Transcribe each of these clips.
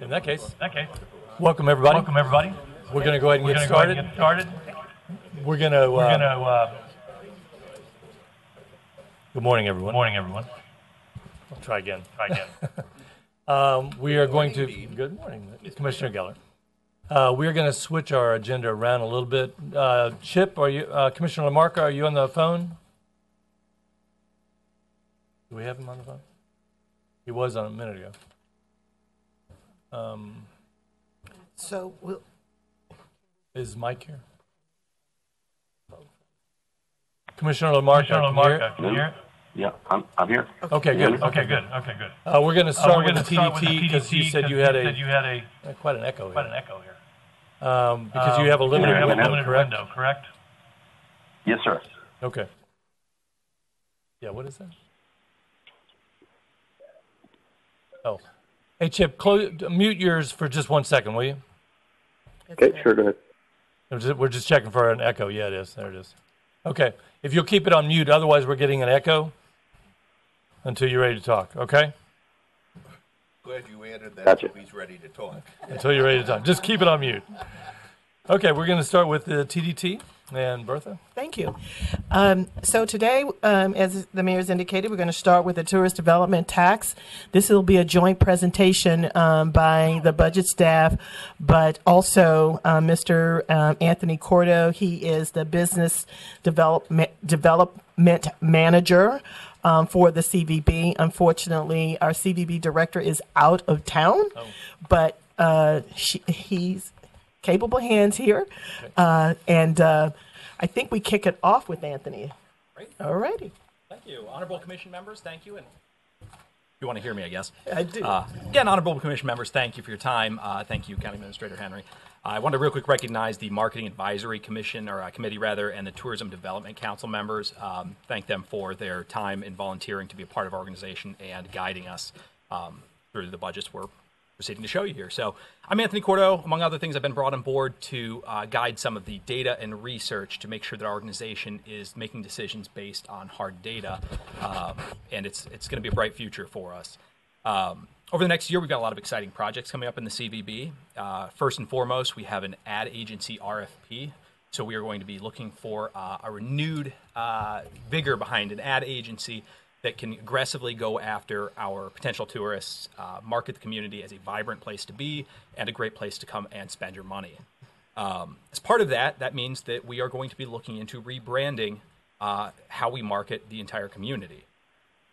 In that case, welcome everybody. Welcome everybody. We're going to go ahead and get started. We're going to. Good morning, everyone. Good morning, everyone. I'll try again. We are going to. Good morning, Commissioner Geller. We are going to switch our agenda around a little bit. Chip, are you, Commissioner Lamarca, are you on the phone? Do we have him on the phone? He was on a minute ago. Is Mike here? Commissioner Lamarca, can you hear? Yeah, I'm here. Okay, good. Okay, good. We're going to start with the TDT because you said you had quite an echo here. Because you have a limited window, correct? Yes, sir. Okay. Yeah, what is that? Oh. Hey, Chip, mute yours for just 1 second, will you? Okay, sure, go ahead. We're just checking for an echo. Yeah, it is. There it is. Okay. If you'll keep it on mute, otherwise we're getting an echo until you're ready to talk, okay? Glad you added that. Gotcha. He's ready to talk. Until you're ready to talk. Just keep it on mute. Okay, we're going to start with the TDT. And Bertha? Thank you. So today, as the mayor's indicated, we're going to start with the tourist development tax. This will be a joint presentation by the budget staff, but also Mr. Anthony Cordo. He is the business development manager for the CVB. Unfortunately, our CVB director is out of town, but he's capable hands here, and I think we kick it off with Anthony. Great. All righty. Thank you. Honorable Commission members, thank you. And you want to hear me, I guess. I do. Again, Honorable Commission members, thank you for your time. Thank you, County Administrator Henry. I want to real quick recognize the Marketing Advisory Commission, or Committee rather, and the Tourism Development Council members. Thank them for their time in volunteering to be a part of our organization and guiding us through the budgets we're proceeding to show you here. So I'm Anthony Cordo. Among other things, I've been brought on board to guide some of the data and research to make sure that our organization is making decisions based on hard data, and it's going to be a bright future for us. Over the next year, we've got a lot of exciting projects coming up in the CVB. First and foremost, we have an ad agency RFP. So we are going to be looking for a renewed vigor behind an ad agency that can aggressively go after our potential tourists, market the community as a vibrant place to be and a great place to come and spend your money. As part of that, that means that we are going to be looking into rebranding how we market the entire community.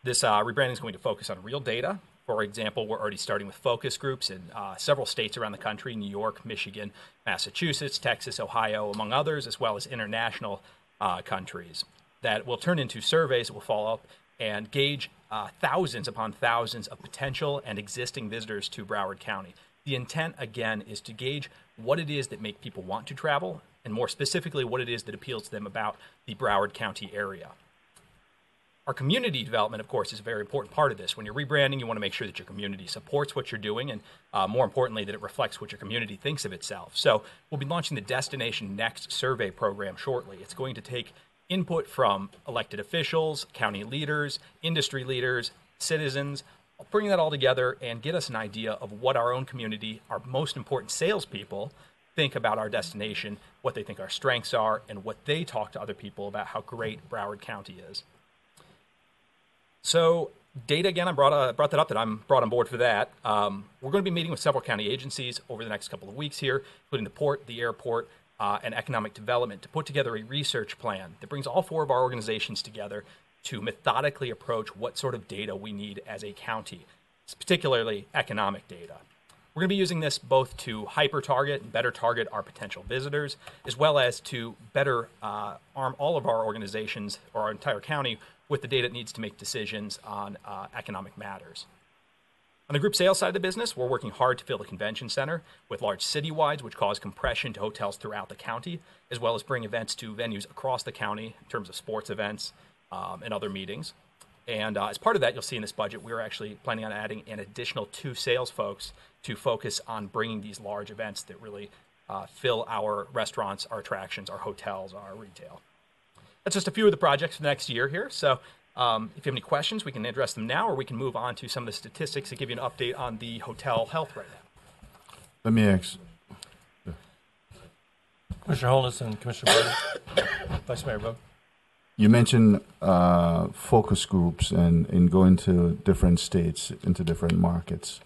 This rebranding is going to focus on real data. For example, we're already starting with focus groups in several states around the country, New York, Michigan, Massachusetts, Texas, Ohio, among others, as well as international countries that will turn into surveys that will follow up and gauge thousands upon thousands of potential and existing visitors to Broward County. The intent, again, is to gauge what it is that make people want to travel, and more specifically, what it is that appeals to them about the Broward County area. Our community development, of course, is a very important part of this. When you're rebranding, you want to make sure that your community supports what you're doing, and more importantly, that it reflects what your community thinks of itself. So we'll be launching the Destination Next survey program shortly. It's going to take input from elected officials, county leaders, industry leaders, citizens. I'll bring that all together and get us an idea of what our own community, our most important salespeople, think about our destination, what they think our strengths are, and what they talk to other people about how great Broward County is. So data, again, I brought that up, that I'm brought on board for that. We're going to be meeting with several county agencies over the next couple of weeks here, including the port, the airport, and economic development, to put together a research plan that brings all four of our organizations together to methodically approach what sort of data we need as a county, particularly economic data. We're going to be using this both to hyper-target and better target our potential visitors, as well as to better arm all of our organizations or our entire county with the data it needs to make decisions on economic matters. On the group sales side of the business, we're working hard to fill the convention center with large citywides, which cause compression to hotels throughout the county, as well as bring events to venues across the county in terms of sports events and other meetings. And as part of that, you'll see in this budget, we're actually planning on adding an additional 2 sales folks to focus on bringing these large events that really fill our restaurants, our attractions, our hotels, our retail. That's just a few of the projects for the next year here. So If you have any questions, we can address them now, or we can move on to some of the statistics to give you an update on the hotel health right now. Let me ask. Commissioner Holness and Commissioner Brady, Vice Mayor Bogue. You mentioned focus groups and going to different states, into different markets.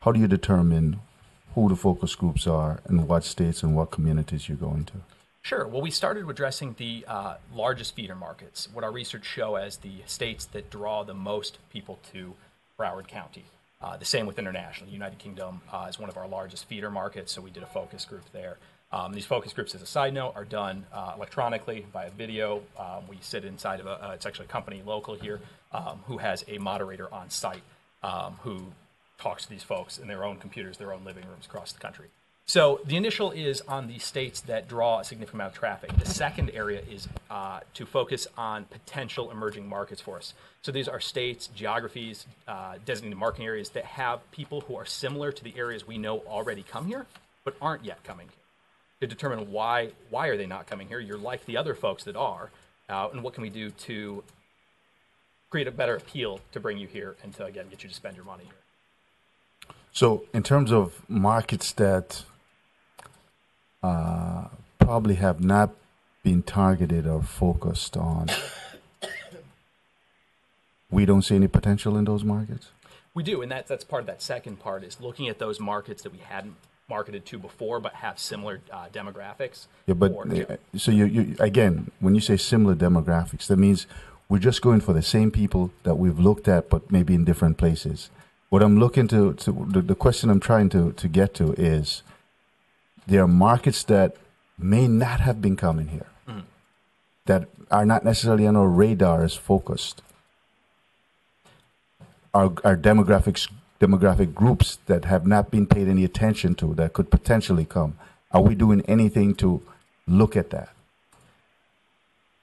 How do you determine who the focus groups are and what states and what communities you're going to? Sure. Well, we started addressing the largest feeder markets, what our research show as the states that draw the most people to Broward County. The same with international. United Kingdom is one of our largest feeder markets, so we did a focus group there. These focus groups, as a side note, are done electronically by a video. We sit inside of a, it's actually a company local here who has a moderator on site who talks to these folks in their own computers, their own living rooms across the country. So the initial is on the states that draw a significant amount of traffic. The second area is to focus on potential emerging markets for us. So these are states, geographies, designated marketing areas that have people who are similar to the areas we know already come here, but aren't yet coming here. To determine why are they not coming here? You're like the other folks that are, and what can we do to create a better appeal to bring you here and to, again, get you to spend your money here? So in terms of markets that probably have not been targeted or focused on, we don't see any potential in those markets? We do, and that's part of that second part is looking at those markets that we hadn't marketed to before but have similar demographics. Yeah, but so you again, when you say similar demographics, that means we're just going for the same people that we've looked at but maybe in different places. What I'm looking the question I'm trying to get to is there are markets that may not have been coming here, mm-hmm. that are not necessarily on our radar as focused. Our demographic groups that have not been paid any attention to that could potentially come. Are we doing anything to look at that?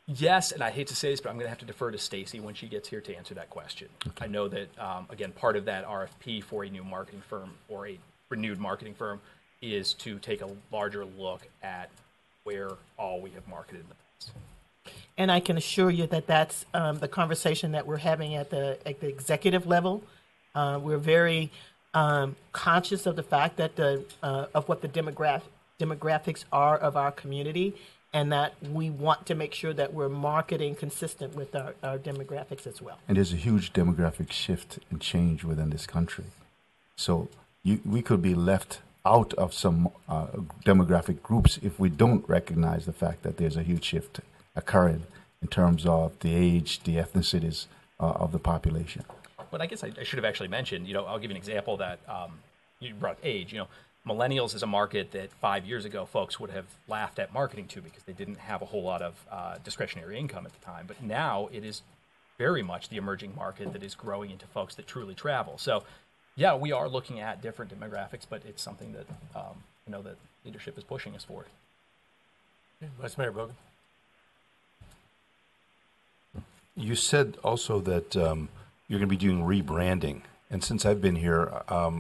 Yes, and I hate to say this, but I'm going to have to defer to Stacy when she gets here to answer that question. Okay. I know that, again, part of that RFP for a new marketing firm or a renewed marketing firm is to take a larger look at where all we have marketed in the past. And I can assure you that that's the conversation that we're having at the executive level. We're very conscious of the fact that of what the demographics are of our community, and that we want to make sure that we're marketing consistent with our demographics as well. And there's a huge demographic shift and change within this country. So we could be left out of some demographic groups if we don't recognize the fact that there's a huge shift occurring in terms of the age, the ethnicities of the population. But I guess I should have actually mentioned, you know, I'll give you an example that you brought age. You know, millennials is a market that 5 years ago folks would have laughed at marketing to because they didn't have a whole lot of discretionary income at the time. But now it is very much the emerging market that is growing into folks that truly travel. So, yeah, we are looking at different demographics, but it's something that I know that leadership is pushing us for. Vice Mayor Bogan. You said also that you're going to be doing rebranding. And since I've been here, I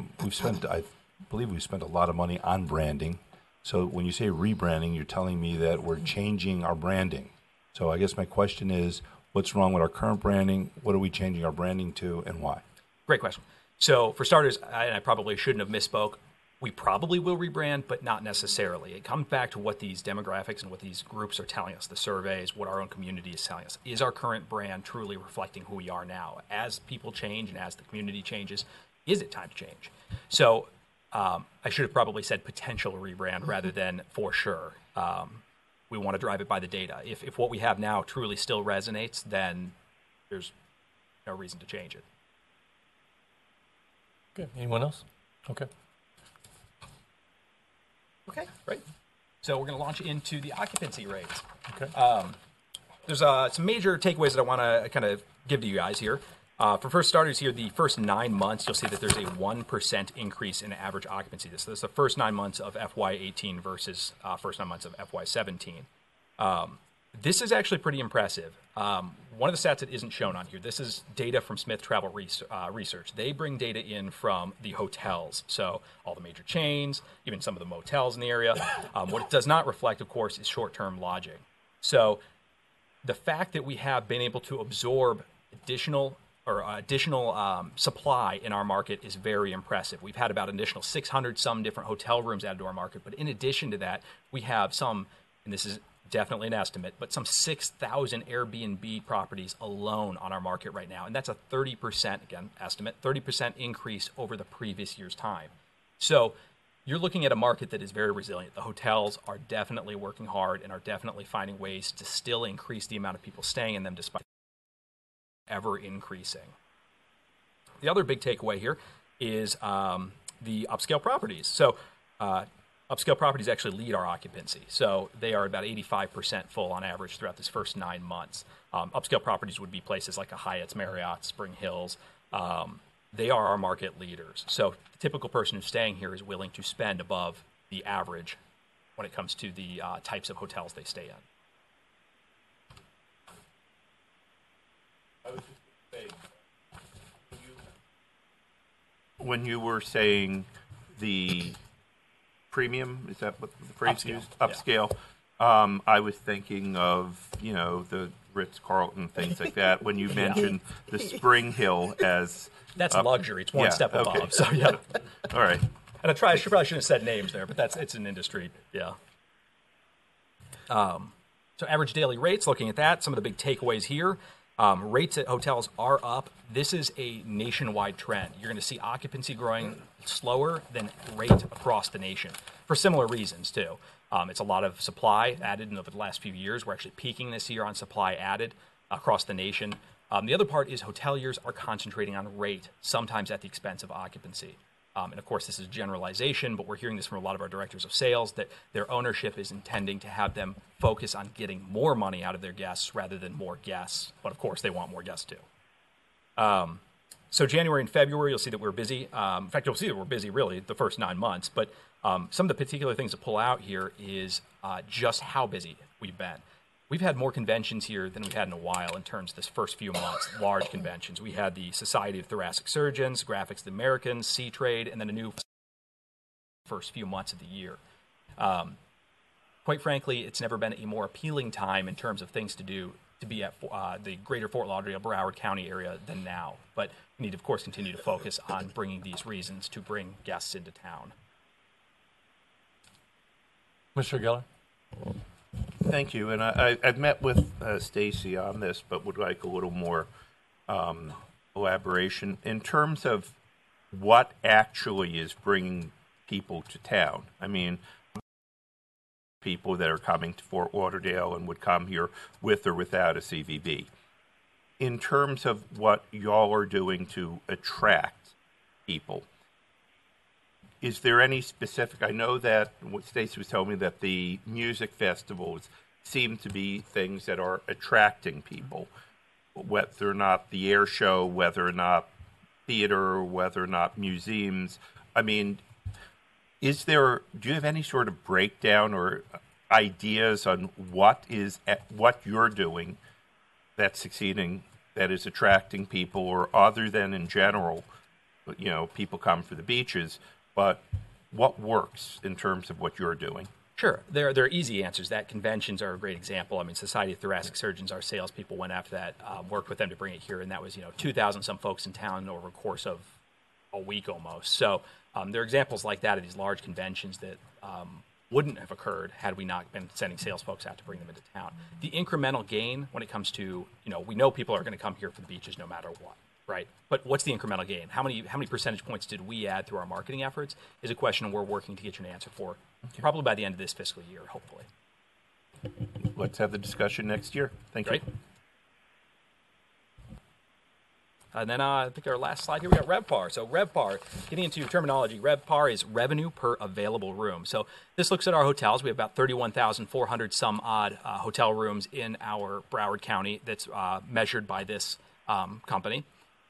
believe we've spent a lot of money on branding. So when you say rebranding, you're telling me that we're changing our branding. So I guess my question is, what's wrong with our current branding? What are we changing our branding to and why? Great question. So for starters, I probably shouldn't have misspoke. We probably will rebrand, but not necessarily. It comes back to what these demographics and what these groups are telling us, the surveys, what our own community is telling us. Is our current brand truly reflecting who we are now? As people change and as the community changes, is it time to change? So I should have probably said potential rebrand rather than for sure. We want to drive it by the data. If what we have now truly still resonates, then there's no reason to change it. Good. Anyone else? Okay. Okay, great. So we're going to launch into the occupancy rates. Okay. There's some major takeaways that I want to kind of give to you guys here. For first starters here, the first 9 months, you'll see that there's a 1% increase in average occupancy. So that's the first 9 months of FY18 versus first 9 months of FY17. This is actually pretty impressive. One of the stats that isn't shown on here, this is data from Smith Travel Research. They bring data in from the hotels, so all the major chains, even some of the motels in the area. What it does not reflect, of course, is short-term lodging. So the fact that we have been able to absorb additional supply in our market is very impressive. We've had about an additional 600 some different hotel rooms added to our market. But in addition to that, we have some, and this is definitely an estimate, but some 6,000 Airbnb properties alone on our market right now. And that's a 30%, again, estimate, 30% increase over the previous year's time. So you're looking at a market that is very resilient. The hotels are definitely working hard and are definitely finding ways to still increase the amount of people staying in them despite ever increasing. The other big takeaway here is the upscale properties. So upscale properties actually lead our occupancy. So they are about 85% full on average throughout this first 9 months. Upscale properties would be places like a Hyatt's, Marriott's, Spring Hills. They are our market leaders. So the typical person who's staying here is willing to spend above the average when it comes to the types of hotels they stay in. I was just saying, when you were saying the premium, is that what the phrase you used? Upscale. Yeah. I was thinking of, you know, the Ritz-Carlton, things like that, when you mentioned the Spring Hill as... That's luxury. It's one step above. Okay. So, yeah. All right. And I probably shouldn't have said names there, but it's an industry. Yeah. So average daily rates, looking at that, some of the big takeaways here. Rates at hotels are up. This is a nationwide trend. You're going to see occupancy growing slower than rate across the nation for similar reasons, too. It's a lot of supply added in over the last few years. We're actually peaking this year on supply added across the nation. The other part is hoteliers are concentrating on rate, sometimes at the expense of occupancy. And, of course, this is generalization, but we're hearing this from a lot of our directors of sales that their ownership is intending to have them focus on getting more money out of their guests rather than more guests. But, of course, they want more guests, too. So January and February, you'll see that we're busy. In fact, you'll see that we're busy, really, the first 9 months. But some of the particular things to pull out here is just how busy we've been. We've had more conventions here than we've had in a while in terms of this first few months, large conventions. We had the Society of Thoracic Surgeons, Graphics of the Americans, Sea Trade, and then a new first few months of the year. Quite frankly, it's never been a more appealing time in terms of things to do to be at the greater Fort Lauderdale-Broward County area than now. But we need to, of course, continue to focus on bringing these reasons to bring guests into town. Mr. Geller? Thank you, and I've met with Stacy on this, but would like a little more elaboration in terms of what actually is bringing people to town. I mean, people that are coming to Fort Lauderdale and would come here with or without a CVB. In terms of what y'all are doing to attract people, is there any specific? I know that what Stacy was telling me that the music festivals seem to be things that are attracting people, whether or not the air show, whether or not theater, whether or not museums. I mean, is there? Do you have any sort of breakdown or ideas on what you're doing that's succeeding, that is attracting people, or other than in general, you know, people come for the beaches. But what works in terms of what you're doing? Sure. There are easy answers. That conventions are a great example. I mean, Society of Thoracic Surgeons, our salespeople went after that, worked with them to bring it here, and that was, you know, 2,000-some folks in town over the course of a week almost. So there are examples like that of these large conventions that wouldn't have occurred had we not been sending sales folks out to bring them into town. The incremental gain when it comes to, you know, we know people are going to come here for the beaches no matter what. Right, but what's the incremental gain? How many percentage points did we add through our marketing efforts is a question we're working to get you an answer for, probably by the end of this fiscal year, hopefully. Let's have the discussion next year. Thank you. And then I think our last slide here, we got RevPAR. So RevPAR, getting into your terminology, RevPAR is revenue per available room. So this looks at our hotels. We have about 31,400 some odd hotel rooms in our Broward County that's measured by this company.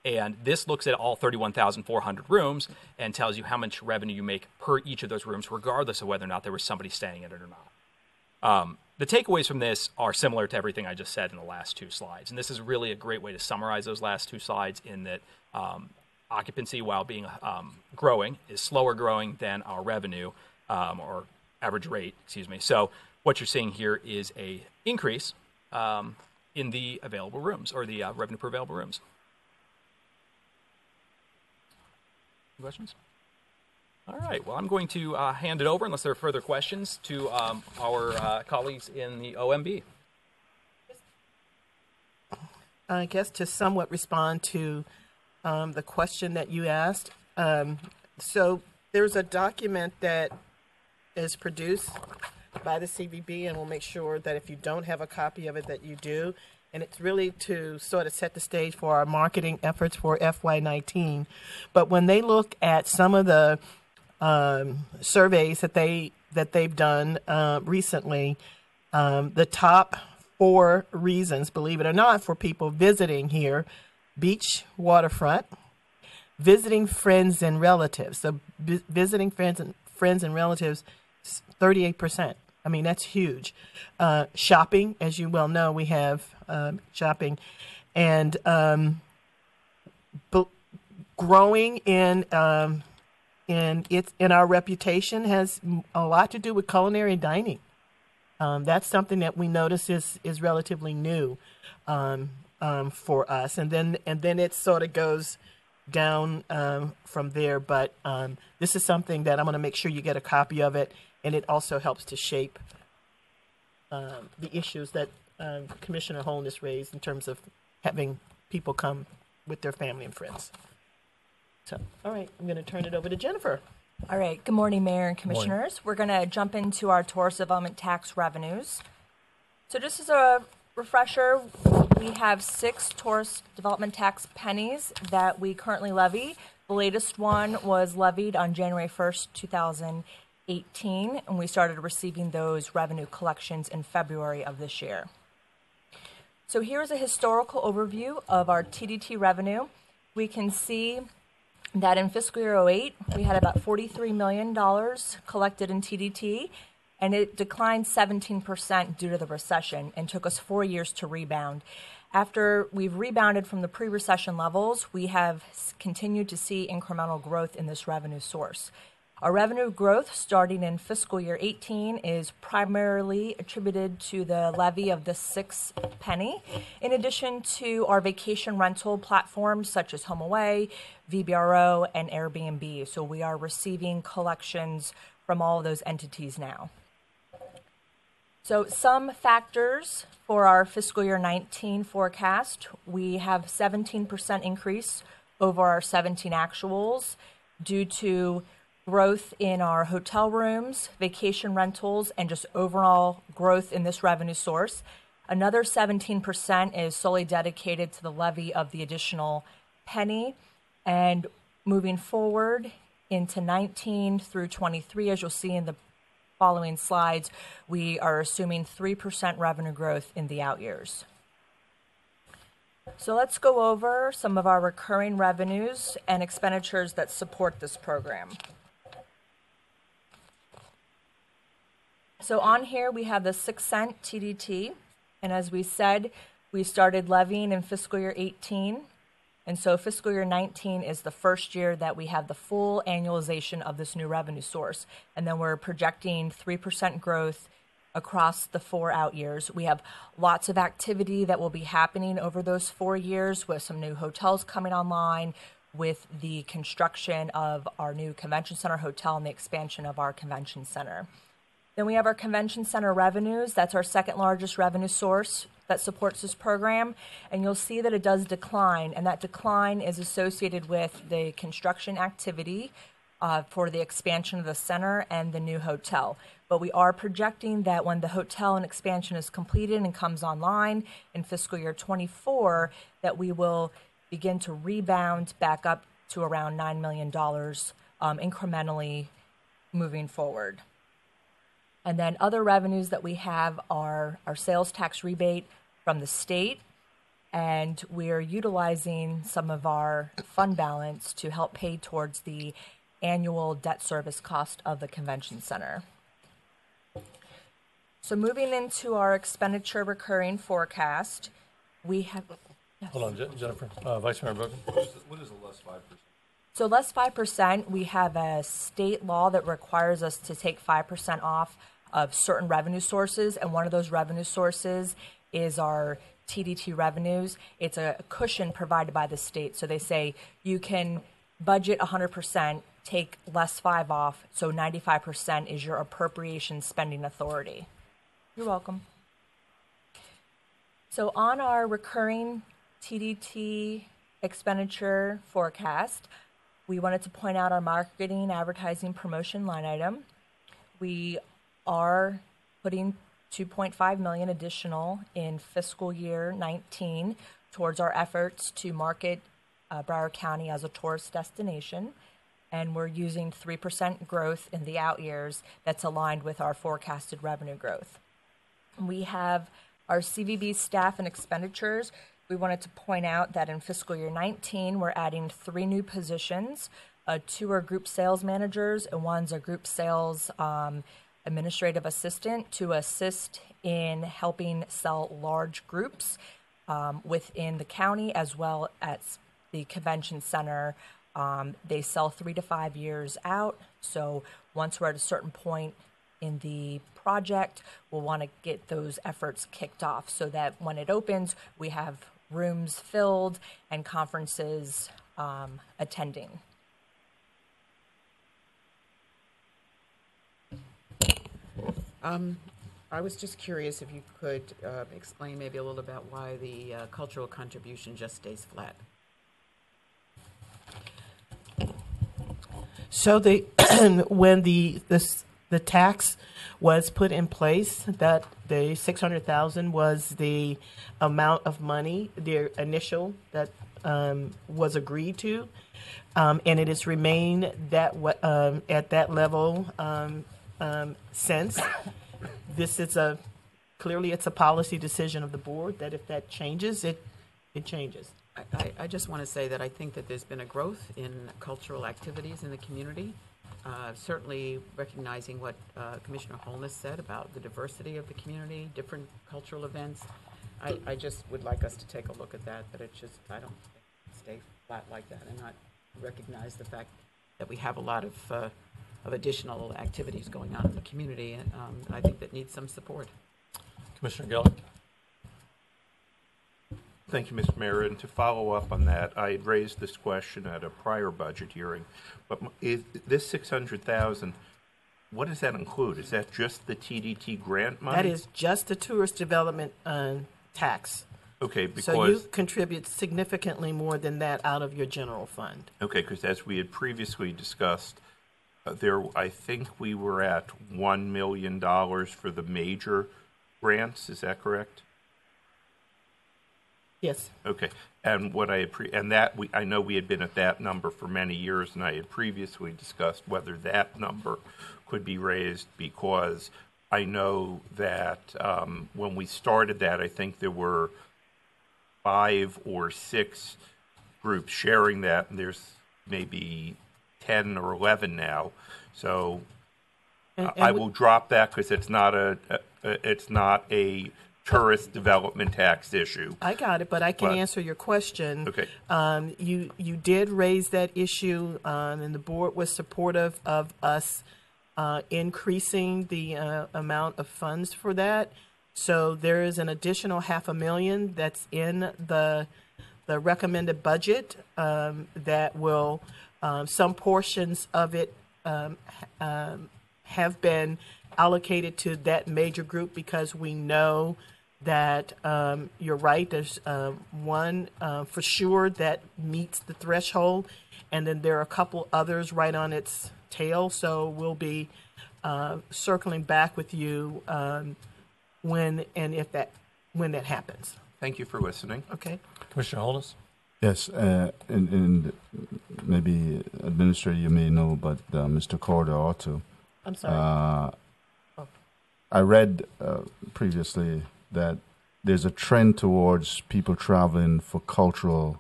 And this looks at all 31,400 rooms and tells you how much revenue you make per each of those rooms, regardless of whether or not there was somebody staying in it or not. The takeaways from this are similar to everything I just said in the last two slides. And this is really a great way to summarize those last two slides in that occupancy, while being growing, is slower growing than our revenue or average rate, excuse me. So what you're seeing here is an increase in the available rooms, or the revenue per available rooms. Questions? All right, well, I'm going to hand it over, unless there are further questions, to our colleagues in the OMB. I guess to somewhat respond to the question that you asked. So there's a document that is produced by the CVB, and we'll make sure that if you don't have a copy of it, that you do. And it's really to sort of set the stage for our marketing efforts for FY19. But when they look at some of the surveys that they've done recently, the top 4 reasons, believe it or not, for people visiting here: beach, waterfront, visiting friends and relatives. So visiting friends and relatives, 38%. I mean, that's huge. Shopping, as you well know, we have shopping, and growing in our reputation has a lot to do with culinary dining. That's something that we notice is relatively new for us, and then it sort of goes down from there. But this is something that I'm going to make sure you get a copy of it. And it also helps to shape the issues that Commissioner Holness has raised in terms of having people come with their family and friends. So, all right, I'm going to turn it over to Jennifer. All right, good morning, Mayor and Commissioners. We're going to jump into our tourist development tax revenues. So just as a refresher, we have 6 tourist development tax pennies that we currently levy. The latest one was levied on January 1st, 2018, and we started receiving those revenue collections in February of this year. So here's a historical overview of our TDT revenue. We can see that in fiscal year 08, we had about $43 million collected in TDT, and it declined 17% due to the recession and took us 4 years to rebound. After we've rebounded from the pre-recession levels, we have continued to see incremental growth in this revenue source. Our revenue growth starting in fiscal year 18 is primarily attributed to the levy of the 6th penny, in addition to our vacation rental platforms such as HomeAway, VBRO, and Airbnb. So we are receiving collections from all of those entities now. So some factors for our fiscal year 19 forecast: we have 17% increase over our 17 actuals due to growth in our hotel rooms, vacation rentals, and just overall growth in this revenue source. Another 17% is solely dedicated to the levy of the additional penny. And moving forward into 19 through 23, as you'll see in the following slides, we are assuming 3% revenue growth in the out years. So let's go over some of our recurring revenues and expenditures that support this program. So on here, we have the 6-cent TDT, and as we said, we started levying in fiscal year 18, and so fiscal year 19 is the first year that we have the full annualization of this new revenue source, and then we're projecting 3% growth across the 4 out years. We have lots of activity that will be happening over those 4 years with some new hotels coming online, with the construction of our new convention center hotel and the expansion of our convention center. Then we have our convention center revenues. That's our second largest revenue source that supports this program. And you'll see that it does decline, and that decline is associated with the construction activity for the expansion of the center and the new hotel. But we are projecting that when the hotel and expansion is completed and comes online in fiscal year 24, that we will begin to rebound back up to around $9 million incrementally moving forward. And then other revenues that we have are our sales tax rebate from the state, and we are utilizing some of our fund balance to help pay towards the annual debt service cost of the convention center. So moving into our expenditure recurring forecast, we have... Hold on, Jennifer. Vice Mayor Brogan. What is the less 5%? So less 5%, we have a state law that requires us to take 5% off of certain revenue sources, and one of those revenue sources is our TDT revenues, it's a cushion provided by the state. So they say you can budget 100%, take less 5 off, so 95% is your appropriation spending authority. You're welcome. So on our recurring TDT expenditure forecast, we wanted to point out our marketing, advertising, promotion line item. We are putting $2.5 million additional in fiscal year 19 towards our efforts to market Broward County as a tourist destination, and we're using 3% growth in the out years that's aligned with our forecasted revenue growth. We have our CVB staff and expenditures. We wanted to point out that in fiscal year 19, we're adding 3 new positions. 2 are group sales managers, and 1's a group sales administrative assistant to assist in helping sell large groups within the county as well as the convention center. They sell 3 to 5 years out, so once we're at a certain point in the project, we'll want to get those efforts kicked off so that when it opens, we have rooms filled and conferences attending. I was just curious if you could explain maybe a little about why the cultural contribution just stays flat. So they, when the tax was put in place, that the $600,000 was the amount of money, the initial that was agreed to, and it has remained that at that level since. This is a clearly it's a policy decision of the board that if that changes, it changes. I just want to say that I think that there's been a growth in cultural activities in the community, certainly recognizing what Commissioner Holness said about the diversity of the community, different cultural events. I just would like us to take a look at that, but it's just, I don't stay flat like that and not recognize the fact that we have a lot of additional activities going on in the community, and I think that needs some support. Commissioner Geller. Thank you, Ms. Mayor. And to follow up on that, I had raised this question at a prior budget hearing. But is this $600,000, what does that include? Is that just the TDT grant money? That is just the tourist development tax. Okay, because so you contribute significantly more than that out of your general fund. Okay, because as we had previously discussed, there I think we were at $1 million for the major grants. Is that correct? Yes. Okay, and what I I know we had been at that number for many years, and I had previously discussed whether that number could be raised because I know that when we started that, I think there were 5 or 6 groups sharing that, and there's maybe 10 or 11 now. So and I will drop that because it's not a tourist development tax issue. I got it, but I can answer your question. Okay. You did raise that issue, and the board was supportive of us increasing the amount of funds for that. So there is an additional $500,000 that's in the recommended budget that will, some portions of it have been allocated to that major group because we know that you're right, there's one for sure that meets the threshold, and then there are a couple others right on its tail. So we'll be circling back with you when and if that when that happens. Thank you for listening. Okay. Commissioner Holness. Yes, and maybe administrator, you may know, but Mr. Cordo also. I'm sorry. I read previously that there's a trend towards people traveling for cultural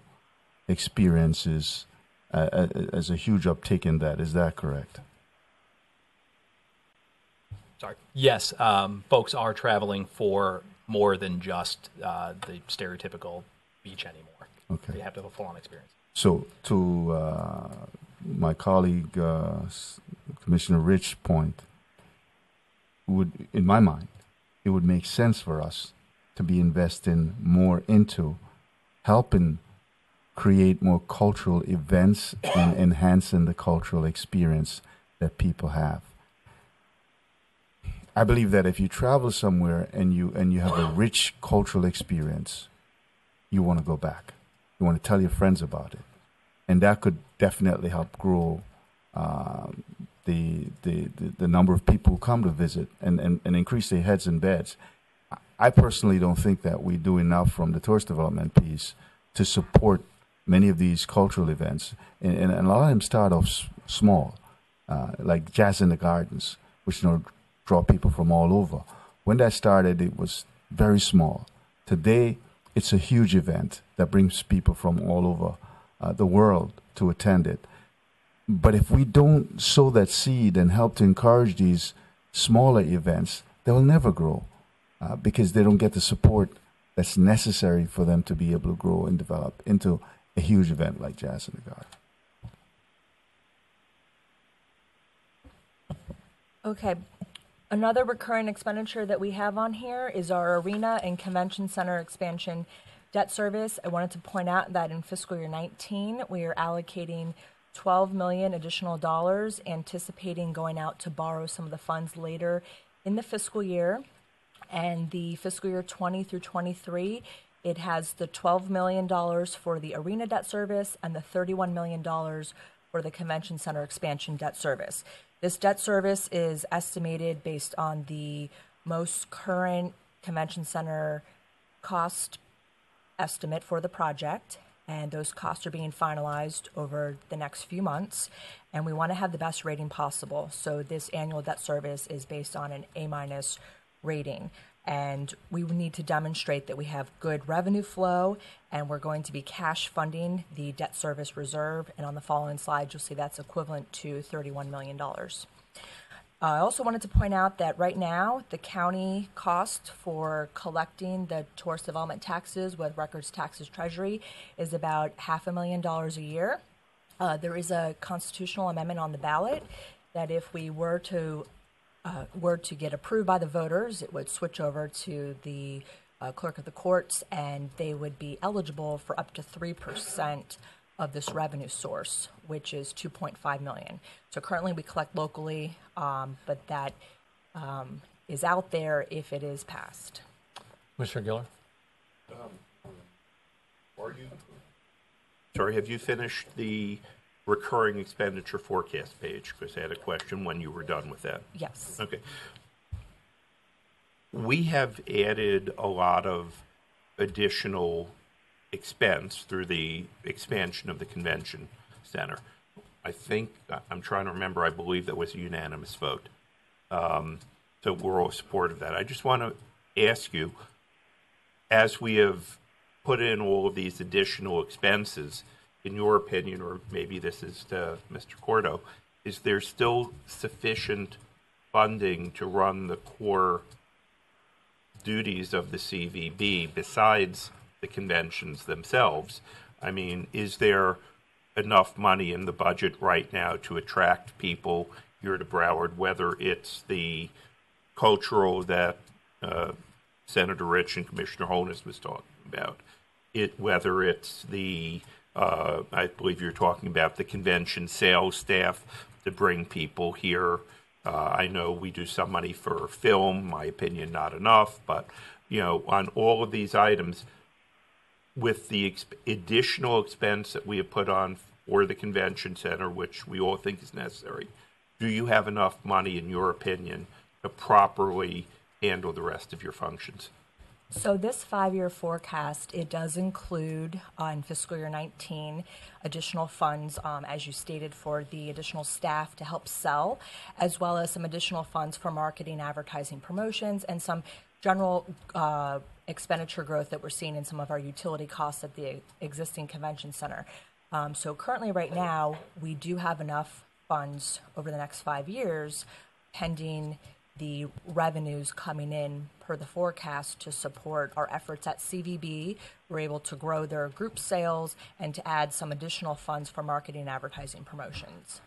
experiences as a huge uptick in that. Is that correct? Sorry. Yes, folks are traveling for more than just the stereotypical beach anymore. Okay. They have to have a full-on experience. So to my colleague, Commissioner Rich's point, in my mind, it would make sense for us to be investing more into, helping create more cultural events and enhancing the cultural experience that people have. I believe that if you travel somewhere and you have a rich cultural experience, you want to go back. You want to tell your friends about it. And that could definitely help grow the number of people who come to visit and increase their heads and beds. I personally don't think that we do enough from the tourist development piece to support many of these cultural events. And a lot of them start off small, like Jazz in the Gardens, which draw people from all over. When that started, it was very small. Today, it's a huge event that brings people from all over the world to attend it. But if we don't sow that seed and help to encourage these smaller events, they will never grow because they don't get the support that's necessary for them to be able to grow and develop into a huge event like Jazz in the Garden. Okay. Another recurrent expenditure that we have on here is our arena and convention center expansion debt service. I wanted to point out that in fiscal year 19, we are allocating $12 million additional dollars, anticipating going out to borrow some of the funds later in the fiscal year. And the fiscal year 20 through 23, it has the $12 million for the arena debt service and the $31 million for the convention center expansion debt service. This debt service is estimated based on the most current convention center cost estimate for the project, and those costs are being finalized over the next few months, and we want to have the best rating possible. So this annual debt service is based on an A- rating, and we would need to demonstrate that we have good revenue flow, and we're going to be cash funding the debt service reserve. And on the following slide, you'll see that's equivalent to $31 million. I also wanted to point out that right now, the county cost for collecting the tourist development taxes with records taxes treasury is about $500,000 a year. There is a constitutional amendment on the ballot that if we were to get approved by the voters, it would switch over to the clerk of the courts, and they would be eligible for up to 3% of this revenue source, which is $2.5 million. So currently we collect locally, but that is out there if it is passed. Commissioner Giller? Have you finished the recurring expenditure forecast page, because I had a question when you were done with that. Yes. Okay. We have added a lot of additional expense through the expansion of the convention center. I think, I'm trying to remember, I believe that was a unanimous vote. So we're all supportive of that. I just want to ask you, as we have put in all of these additional expenses, in your opinion, or maybe this is to Mr. Cordo, is there still sufficient funding to run the core duties of the CVB besides the conventions themselves? I mean, is there enough money in the budget right now to attract people here to Broward, whether it's the cultural that Senator Rich and Commissioner Holness was talking about, whether it's the I believe you're talking about the convention sales staff to bring people here. I know we do some money for film, my opinion, not enough, but, you know, on all of these items, with the additional expense that we have put on for the convention center, which we all think is necessary, do you have enough money, in your opinion, to properly handle the rest of your functions? So this five-year forecast, it does include in fiscal year 19 additional funds, as you stated, for the additional staff to help sell, as well as some additional funds for marketing, advertising, promotions, and some general expenditure growth that we're seeing in some of our utility costs at the existing convention center. So currently right now, we do have enough funds over the next 5 years pending the revenues coming in per the forecast to support our efforts at CVB. We're able to grow their group sales and to add some additional funds for marketing, advertising, promotions.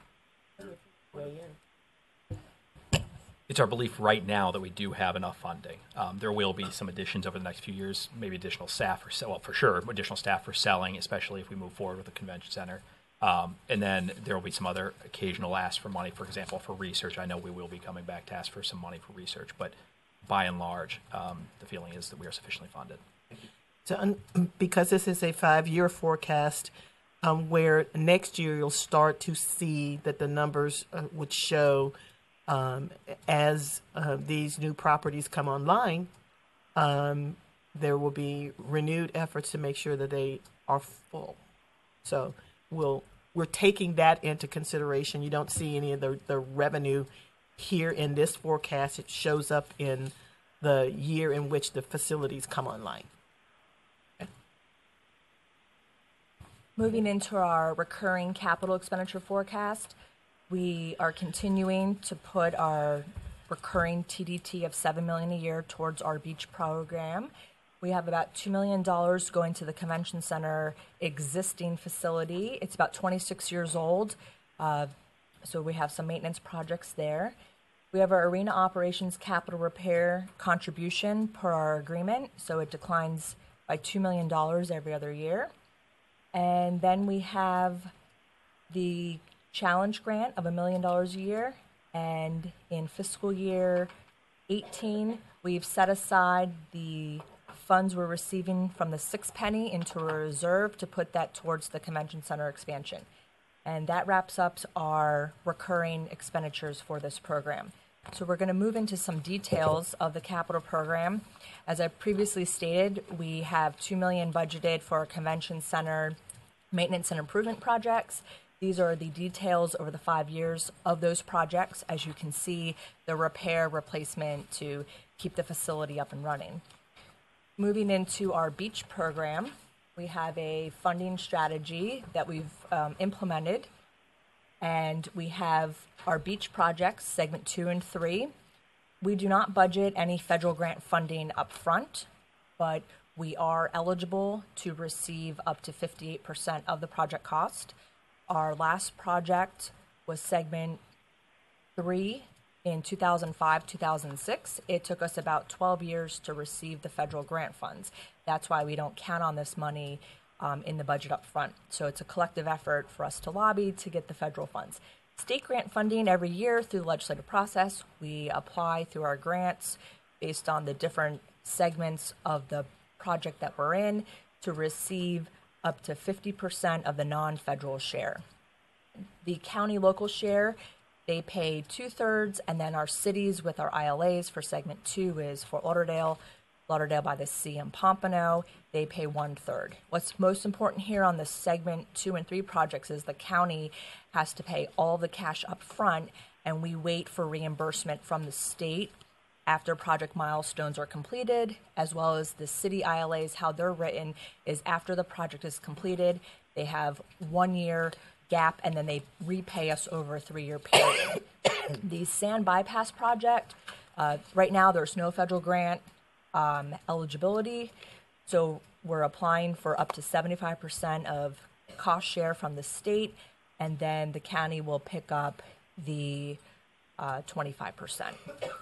it's our belief right now that we do have enough funding. There will be some additions over the next few years, maybe additional staff for additional staff for selling, especially if we move forward with the convention center. And then there will be some other occasional asks for money, for example, for research. I know we will be coming back to ask for some money for research, but by and large, the feeling is that we are sufficiently funded. So, because this is a 5-year forecast, where next year you'll start to see that the numbers would show as these new properties come online, there will be renewed efforts to make sure that they are full. So we're taking that into consideration. You don't see any of the revenue here in this forecast. It shows up in the year in which the facilities come online. Okay. Moving into our recurring capital expenditure forecast, we are continuing to put our recurring TDT of $7 million a year towards our beach program. We have about $2 million going to the Convention Center existing facility. It's about 26 years old, so we have some maintenance projects there. We have our arena operations capital repair contribution per our agreement, so it declines by $2 million every other year. And then we have the challenge grant of $1 million a year, and in fiscal year 18, we've set aside the funds we're receiving from the sixpenny into a reserve to put that towards the convention center expansion. And that wraps up our recurring expenditures for this program. So we're going to move into some details of the capital program. As I previously stated, we have $2 million budgeted for our convention center maintenance and improvement projects. These are the details over the 5 years of those projects. As you can see, the repair, replacement to keep the facility up and running. Moving into our beach program, we have a funding strategy that we've implemented, and we have our beach projects, segment 2 and 3. We do not budget any federal grant funding up front, but we are eligible to receive up to 58% of the project cost. Our last project was segment 3. In 2005-2006, it took us about 12 years to receive the federal grant funds. That's why we don't count on this money in the budget up front. So it's a collective effort for us to lobby to get the federal funds. State grant funding every year through the legislative process. We apply through our grants based on the different segments of the project that we're in to receive up to 50% of the non-federal share. The county local share, they pay 2/3, and then our cities with our ILAs for segment 2 is Fort Lauderdale, Lauderdale by the Sea, and Pompano. They pay 1/3. What's most important here on the segment 2 and 3 projects is the county has to pay all the cash up front, and we wait for reimbursement from the state after project milestones are completed, as well as the city ILAs. How they're written is after the project is completed, they have 1 year gap, and then they repay us over a 3-year period. The sand bypass project, right now there's no federal grant eligibility, so we're applying for up to 75% of cost share from the state, and then the county will pick up the 25%.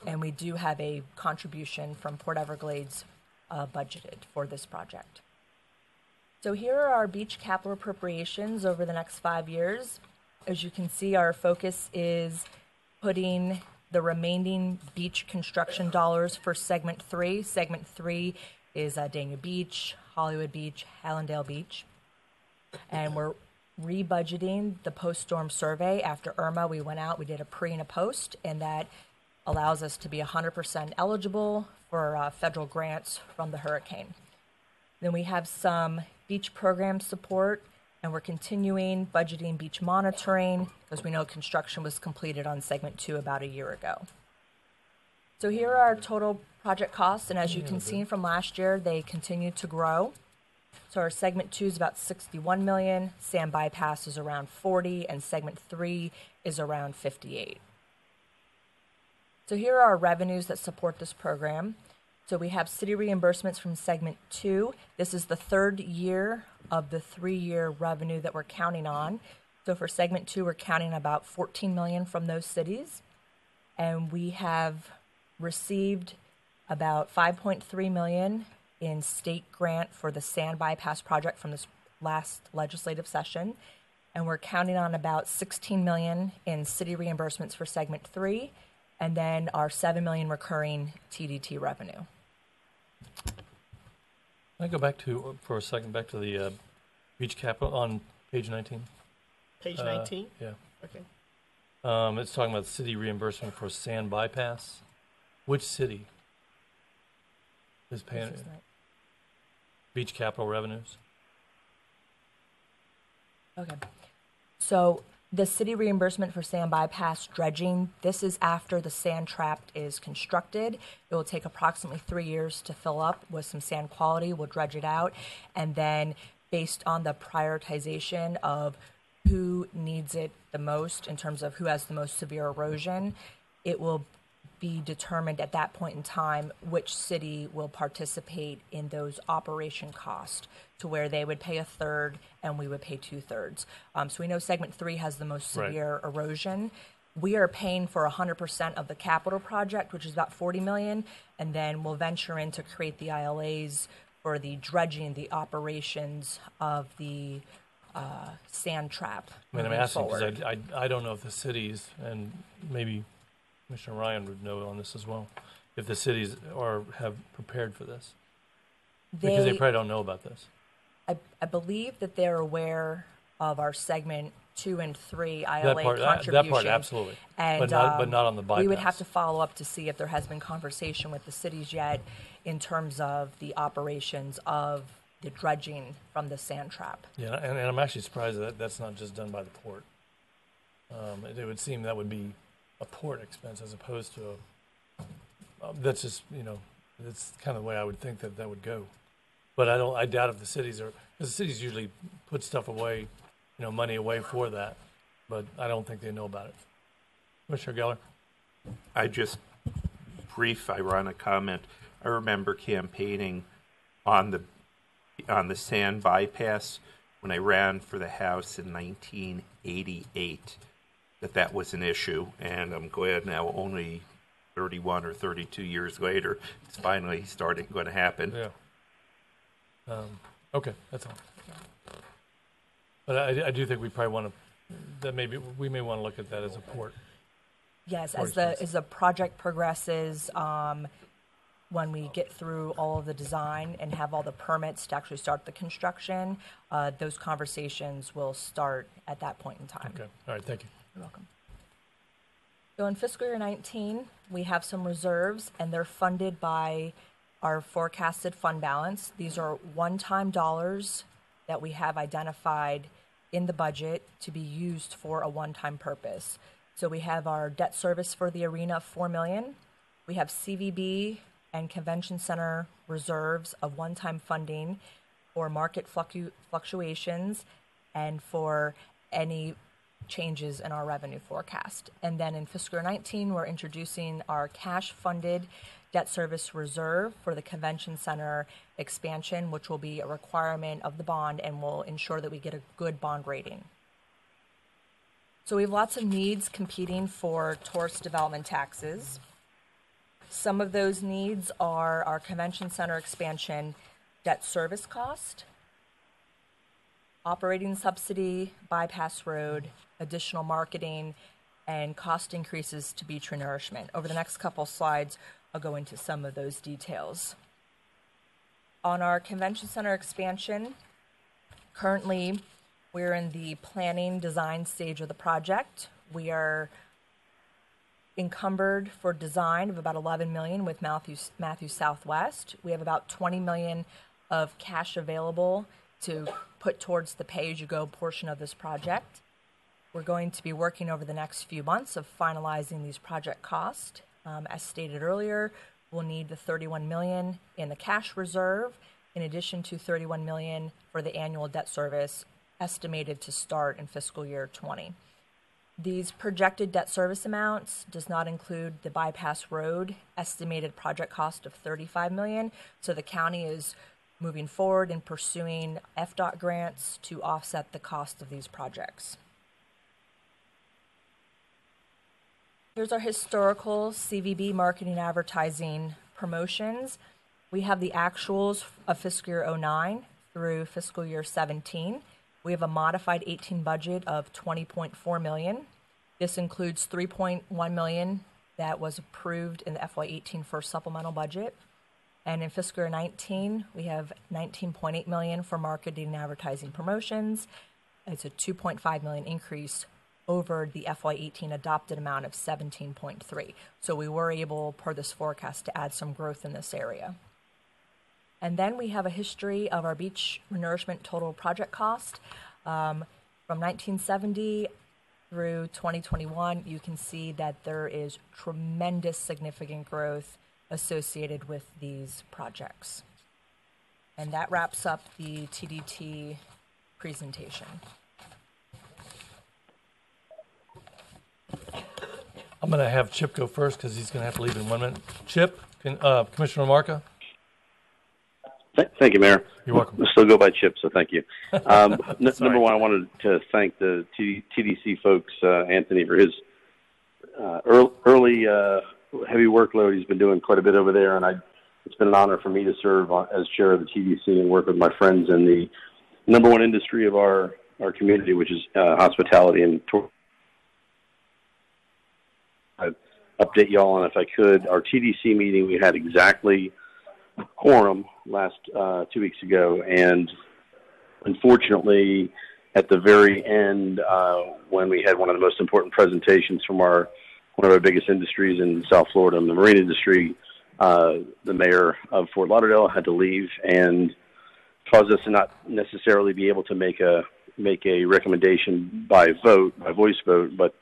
And we do have a contribution from Port Everglades budgeted for this project. So here are our beach capital appropriations over the next 5 years. As you can see, our focus is putting the remaining beach construction dollars for segment 3. Segment 3 is Dania Beach, Hollywood Beach, Hallandale Beach. And we're rebudgeting the post-storm survey. After Irma, we went out, we did a pre and a post, and that allows us to be 100% eligible for federal grants from the hurricane. Then we have some beach program support, and we're continuing budgeting beach monitoring because we know construction was completed on segment 2 about a year ago. So here are our total project costs, and as you can see from last year, they continue to grow. So our segment 2 is about $61 million, sand bypass is around $40 million, and segment 3 is around $58 million. So here are our revenues that support this program. So we have city reimbursements from segment 2. This is the 3rd year of the 3-year revenue that we're counting on. So for segment 2, we're counting about $14 million from those cities. and we have received about $5.3 million in state grant for the sand bypass project from this last legislative session, and we're counting on about $16 million in city reimbursements for segment 3, and then our $7 million recurring TDT revenue. Can I go back to, for a second, back to the beach cap on page 19? Page 19? Yeah. Okay. It's talking about city reimbursement for sand bypass. Which city is paying it? Beach capital revenues? Okay. So the city reimbursement for sand bypass dredging, this is after the sand trap is constructed. It will take approximately 3 years to fill up with some sand quality. We'll dredge it out. And then based on the prioritization of who needs it the most in terms of who has the most severe erosion, it will be determined at that point in time which city will participate in those operation costs, to where they would pay a third and we would pay 2/3. So we know segment 3 has the most severe erosion. We are paying for 100% of the capital project, which is about $40 million, and then we'll venture in to create the ILAs for the dredging, the operations of the sand trap. I mean, I'm asking because I don't know if the cities, and maybe Commissioner Ryan would know on this as well, if the cities are have prepared for this. Because they probably don't know about this. I believe that they're aware of our segment 2 and 3 ILA contribution. That part, absolutely. And, but not on the bypass. We would have to follow up to see if there has been conversation with the cities yet in terms of the operations of the dredging from the sand trap. Yeah, and I'm actually surprised that that's not just done by the port. It would seem that would be a port expense as opposed to a, that's just, you know, that's kind of the way I would think that that would go. But I don't, I doubt if the cities are, because the cities usually put stuff away, you know, money away for that, but I don't think they know about it. Commissioner Geller? I just, brief ironic comment. I remember campaigning on the sand bypass when I ran for the House in 1988, that was an issue, and I'm glad now only 31 or 32 years later it's finally starting going to happen. Yeah. Okay, that's all. But I do think we probably want to, that maybe we may want to look at that as a port. Yes, port as the project progresses, when we get through all of the design and have all the permits to actually start the construction, those conversations will start at that point in time. Okay. All right. Thank you. You're welcome. So in fiscal year 19, we have some reserves, and they're funded by our forecasted fund balance. These are one-time dollars that we have identified in the budget to be used for a one-time purpose. So we have our debt service for the arena of $4 million. We have CVB and Convention Center reserves of one-time funding for market fluctuations and for any changes in our revenue forecast. And then in fiscal year 19, we're introducing our cash-funded debt service reserve for the Convention Center expansion, which will be a requirement of the bond and will ensure that we get a good bond rating. So we have lots of needs competing for tourist development taxes. Some of those needs are our Convention Center expansion debt service cost, operating subsidy, bypass road, additional marketing, and cost increases to beach renourishment. Over the next couple slides, I'll go into some of those details. On our Convention Center expansion, currently we're in the planning design stage of the project. We are encumbered for design of about $11 million with Matthew Southwest. We have about $20 million of cash available to put towards the pay-as-you-go portion of this project. We're going to be working over the next few months of finalizing these project costs. As stated earlier, we'll need the $31 million in the cash reserve, in addition to $31 million for the annual debt service estimated to start in fiscal year 20. These projected debt service amounts does not include the bypass road estimated project cost of $35 million. So the county is moving forward and pursuing FDOT grants to offset the cost of these projects. Here's our historical CVB marketing advertising promotions. We have the actuals of fiscal year 09 through fiscal year 17. We have a modified 18 budget of $20.4 million. This includes $3.1 million that was approved in the FY18 first supplemental budget. And in fiscal year 19, we have $19.8 million for marketing and advertising promotions. It's a $2.5 million increase over the FY18 adopted amount of 17.3. So we were able, per this forecast, to add some growth in this area. And then we have a history of our beach renourishment total project cost. From 1970 through 2021, you can see that there is tremendous significant growth associated with these projects. And that wraps up the TDT presentation. I'm going to have Chip go first because he's going to have to leave in 1 minute. Chip, Commissioner Lamarca. Thank you, Mayor. You're welcome. I still go by Chip, so thank you. Number one, I wanted to thank the TDC folks, Anthony, for his early heavy workload. He's been doing quite a bit over there, and it's been an honor for me to serve as chair of the TDC and work with my friends in the number one industry of our community, which is hospitality and tourism. I'd update y'all on, if I could, our TDC meeting. We had exactly quorum last 2 weeks ago, and unfortunately at the very end, when we had one of the most important presentations from one of our biggest industries in South Florida, in the marine industry, the mayor of Fort Lauderdale had to leave and caused us to not necessarily be able to make a recommendation by voice vote, but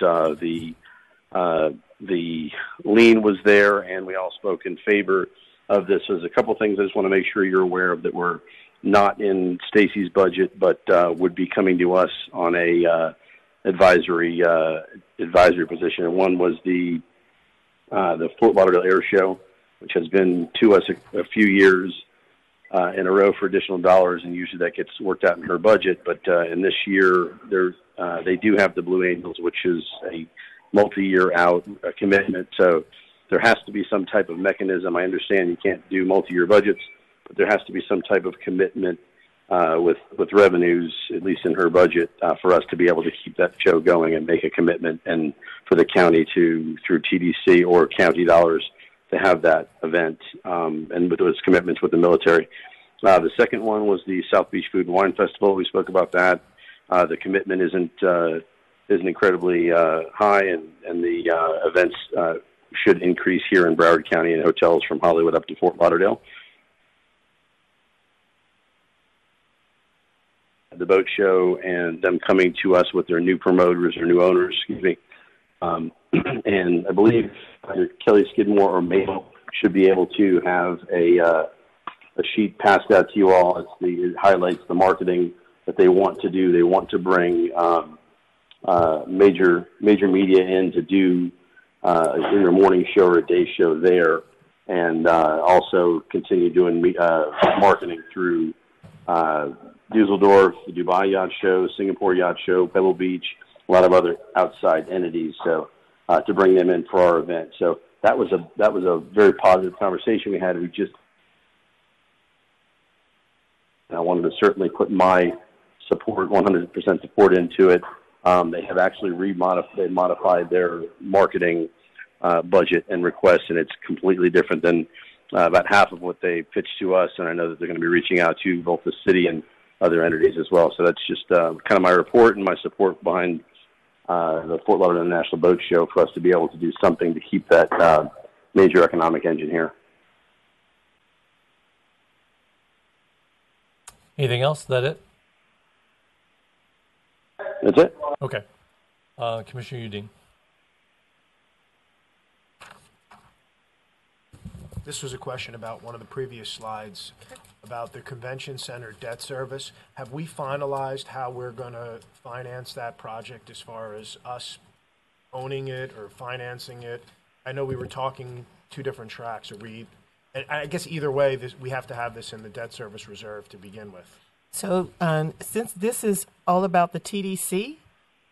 the lean was there, and we all spoke in favor of this. There's a couple things I just want to make sure you're aware of that were not in Stacy's budget, but would be coming to us on a advisory position. And one was the Fort Lauderdale Air Show, which has been to us a few years in a row for additional dollars, and usually that gets worked out in her budget. But in this year, they do have the Blue Angels, which is a multi-year out commitment. So there has to be some type of mechanism. I understand you can't do multi-year budgets, but there has to be some type of commitment with revenues, at least in her budget, for us to be able to keep that show going and make a commitment, and for the county to, through TDC or county dollars, to have that event, and with those commitments with the military. The second one was the South Beach Food and Wine Festival. We spoke about that. The commitment isn't incredibly high, and the events should increase here in Broward County, and hotels from Hollywood up to Fort Lauderdale. The boat show and them coming to us with their new promoters or new owners, excuse me. And I believe either Kelly Skidmore or Mabel should be able to have a sheet passed out to you all. It highlights the marketing that they want to do. They want to bring major media in to do either a morning show or a day show there, and also continue doing marketing through Dusseldorf, the Dubai Yacht Show, Singapore Yacht Show, Pebble Beach, a lot of other outside entities. So to bring them in for our event. So that was a very positive conversation we had. I wanted to certainly put my support, 100% support, into it. They have actually modified their marketing budget and request, and it's completely different than about half of what they pitched to us, and I know that they're going to be reaching out to both the city and other entities as well. So that's just kind of my report and my support behind the Fort Lauderdale National Boat Show, for us to be able to do something to keep that major economic engine here. Anything else? Is that it? That's it. Okay. Commissioner Udine. This was a question about one of the previous slides about the convention center debt service. Have we finalized how we're going to finance that project as far as us owning it or financing it? I know we were talking two different tracks. And I guess either way, we have to have this in the debt service reserve to begin with. So since this is all about the TDC,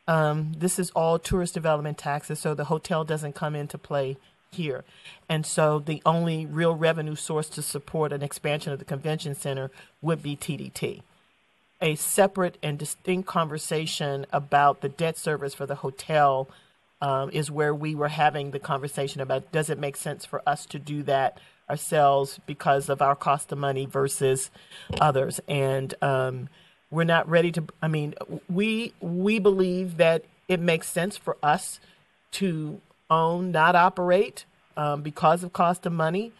This is all tourist development taxes, so the hotel doesn't come into play here. And so the only real revenue source to support an expansion of the convention center would be TDT. A separate and distinct conversation about the debt service for the hotel is where we were having the conversation about, does it make sense for us to do that ourselves because of our cost of money versus others? And we're not ready to, I mean, we believe that it makes sense for us to own, not operate, because of cost of money.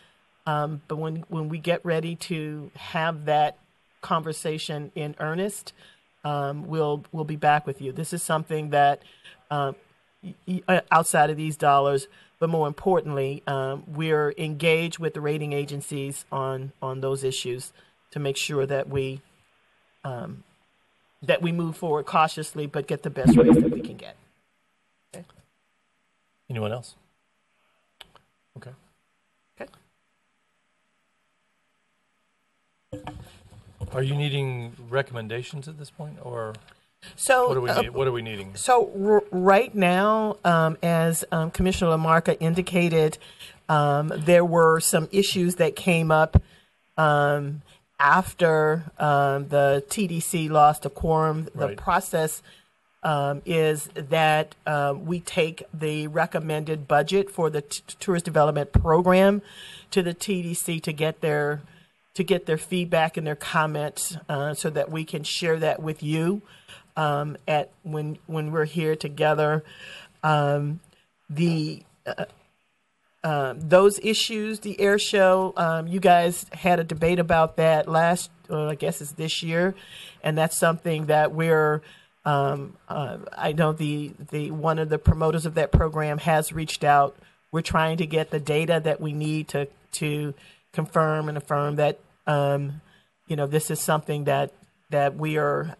But when we get ready to have that conversation in earnest, we'll be back with you. This is something that outside of these dollars, but more importantly, we're engaged with the rating agencies on those issues to make sure that we move forward cautiously, but get the best rates that we can get. Okay. Anyone else? Okay. Okay. Are you needing recommendations at this point, or so? What are we needing? So right now, as Commissioner Lamarca indicated, there were some issues that came up after the TDC lost a quorum. The right. process is that we take the recommended budget for the tourist development program to the TDC to get their feedback and their comments, so that we can share that with you at when we're here together. Those issues, the air show, you guys had a debate about that last, well, I guess it's this year, and that's something that we're. I know the one of the promoters of that program has reached out. We're trying to get the data that we need to confirm and affirm that. You know, this is something that we are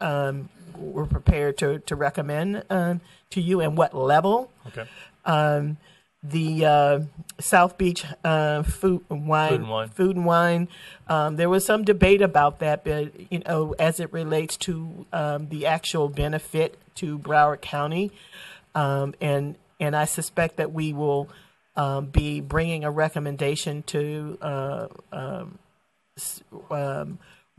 we're prepared to recommend to you, and what level. Okay. The South Beach food and wine. There was some debate about that, but you know, as it relates to the actual benefit to Broward County, and I suspect that we will be bringing a recommendation to.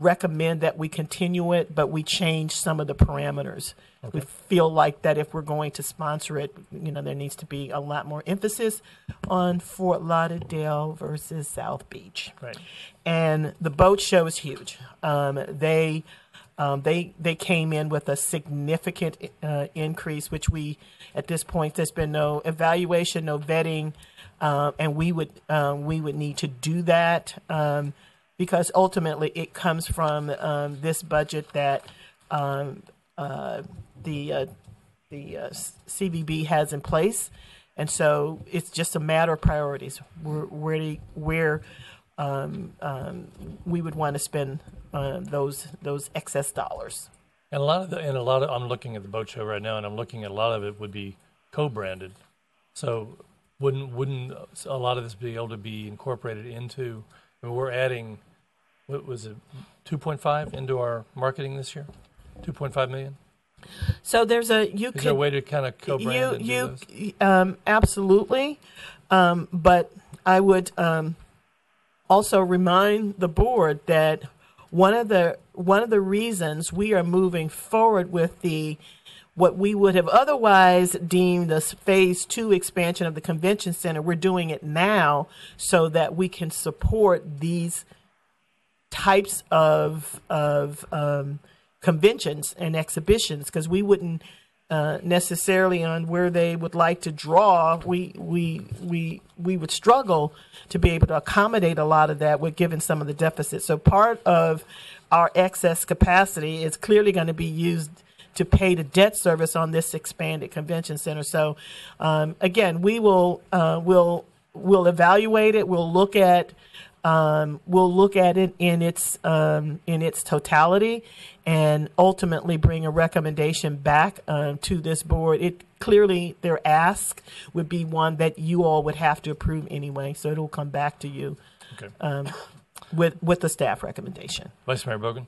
Recommend that we continue it, but we change some of the parameters. Okay. We feel like that if we're going to sponsor it, you know, there needs to be a lot more emphasis on Fort Lauderdale versus South Beach. Right. And the boat show is huge. They came in with a significant increase, which we, at this point, there's been no evaluation, no vetting, and we would need to do that. Because ultimately it comes from this budget that the CVB has in place, and so it's just a matter of priorities. Where we would want to spend those excess dollars. And a lot of I'm looking at the boat show right now, and I'm looking at a lot of it would be co-branded. So wouldn't a lot of this be able to be incorporated into? I mean, we're adding. What was it, 2.5 into our marketing this year? 2.5 million? So there's a, you could. Is there a way to kind of co-brand and do this? Absolutely. But I would also remind the board that one of the reasons we are moving forward with the, what we would have otherwise deemed a phase 2 expansion of the convention center, we're doing it now so that we can support these types of conventions and exhibitions, because we wouldn't necessarily on where they would like to draw, we would struggle to be able to accommodate a lot of that with given some of the deficits. So part of our excess capacity is clearly going to be used to pay the debt service on this expanded convention center. So again, we will evaluate it. We'll look at it in its totality, and ultimately bring a recommendation back to this board. It clearly their ask would be one that you all would have to approve anyway, so it'll come back to you. Okay. With the staff recommendation. Vice Mayor Bogan.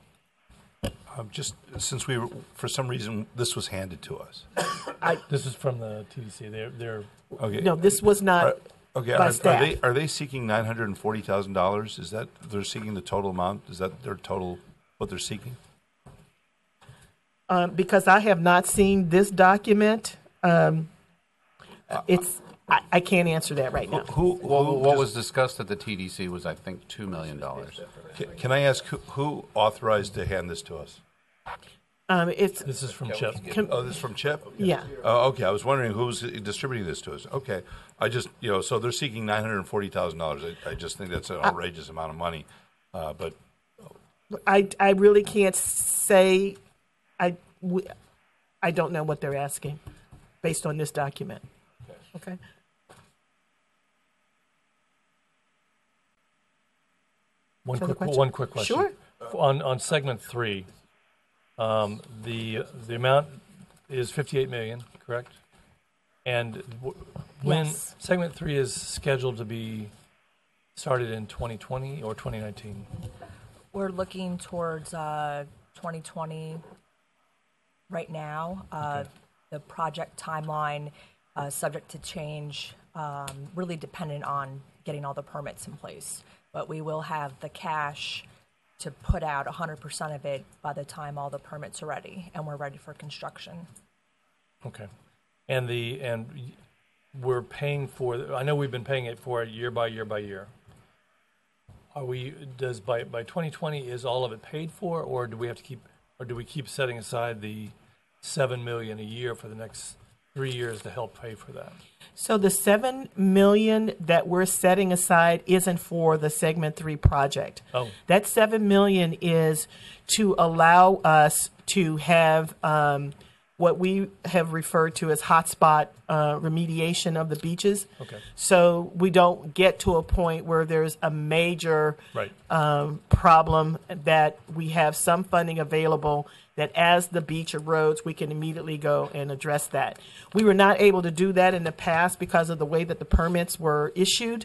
Just since we were, for some reason, this was handed to us. This is from the TDC. They're okay. No, this was not. Okay, are they seeking $940,000? Is that they're seeking the total amount? Is that their total what they're seeking? Because I have not seen this document, I can't answer that right now. What was discussed at the TDC was, I think, $2 million. Can I ask who authorized to hand this to us? This is from Chip. This is from Chip? Okay. Yeah. Okay, I was wondering who's distributing this to us. Okay, so they're seeking $940,000. I just think that's an outrageous amount of money. But I really can't say. I don't know what they're asking based on this document. Okay. One quick question. Sure. On segment 3, the amount is $58 million, correct? And when segment 3 is scheduled to be started in 2020 or 2019? We're looking towards 2020 right now. Okay. The project timeline. Subject to change, really dependent on getting all the permits in place. But we will have the cash to put out 100% of it by the time all the permits are ready and we're ready for construction. Okay. And we're paying for, I know we've been paying it for it year by year by year. Are we, by 2020 is all of it paid for, or do we have to keep, or do we keep setting aside the $7 million a year for the next 3 years to help pay for that? So the $7 million that we're setting aside isn't for the Segment 3 project. Oh. That $7 million is to allow us to have what we have referred to as hotspot remediation of the beaches. Okay. So we don't get to a point where there's a major problem, that we have some funding available that as the beach erodes, we can immediately go and address that. We were not able to do that in the past because of the way that the permits were issued.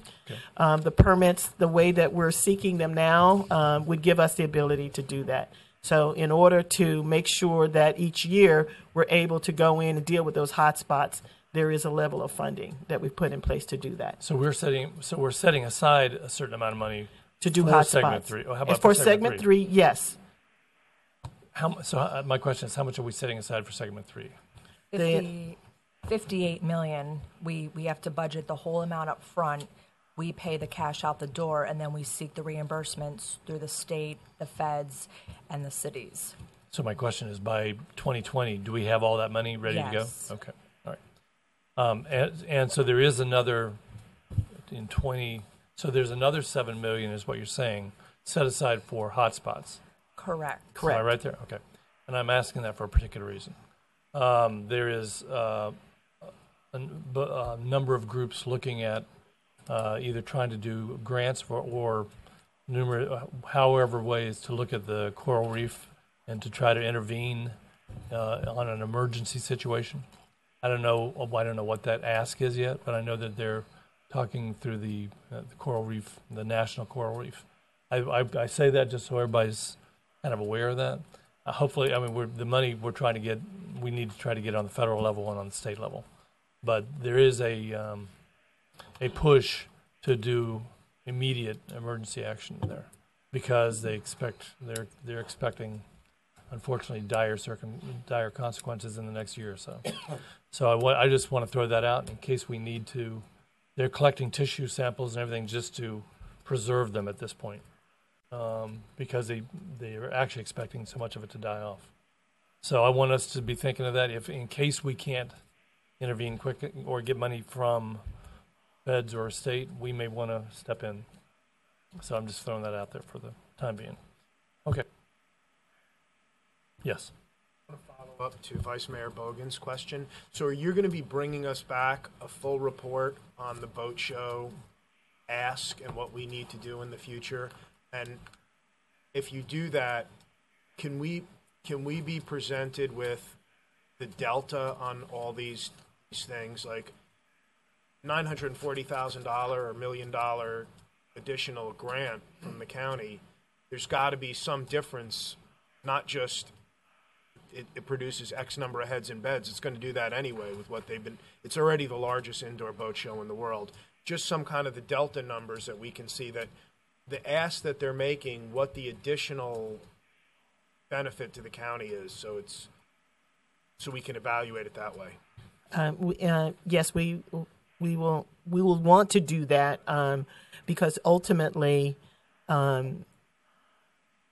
Okay. The permits, the way that we're seeking them now, would give us the ability to do that. So in order to make sure that each year we're able to go in and deal with those hot spots, there is a level of funding that we've put in place to do that. So we're setting aside a certain amount of money to do hot spots. For segment 3, yes. So my question is, how much are we setting aside for segment 3? $58 million. We have to budget the whole amount up front. We pay the cash out the door, and then we seek the reimbursements through the state, the feds, and the cities. So my question is, by 2020, do we have all that money ready to go? Okay. All right. And so there is another in 20. So there's another $7 million is what you're saying, set aside for hotspots. Correct. Am I right there? Okay. And I'm asking that for a particular reason. There is a number of groups looking at either trying to do grants or numerous, however, ways to look at the coral reef and to try to intervene on an emergency situation. I don't know what that ask is yet, but I know that they're talking through the coral reef, the national coral reef. I say that just so everybody's kind of aware of that. Hopefully, I mean, the money we're trying to get, we need to try to get on the federal level and on the state level. But there is a push to do immediate emergency action there, because they're expecting, unfortunately, dire consequences in the next year or so. So I just want to throw that out in case we need to. They're collecting tissue samples and everything just to preserve them at this point, because they are actually expecting so much of it to die off. So I want us to be thinking of that, if in case we can't intervene quick or get money from feds or state, we may want to step in. So I'm just throwing that out there for the time being. Okay. Yes. I want to follow up to Vice Mayor Bogan's question. So are you going to be bringing us back a full report on the boat show ask and what we need to do in the future? And if you do that, can we be presented with the delta on all these things, like $940,000 or $1 million additional grant from the county? There's got to be some difference, not just it produces X number of heads in beds. It's going to do that anyway with what they've been. It's already the largest indoor boat show in the world. Just some kind of the delta numbers that we can see, that the ask that they're making, what the additional benefit to the county is. So it's, so we can evaluate it that way. Yes, we will want to do that, because ultimately,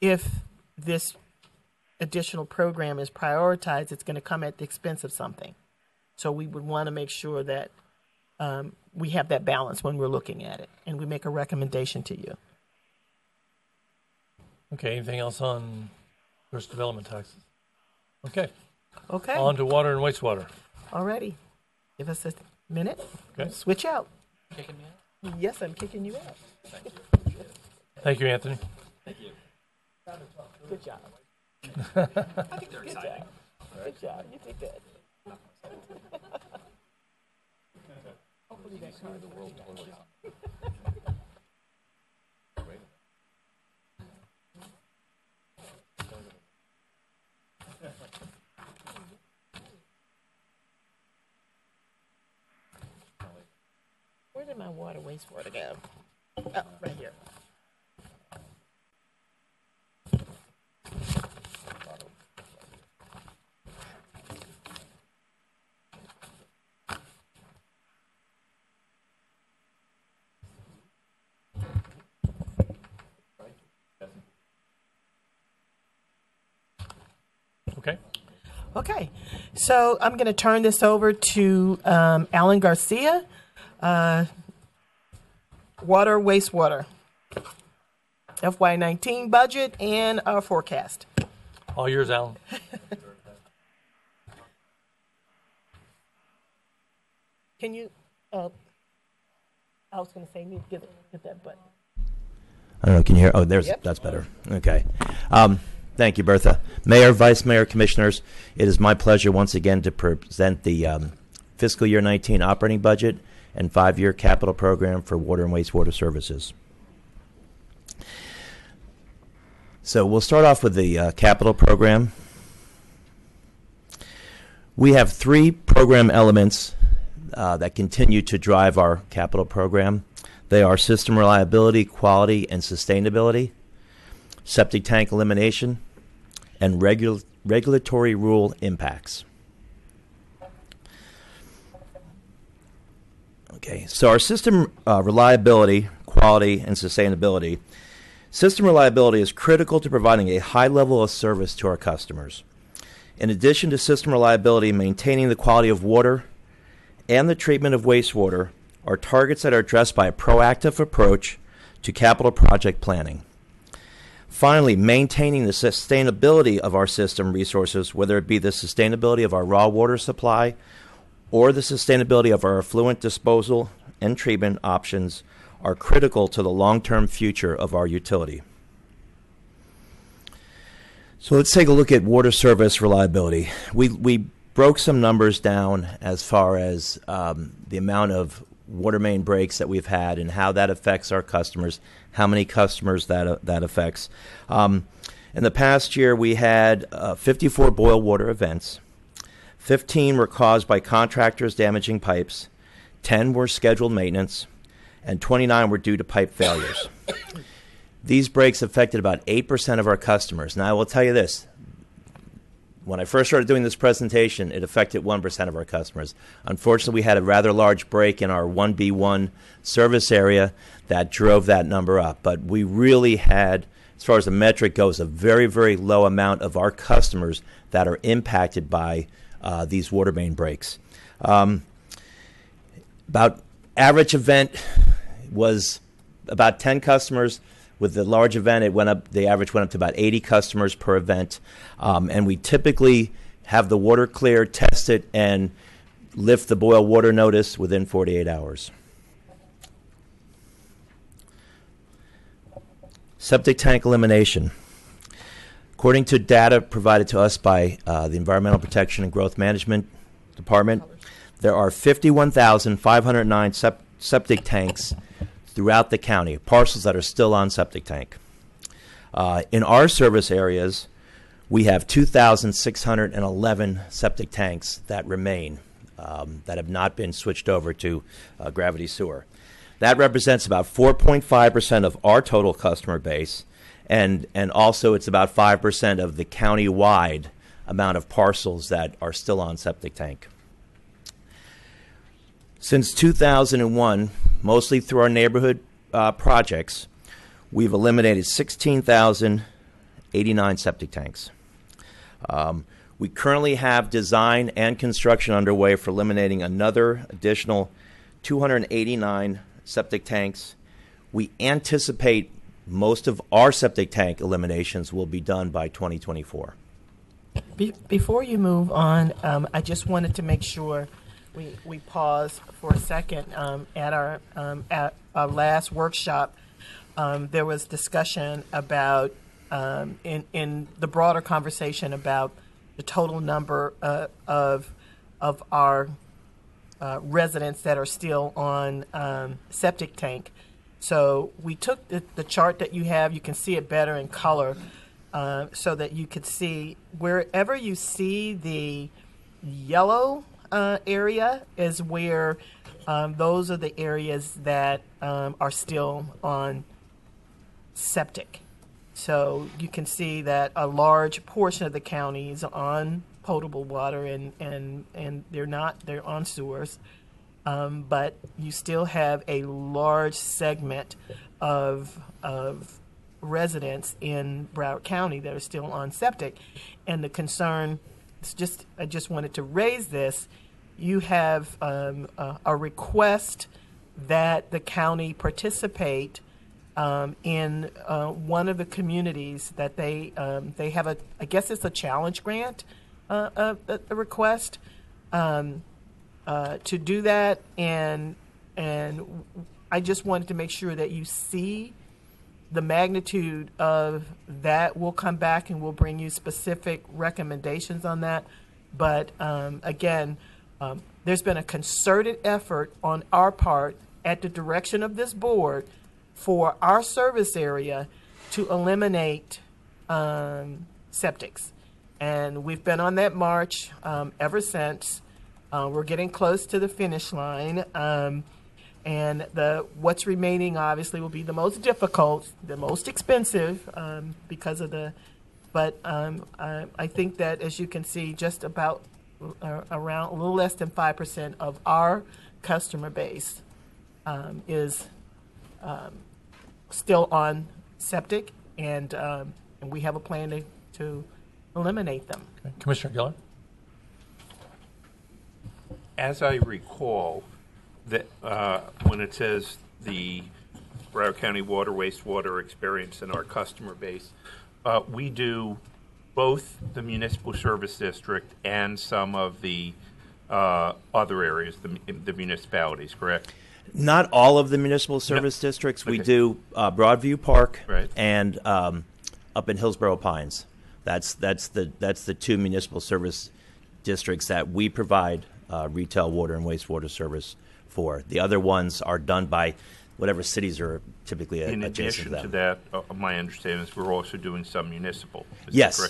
if this additional program is prioritized, it's going to come at the expense of something. So we would want to make sure that we have that balance when we're looking at it, and we make a recommendation to you. Okay, anything else on first development taxes? Okay. Okay. On to water and wastewater. Alrighty. Give us a minute. Okay. Switch out. Kicking me out? Yes, I'm kicking you out. Thank you. Thank you, Anthony. Thank you. Good job. I think they're exciting. Good job. You did good. Hopefully that comes the world totally out. Where did my wastewater go? Oh, right here. Okay. Okay. So I'm going to turn this over to Alan Garcia, water, wastewater, FY19 budget and our forecast. All yours, Alan. Can you? I was going to say, need to get that button. I don't know. Can you hear? Oh, there's. Yep. That's better. Okay. Thank you, Bertha. Mayor, Vice Mayor, Commissioners, it is my pleasure once again to present the fiscal year 19 operating budget and 5-year capital program for water and wastewater services. So we'll start off with the capital program. We have 3 program elements that continue to drive our capital program. They are system reliability, quality, and sustainability, septic tank elimination, and regulatory rule impacts. Okay, so our system reliability, quality, and sustainability. System reliability is critical to providing a high level of service to our customers. In addition to system reliability, maintaining the quality of water and the treatment of wastewater are targets that are addressed by a proactive approach to capital project planning. Finally, maintaining the sustainability of our system resources, whether it be the sustainability of our raw water supply or the sustainability of our effluent disposal and treatment options, are critical to the long-term future of our utility. So let's take a look at water service reliability. We broke some numbers down as far as the amount of water main breaks that we've had and how that affects our customers, how many customers that affects. In the past year, we had 54 boil water events. 15 were caused by contractors damaging pipes, 10 were scheduled maintenance, and 29 were due to pipe failures. These breaks affected about 8% of our customers. Now, I will tell you this. When I first started doing this presentation, it affected 1% of our customers. Unfortunately, we had a rather large break in our 1B1 service area that drove that number up. But we really had, as far as the metric goes, a very, very low amount of our customers that are impacted by these water main breaks. About average event was about 10 customers. With the large event, it went up. The average went up to about 80 customers per event, and we typically have the water clear, test it, and lift the boil water notice within 48 hours. Septic tank elimination. According to data provided to us by the Environmental Protection and Growth Management Department, there are 51,509 septic tanks throughout the county, parcels that are still on septic tank. In our service areas, We have 2,611 septic tanks that remain that have not been switched over to gravity sewer. That represents about 4.5% of our total customer base, and also it's about 5% of the county-wide amount of parcels that are still on septic tank. Since 2001, mostly through our neighborhood projects, we've eliminated 16,089 septic tanks. We currently have design and construction underway for eliminating another additional 289 septic tanks. We anticipate most of our septic tank eliminations will be done by 2024. Before you move on, I just wanted to make sure we pause for a second. At our last workshop, there was discussion about, in the broader conversation about the total number of our residents that are still on septic tank. So we took the chart that you have, you can see it better in color, so that you could see wherever you see the yellow area is where those are the areas that are still on septic. So you can see that a large portion of the county is on potable water, and they're on sewers, but you still have a large segment of residents in Broward County that are still on septic. And the concern, I just wanted to raise this, you have a request that the county participate in one of the communities that they have a, I guess it's a challenge grant, a request to do that, and I just wanted to make sure that you see the magnitude of that. We'll come back and we'll bring you specific recommendations on that, but again, there's been a concerted effort on our part at the direction of this board for our service area to eliminate septics. And we've been on that march ever since. We're getting close to the finish line. And what's remaining obviously will be the most difficult, the most expensive because of the, but I think that, as you can see, just about around a little less than 5% of our customer base is still on septic, and we have a plan to eliminate them. Okay. Commissioner Gillard? As I recall, that when it says the Broward County water wastewater experience in our customer base, we do both the municipal service district and some of the other areas, the municipalities, correct? Not all of the municipal service districts. Okay. We do Broadview Park, right, and up in Hillsborough Pines. That's the two municipal service districts that we provide retail water and wastewater service for. The other ones are done by whatever cities are typically adjacent to them. In addition to that, my understanding is we're also doing some municipal. Yes.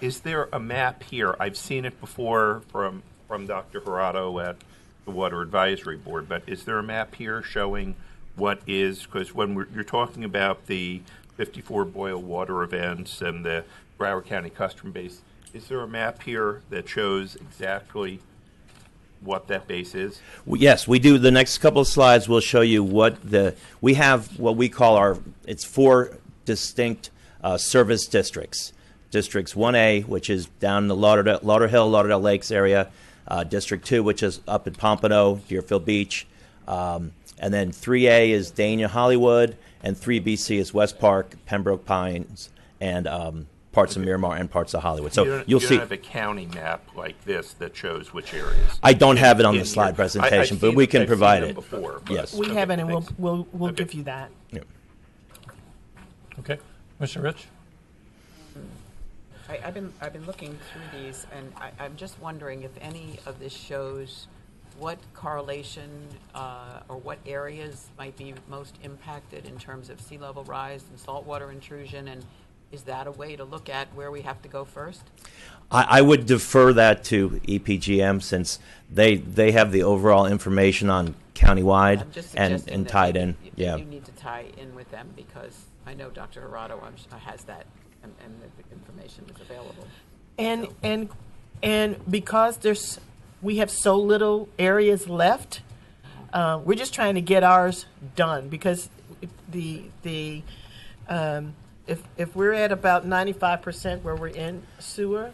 Is there a map here? I've seen it before from Dr. Hirado at the Water Advisory Board, but is there a map here showing what is, because when you're talking about the 54 boil water events and the Broward County customer base, is there a map here that shows exactly what that base is? Well, yes, we do. The next couple of slides will show you we have what we call it's four distinct service districts. Districts 1A, which is down in the Lauderdale Lakes area, District 2, which is up at Pompano, Deerfield Beach, and then 3A is Dania, Hollywood, and 3BC is West Park, Pembroke Pines, and parts of Miramar and parts of Hollywood. So you'll see. You don't have a county map like this that shows which areas. I don't have it on the slide presentation, but we can provide it. Yes, we have it, and we'll give you that. Yeah. Okay, Mr. Rich. I've been looking through these, and I'm just wondering if any of this shows what correlation or what areas might be most impacted in terms of sea level rise and saltwater intrusion, and Is that a way to look at where we have to go first? I would defer that to EPGM, since they have the overall information on countywide and tied in. You need to tie in with them, because I know Dr. Hirado has that, and the information is available. And because we have so little areas left, we're just trying to get ours done, because if we're at about 95% where we're in sewer,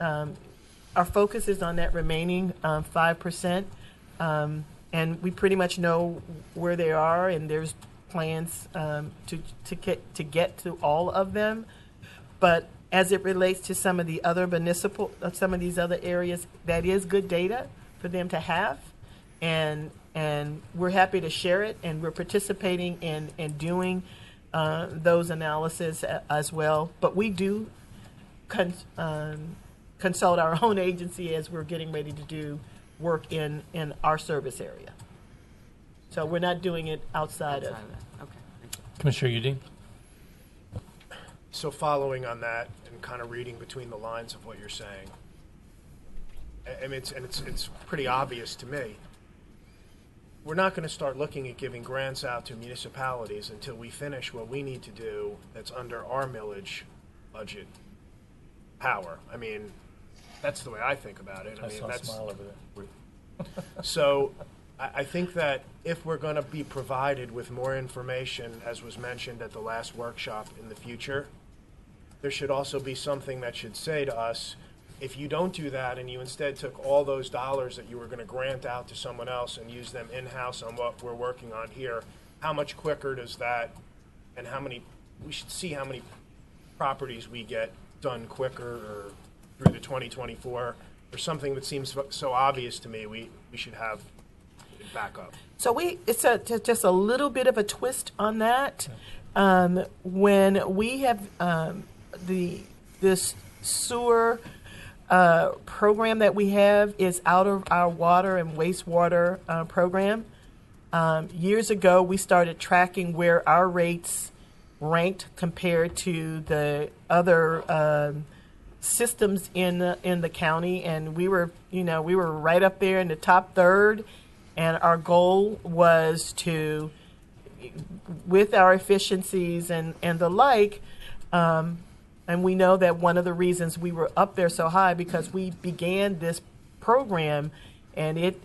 our focus is on that remaining 5%, and we pretty much know where they are, and there's plans to get to all of them. But as it relates to some of the other some of these other areas, that is good data for them to have, and we're happy to share it, and we're participating in doing those analysis as well. But we do consult our own agency as we're getting ready to do work in our service area. So we're not doing it outside of that. Okay. Thank you. Commissioner Udine. So following on that and kind of reading between the lines of what you're saying, it's pretty obvious to me. We're not going to start looking at giving grants out to municipalities until we finish what we need to do that's under our millage budget power. I mean, that's the way I think about it. I mean, that's a smile over there. So I think that if we're going to be provided with more information, as was mentioned at the last workshop, in the future, there should also be something that should say to us, if you don't do that and you instead took all those dollars that you were going to grant out to someone else and use them in-house on what we're working on here, how much quicker does that, and we should see how many properties we get done quicker or through the 2024, or something that seems so obvious to me we should have it back up. So it's just a little bit of a twist on that. When we have this sewer program that we have is out of our water and wastewater program. Years ago, we started tracking where our rates ranked compared to the other systems in the county, and we were right up there in the top third. And our goal was to, with our efficiencies and the like. And we know that one of the reasons we were up there so high, because we began this program, and it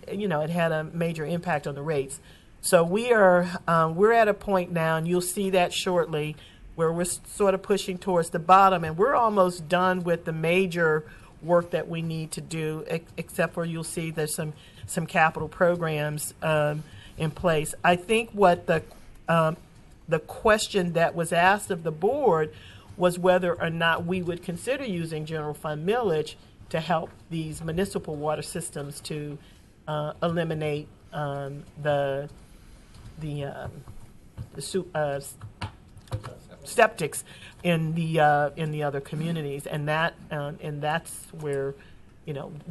had a major impact on the rates. So we're at a point now, and you'll see that shortly, where we're sort of pushing towards the bottom, and we're almost done with the major work that we need to do, except for you'll see there's some capital programs in place. I think what the question that was asked of the board was whether or not we would consider using general fund millage to help these municipal water systems to eliminate the septics in the other communities, and that's where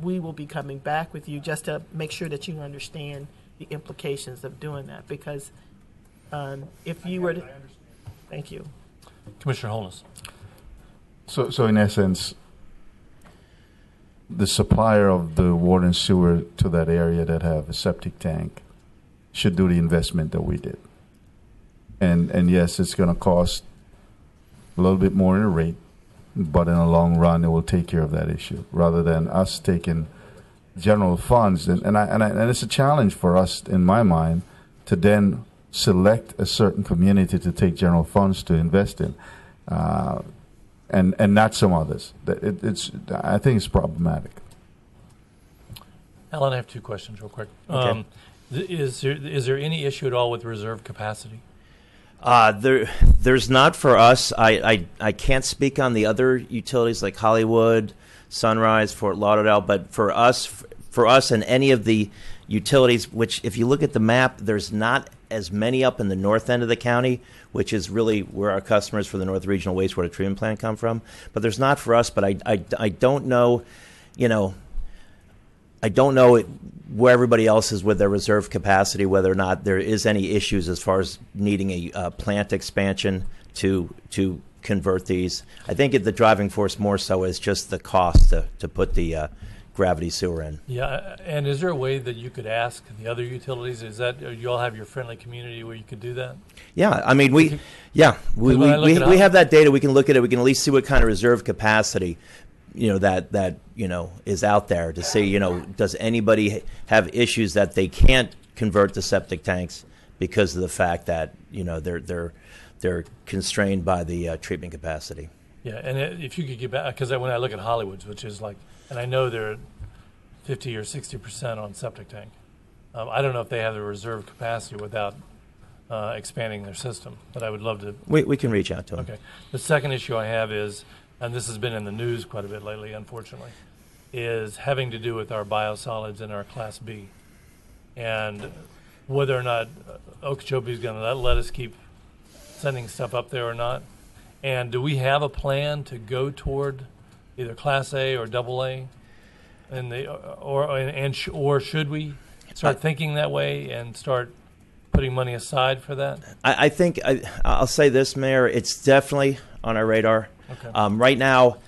we will be coming back with you, just to make sure that you understand the implications of doing that, because if you were to, thank you. Commissioner Holness. So in essence, the supplier of the water and sewer to that area that have a septic tank should do the investment that we did. And yes, it's going to cost a little bit more in a rate, but in the long run, it will take care of that issue, rather than us taking general funds. And it's a challenge for us, in my mind, to then select a certain community to take general funds to invest in, and not some others. I think it's problematic. Alan, I have two questions real quick. Okay. Is there any issue at all with reserve capacity? There's not for us. I can't speak on the other utilities like Hollywood, Sunrise, Fort Lauderdale, but for us and any of the utilities, which if you look at the map, there's not as many up in the north end of the county, which is really where our customers for the North Regional Wastewater Treatment Plant come from. But there's not for us. But I don't know, where everybody else is with their reserve capacity, whether or not there is any issues as far as needing a plant expansion to convert these. I think the driving force more so is just the cost to put the gravity sewer in. Yeah, and is there a way that you could ask the other utilities? Is that you all have your friendly community where you could do that? Yeah, I mean we have that data. We can look at it. We can at least see what kind of reserve capacity that is out there to see does anybody have issues that they can't convert the septic tanks because of the fact that they're constrained by the treatment capacity. Yeah, and if you could get back, because when I look at Hollywood's, which is like. And I know they're 50 or 60% on septic tank. I don't know if they have the reserve capacity without expanding their system, but I would love to. We can reach out to them. Okay. The second issue I have is, and this has been in the news quite a bit lately, unfortunately, is having to do with our biosolids and our Class B. And whether or not Okeechobee is going to let us keep sending stuff up there or not. And do we have a plan to go toward either Class A or Double A, or should we start thinking that way and start putting money aside for that? I think I'll say this, Mayor. It's definitely on our radar. Okay. Right now,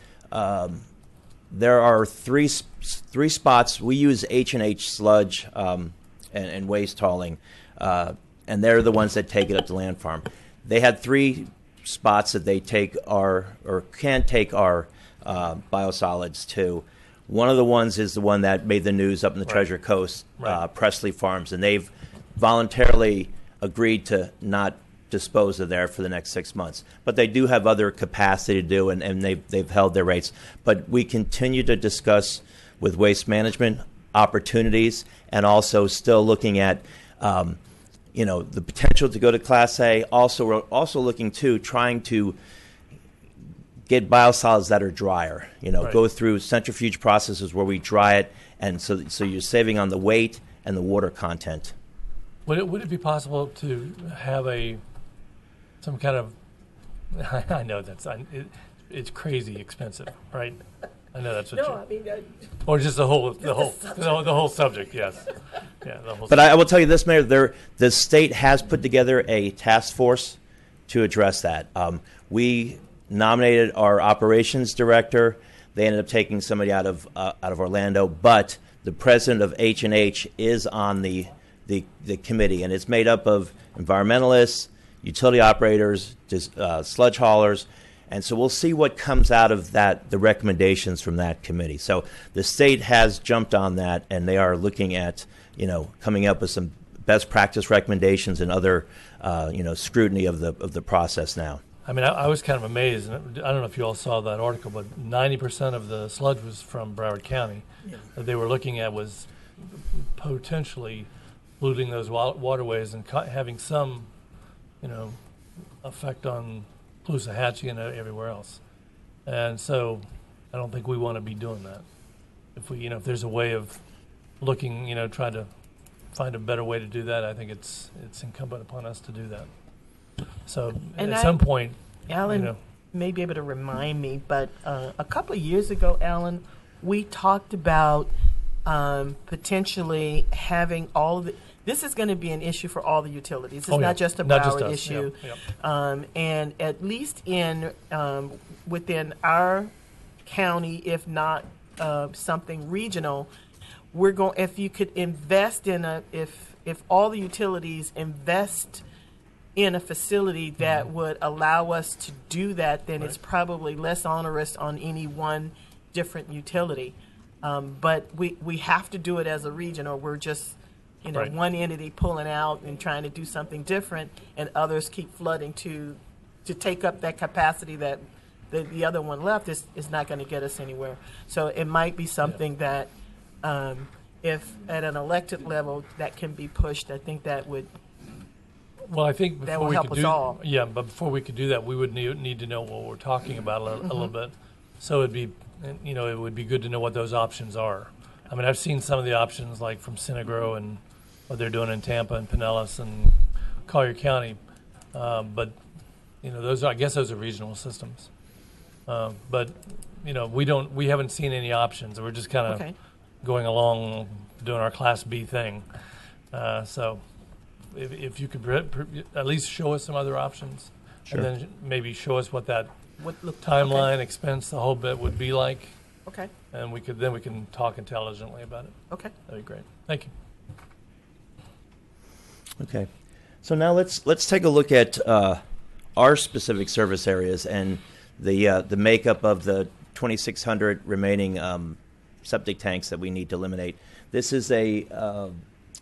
there are three spots. We use H&H sludge and waste hauling, and they're the ones that take it up to Land Farm. They had three spots that they take can take our biosolids too. One of the ones is the one that made the news up in the Treasure Coast, Presley Farms, and they've voluntarily agreed to not dispose of there for the next 6 months. But they do have other capacity to do, and they've held their rates. But we continue to discuss with waste management opportunities, and also still looking at the potential to go to Class A. Also, we're also looking to trying to get biosolids that are drier, go through centrifuge processes where we dry it, and so you're saving on the weight and the water content. Would it be possible to have some kind of, I know that's, it's crazy expensive, right? I know that's what or just the whole subject, yes. Yeah, the whole subject. But I will tell you this, Mayor, the state has put together a task force to address that. We nominated our operations director. They ended up taking somebody out of Orlando, but the president of H&H is on the committee, and it's made up of environmentalists, utility operators, sludge haulers, and so we'll see what comes out of that, the recommendations from that committee. So the state has jumped on that, and they are looking at coming up with some best practice recommendations and other scrutiny of the process now. I mean, I was kind of amazed, and I don't know if you all saw that article, but 90% of the sludge was from Broward County. Yeah. That they were looking at was potentially polluting those waterways and having some, effect on Caloosahatchee and everywhere else. And so I don't think we want to be doing that. If we, if there's a way of looking, trying to find a better way to do that, I think it's incumbent upon us to do that. So at some point, Alan may be able to remind me, but a couple of years ago, Alan, we talked about potentially having all of the – this is going to be an issue for all the utilities. It's not just a Broward issue. Yeah. Yeah. And at least within our county, if not something regional, we're going. If you could invest in if all the utilities invest in a facility that would allow us to do that, then it's probably less onerous on any one different utility. But we have to do it as a region, or we're just, one entity pulling out and trying to do something different, and others keep flooding to take up that capacity that the other one left is not going to get us anywhere. So it might be something that if at an elected level that can be pushed, I think that would... Well, I think before we could do that, we would need to know what we're talking about a little bit. So it'd be, it would be good to know what those options are. I mean, I've seen some of the options like from Sinagro and what they're doing in Tampa and Pinellas and Collier County, but those are regional systems. But we haven't seen any options. We're just kind of going along doing our Class B thing. So. If you could at least show us some other options, and then maybe show us what that what timeline, okay, expense, the whole bit would be like. Okay. And we could, then we can talk intelligently about it. Okay. That'd be great. Thank you. Okay. So now let's take a look at our specific service areas and the makeup of the 2,600 remaining septic tanks that we need to eliminate. This is a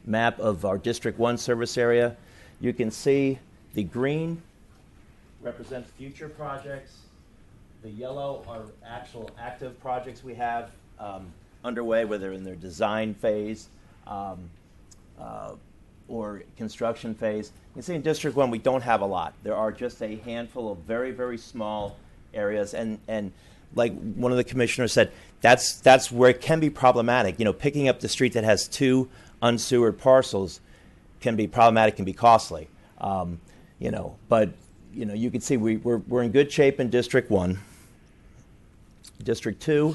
map of our District 1 service area. You can see the green represents future projects. The yellow are actual active projects we have underway, whether in their design phase or construction phase. You can see in District 1 we don't have a lot. There are just a handful of very, very small areas, and like one of the commissioners said, that's where it can be problematic. You know, picking up the street that has two unsewered parcels can be problematic, can be costly. You know, but you know, you can see we're in good shape in District 1. District 2,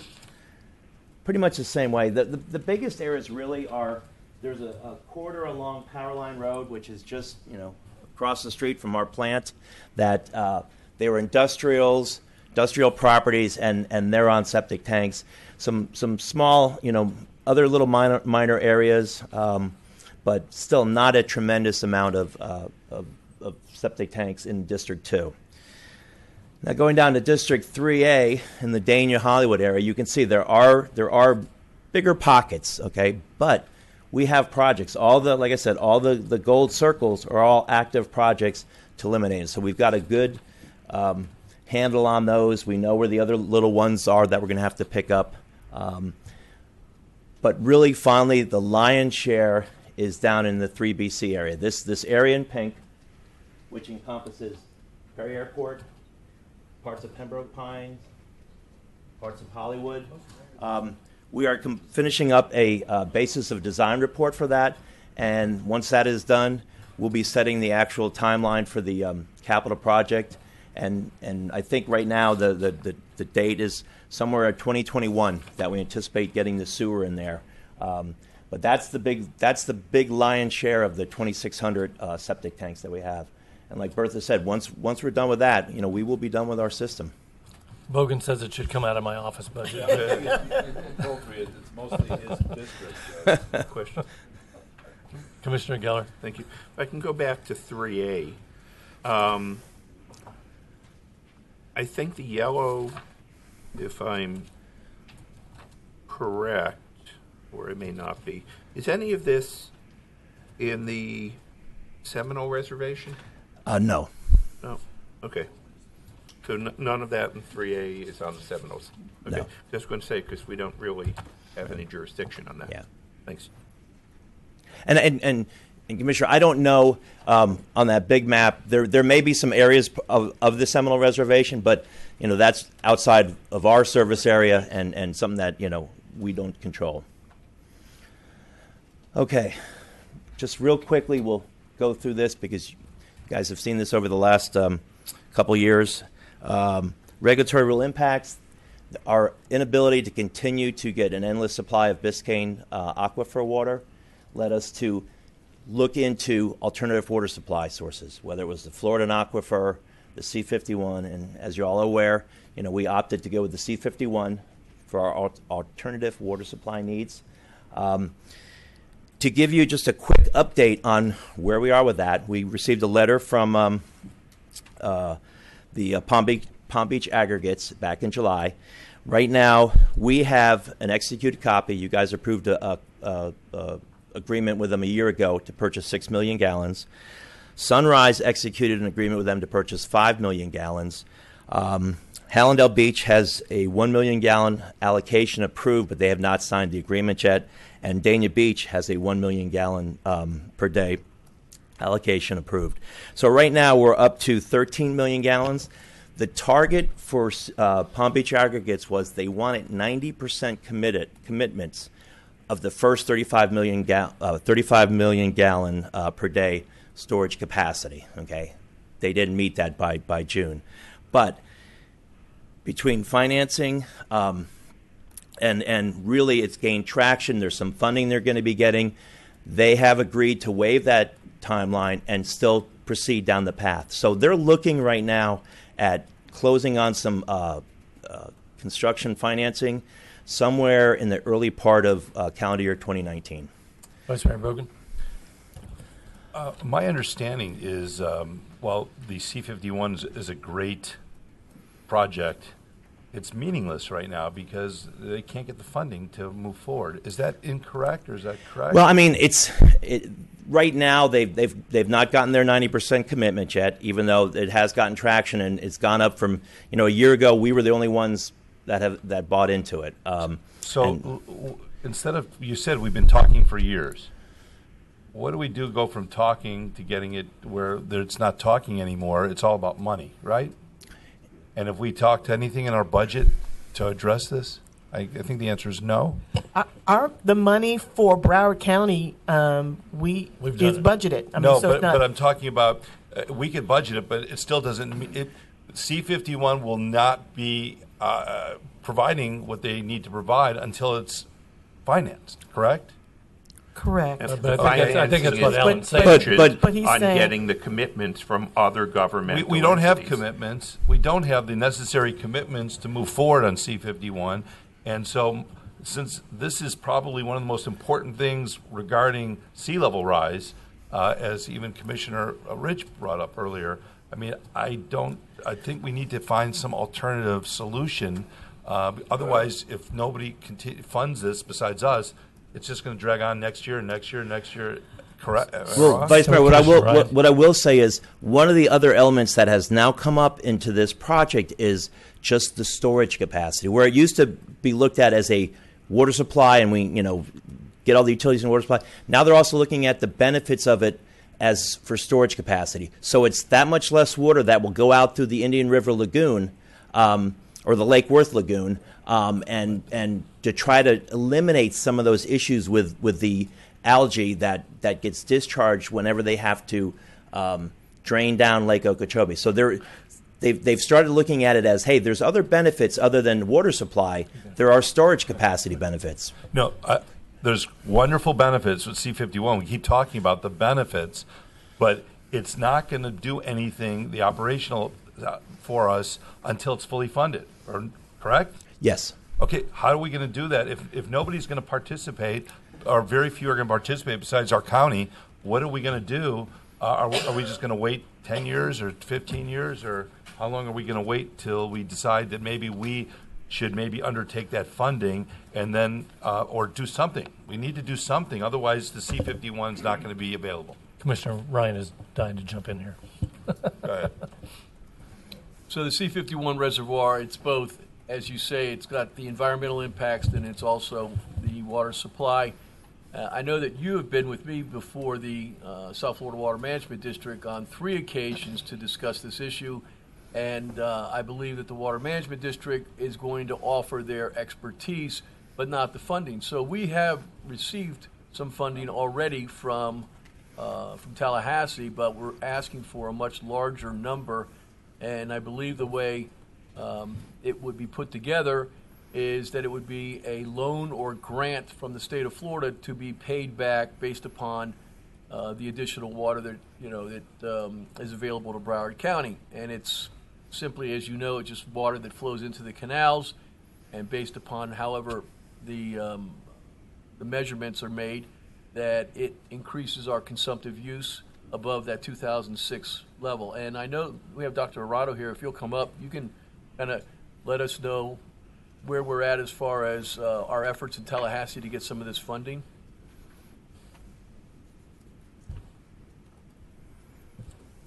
pretty much the same way. The biggest areas really are, there's a corridor along Powerline Road, which is just, you know, across the street from our plant, that they were industrial properties, and they're on septic tanks. Some small, you know, other little minor areas, but still not a tremendous amount of septic tanks in District 2. Now going down to District 3A in the Dania Hollywood area, you can see there are bigger pockets, okay, but we have projects. Like I said, all the gold circles are all active projects to eliminate. So we've got a good handle on those. We know where the other little ones are that we're going to have to pick up. But really, finally, the lion's share is down in the 3BC area. This area in pink, which encompasses Perry Airport, parts of Pembroke Pines, parts of Hollywood. We are finishing up a basis of design report for that, and once that is done, we'll be setting the actual timeline for the capital project. And I think right now the date is somewhere at 2021 that we anticipate getting the sewer in there. But that's the big lion's share of the 2,600 septic tanks that we have. And like Bertha said, once we're done with that, you know, we will be done with our system. Bogan says it should come out of my office budget. Appropriate. It's mostly his district. Question, Commissioner Geller. Thank you. If I can go back to 3A. I think the yellow, if I'm correct, or it may not be, is any of this in the Seminole Reservation? No. No. Okay. So none of that in 3A is on the Seminoles. Okay. No. Just going to say, because we don't really have any jurisdiction on that. Yeah. Thanks. And Commissioner, I don't know on that big map. There may be some areas of the Seminole Reservation, but you know that's outside of our service area and something that you know we don't control. Okay, just real quickly, we'll go through this because you guys have seen this over the last couple years. Regulatory rule impacts, our inability to continue to get an endless supply of Biscayne aquifer water, led us to look into alternative water supply sources, whether it was the Floridan aquifer, the C51, and as you're all aware, you know, we opted to go with the C51 for our alternative water supply needs. To give you just a quick update on where we are with that, we received a letter from the Palm Beach Aggregates back in July. Right now, we have an executed copy. You guys approved a agreement with them a year ago to purchase 6 million gallons. Sunrise executed an agreement with them to purchase 5 million gallons. Hallandale Beach has a 1 million gallon allocation approved, but they have not signed the agreement yet. And Dania Beach has a 1 million gallon per day allocation approved. So right now we're up to 13 million gallons. The target for Palm Beach Aggregates was they wanted 90% commitments of the first 35 million gallon per day storage capacity. Okay, they didn't meet that by June, but between financing and really it's gained traction. There's some funding they're going to be getting. They have agreed to waive that timeline and still proceed down the path. So they're looking right now at closing on some construction financing somewhere in the early part of calendar year 2019. Vice Mayor Brogan? My understanding is, while the C51 is a great project, it's meaningless right now because they can't get the funding to move forward. Is that incorrect or is that correct? Well, I mean, right now they've not gotten their 90% commitment yet, even though it has gotten traction and it's gone up from, you know, a year ago we were the only ones that bought into it. Instead of, you said we've been talking for years. What do we do? Go from talking to getting it where it's not talking anymore? It's all about money, right? And have we talked to anything in our budget to address this? I think the answer is no. The money for Broward County is budgeted. But I'm talking about we could budget it, but it still doesn't. C51 will not be providing what they need to provide until it's financed. Correct. Correct. I think that's what Alan's saying. But he's on saying, getting the commitments from other governments. We don't have commitments. We don't have the necessary commitments to move forward on C51. And so since this is probably one of the most important things regarding sea level rise, as even Commissioner Rich brought up earlier, I mean, I think we need to find some alternative solution. Otherwise, if nobody funds this besides us, it's just going to drag on next year. Correct. Well, Vice Mayor, what I will say is one of the other elements that has now come up into this project is just the storage capacity, where it used to be looked at as a water supply, and we get all the utilities and water supply. Now they're also looking at the benefits of it as for storage capacity. So it's that much less water that will go out through the Indian River Lagoon or the Lake Worth Lagoon, and to try to eliminate some of those issues with the algae that gets discharged whenever they have to drain down Lake Okeechobee. So they've started looking at it as, hey, there's other benefits other than water supply. There are storage capacity benefits. No, there's wonderful benefits with C51. We keep talking about the benefits, but it's not going to do anything, the operational for us, until it's fully funded, correct? Yes. Okay, how are we going to do that if nobody's going to participate, or very few are going to participate besides our county? What are we going to do? Are we just going to wait 10 years or 15 years, or how long are we going to wait till we decide that maybe we should undertake that funding and then or do something? We need to do something, otherwise the C51 is not going to be available. Commissioner Ryan is dying to jump in here. Go ahead. So the C51 reservoir, it's both, as you say, it's got the environmental impacts, and it's also the water supply. I know that you have been with me before the South Florida Water Management District on 3 occasions to discuss this issue, and I believe that the Water Management District is going to offer their expertise, but not the funding. So we have received some funding already from Tallahassee, but we're asking for a much larger number. And I believe the way it would be put together is that it would be a loan or grant from the state of Florida to be paid back based upon the additional water that is available to Broward County. And it's simply, as you know, it's just water that flows into the canals, and based upon however the measurements are made, that it increases our consumptive use above that 2006 level. And I know we have Dr. Arado here. If you'll come up, you can kind of let us know where we're at as far as our efforts in Tallahassee to get some of this funding.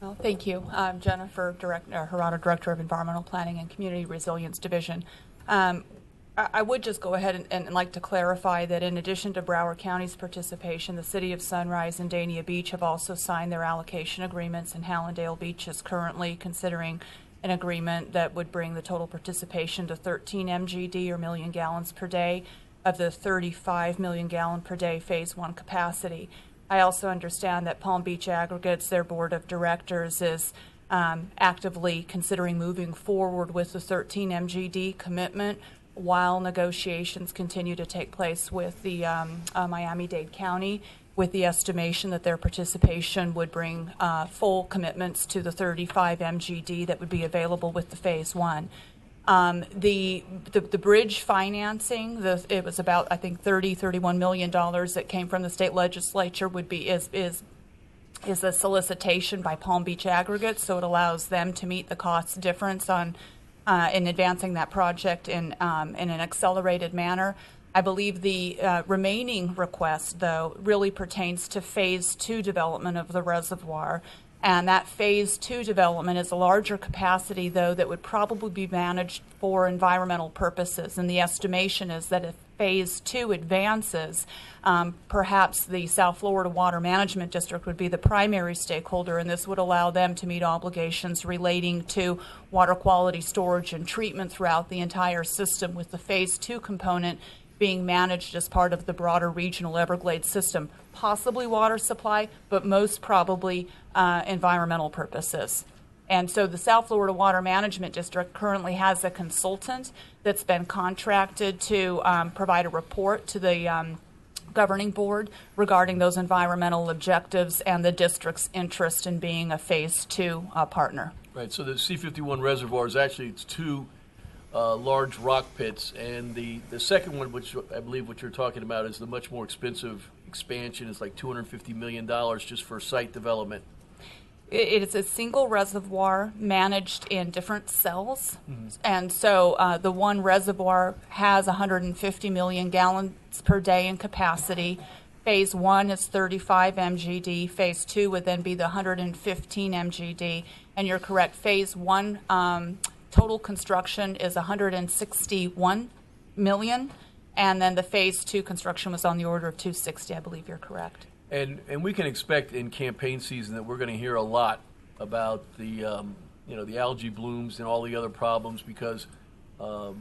Well, thank you. I'm Jennifer Arado, Director of Environmental Planning and Community Resilience Division. I would just go ahead and like to clarify that in addition to Broward County's participation, the City of Sunrise and Dania Beach have also signed their allocation agreements, and Hallandale Beach is currently considering an agreement that would bring the total participation to 13 MGD or million gallons per day of the 35 million gallon per day phase 1 capacity. I also understand that Palm Beach Aggregates, their board of directors, is actively considering moving forward with the 13 MGD commitment while negotiations continue to take place with the Miami-Dade County, with the estimation that their participation would bring full commitments to the 35 MGD that would be available with the phase one. The bridge financing, it was about, I think, $31 million that came from the state legislature would be is a solicitation by Palm Beach Aggregates, so it allows them to meet the cost difference on in advancing that project in an accelerated manner. I believe the remaining request, though, really pertains to phase two development of the reservoir. And that phase two development is a larger capacity, though, that would probably be managed for environmental purposes. And the estimation is that if phase two advances, perhaps the South Florida Water Management District would be the primary stakeholder, and this would allow them to meet obligations relating to water quality storage and treatment throughout the entire system, with the phase two component being managed as part of the broader regional Everglades system, possibly water supply, but most probably environmental purposes. And so the South Florida Water Management District currently has a consultant that's been contracted to provide a report to the governing board regarding those environmental objectives and the district's interest in being a phase two partner. Right, so the C51 reservoir is actually, it's two large rock pits, and the second one, which I believe what you're talking about, is the much more expensive expansion. It's like $250 million just for site development. It is a single reservoir managed in different cells, and so the one reservoir has 150 million gallons per day in capacity. Phase one is 35 MGD. Phase two would then be the 115 MGD, and you're correct. Phase one total construction is 161 million, and then the phase two construction was on the order of 260. I believe you're correct. And we can expect in campaign season that we're going to hear a lot about the the algae blooms and all the other problems, because the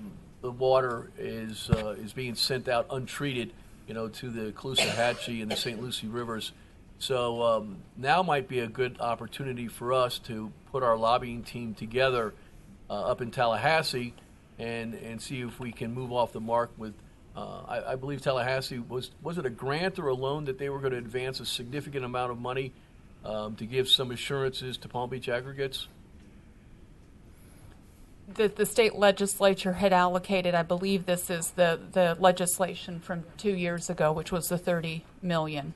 water is being sent out untreated, to the Caloosahatchee and the St. Lucie rivers. So now might be a good opportunity for us to put our lobbying team together up in Tallahassee and see if we can move off the mark with, I believe Tallahassee, was it a grant or a loan that they were going to advance a significant amount of money to give some assurances to Palm Beach Aggregates? The state legislature had allocated, I believe this is the legislation from 2 years ago, which was the $30 million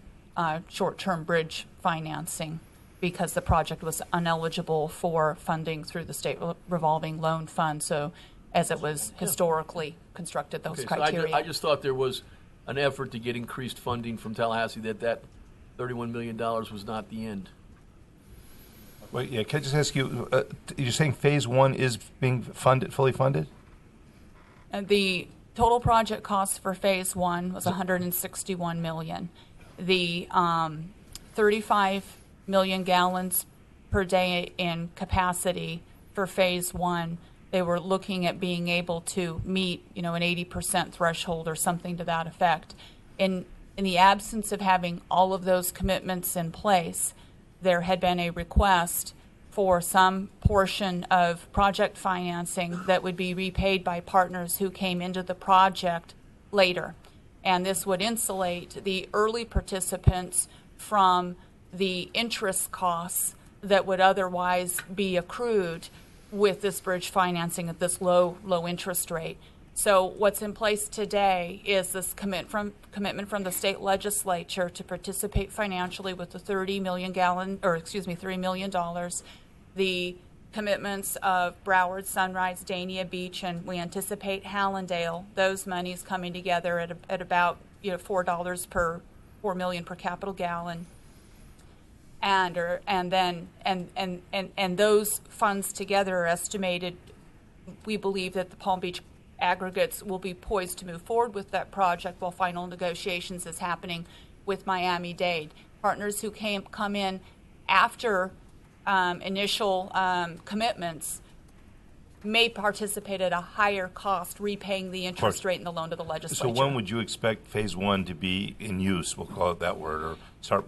short-term bridge financing, because the project was ineligible for funding through the state revolving loan fund, so as it was historically constructed, those criteria. So I just thought there was an effort to get increased funding from Tallahassee, that $31 million was not the end. Well, yeah, can I just ask you, you're saying phase one is being funded, fully funded? And the total project cost for phase one was $161 million. The 35 million gallons per day in capacity for phase one, they were looking at being able to meet, an 80% threshold or something to that effect. In the absence of having all of those commitments in place, there had been a request for some portion of project financing that would be repaid by partners who came into the project later. And this would insulate the early participants from the interest costs that would otherwise be accrued with this bridge financing at this low interest rate. So what's in place today is this commitment from the state legislature to participate financially with the $3 million. The commitments of Broward, Sunrise, Dania Beach, and we anticipate Hallandale, those monies coming together at about $4 per 4 million per capital gallon. And those funds together are estimated. We believe that the Palm Beach Aggregates will be poised to move forward with that project while final negotiations is happening with Miami-Dade. Partners who come in after initial commitments may participate at a higher cost, repaying the interest rate and the loan to the legislature. So when would you expect phase one to be in use? We'll call it that word, or start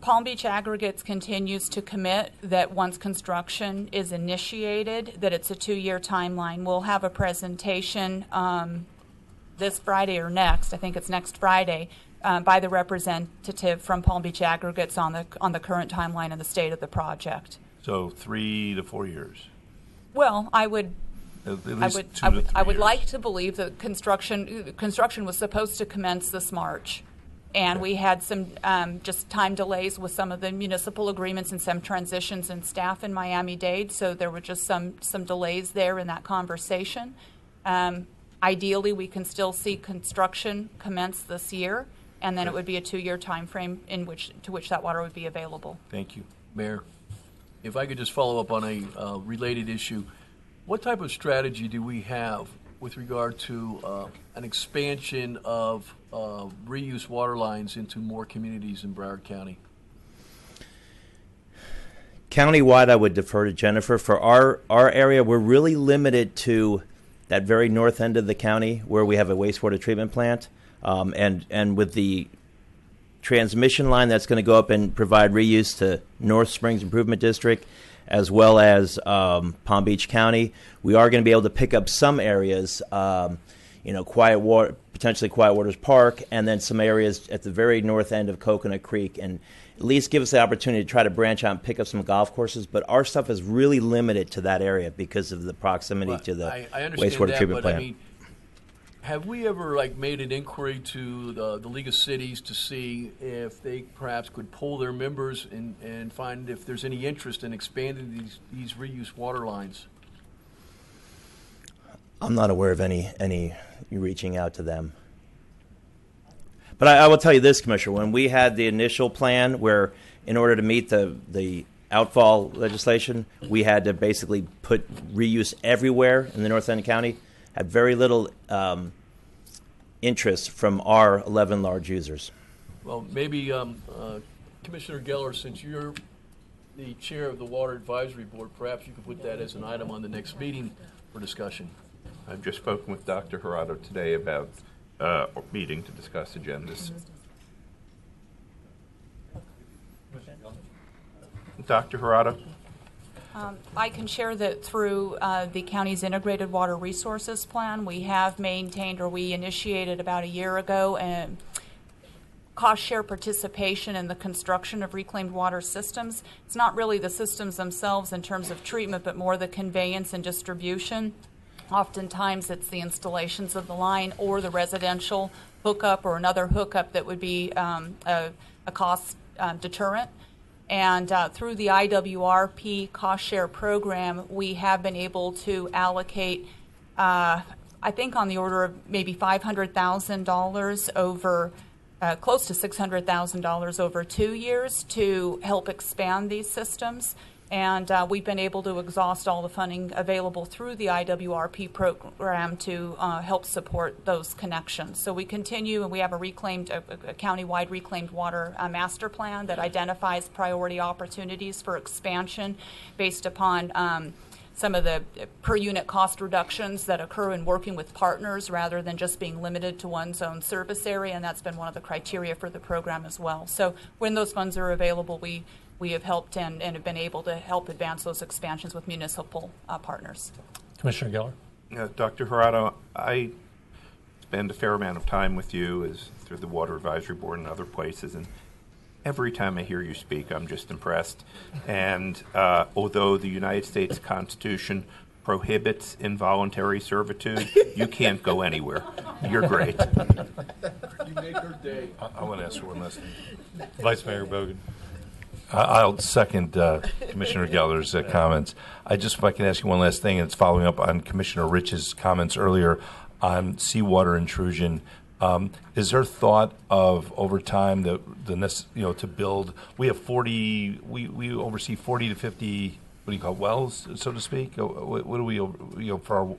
Palm Beach Aggregates continues to commit that once construction is initiated, that it's a 2-year timeline. We'll have a presentation this Friday or next, I think it's next Friday, by the representative from Palm Beach Aggregates on the current timeline and the state of the project. So 3 to 4 years. Well, I would like to believe that construction was supposed to commence this March. And we had some just time delays with some of the municipal agreements and some transitions in staff in Miami-Dade, so there were just some delays there in that conversation. Ideally, we can still see construction commence this year, and then it would be a 2-year time frame to which that water would be available. Thank you. Mayor, if I could just follow up on a related issue. What type of strategy do we have with regard to an expansion of reuse water lines into more communities in Broward County? Countywide, I would defer to Jennifer. For our area, we're really limited to that very north end of the county where we have a wastewater treatment plant. And with the transmission line that's going to go up and provide reuse to North Springs Improvement District, as well as Palm Beach County, we are going to be able to pick up some areas, potentially Quiet Waters Park, and then some areas at the very north end of Coconut Creek, and at least give us the opportunity to try to branch out and pick up some golf courses. But our stuff is really limited to that area because of the proximity to the wastewater treatment plant. I mean, have we ever made an inquiry to the League of Cities to see if they perhaps could poll their members and find if there's any interest in expanding these reuse water lines? I'm not aware of any reaching out to them. But I will tell you this, Commissioner, when we had the initial plan where in order to meet the outfall legislation, we had to basically put reuse everywhere in the north end of the county, had very little interest from our 11 large users. Well, maybe Commissioner Geller, since you're the chair of the Water Advisory Board, perhaps you could put that as an item on the next meeting for discussion. I've just spoken with Dr. Gerardo today about a meeting to discuss agendas. Dr. Gerardo? I can share that through the county's integrated water resources plan, we have maintained, or we initiated about a year ago, cost share participation in the construction of reclaimed water systems. It's not really the systems themselves in terms of treatment, but more the conveyance and distribution. Oftentimes it's the installations of the line or the residential hookup or another hookup that would be a cost deterrent. And through the IWRP cost share program, we have been able to allocate, I think on the order of maybe $500,000 over, close to $600,000 over 2 years to help expand these systems. And we've been able to exhaust all the funding available through the IWRP program to help support those connections. So we continue, and we have a county-wide reclaimed water master plan that identifies priority opportunities for expansion based upon some of the per-unit cost reductions that occur in working with partners rather than just being limited to one's own service area, and that's been one of the criteria for the program as well. So when those funds are available, we have helped and have been able to help advance those expansions with municipal partners. Commissioner Geller. Dr. Gerardo, I spend a fair amount of time with you through the Water Advisory Board and other places, and every time I hear you speak, I'm just impressed. And although the United States Constitution prohibits involuntary servitude, you can't go anywhere. You're great. You make her day. I want to ask one last thing. Vice Mayor Bogan. I'll second Commissioner Geller's comments. If I can ask you one last thing, and it's following up on Commissioner Rich's comments earlier on seawater intrusion. Is there thought of over time to build? We have 40. We oversee 40 to 50. What do you call wells, so to speak? What do we for our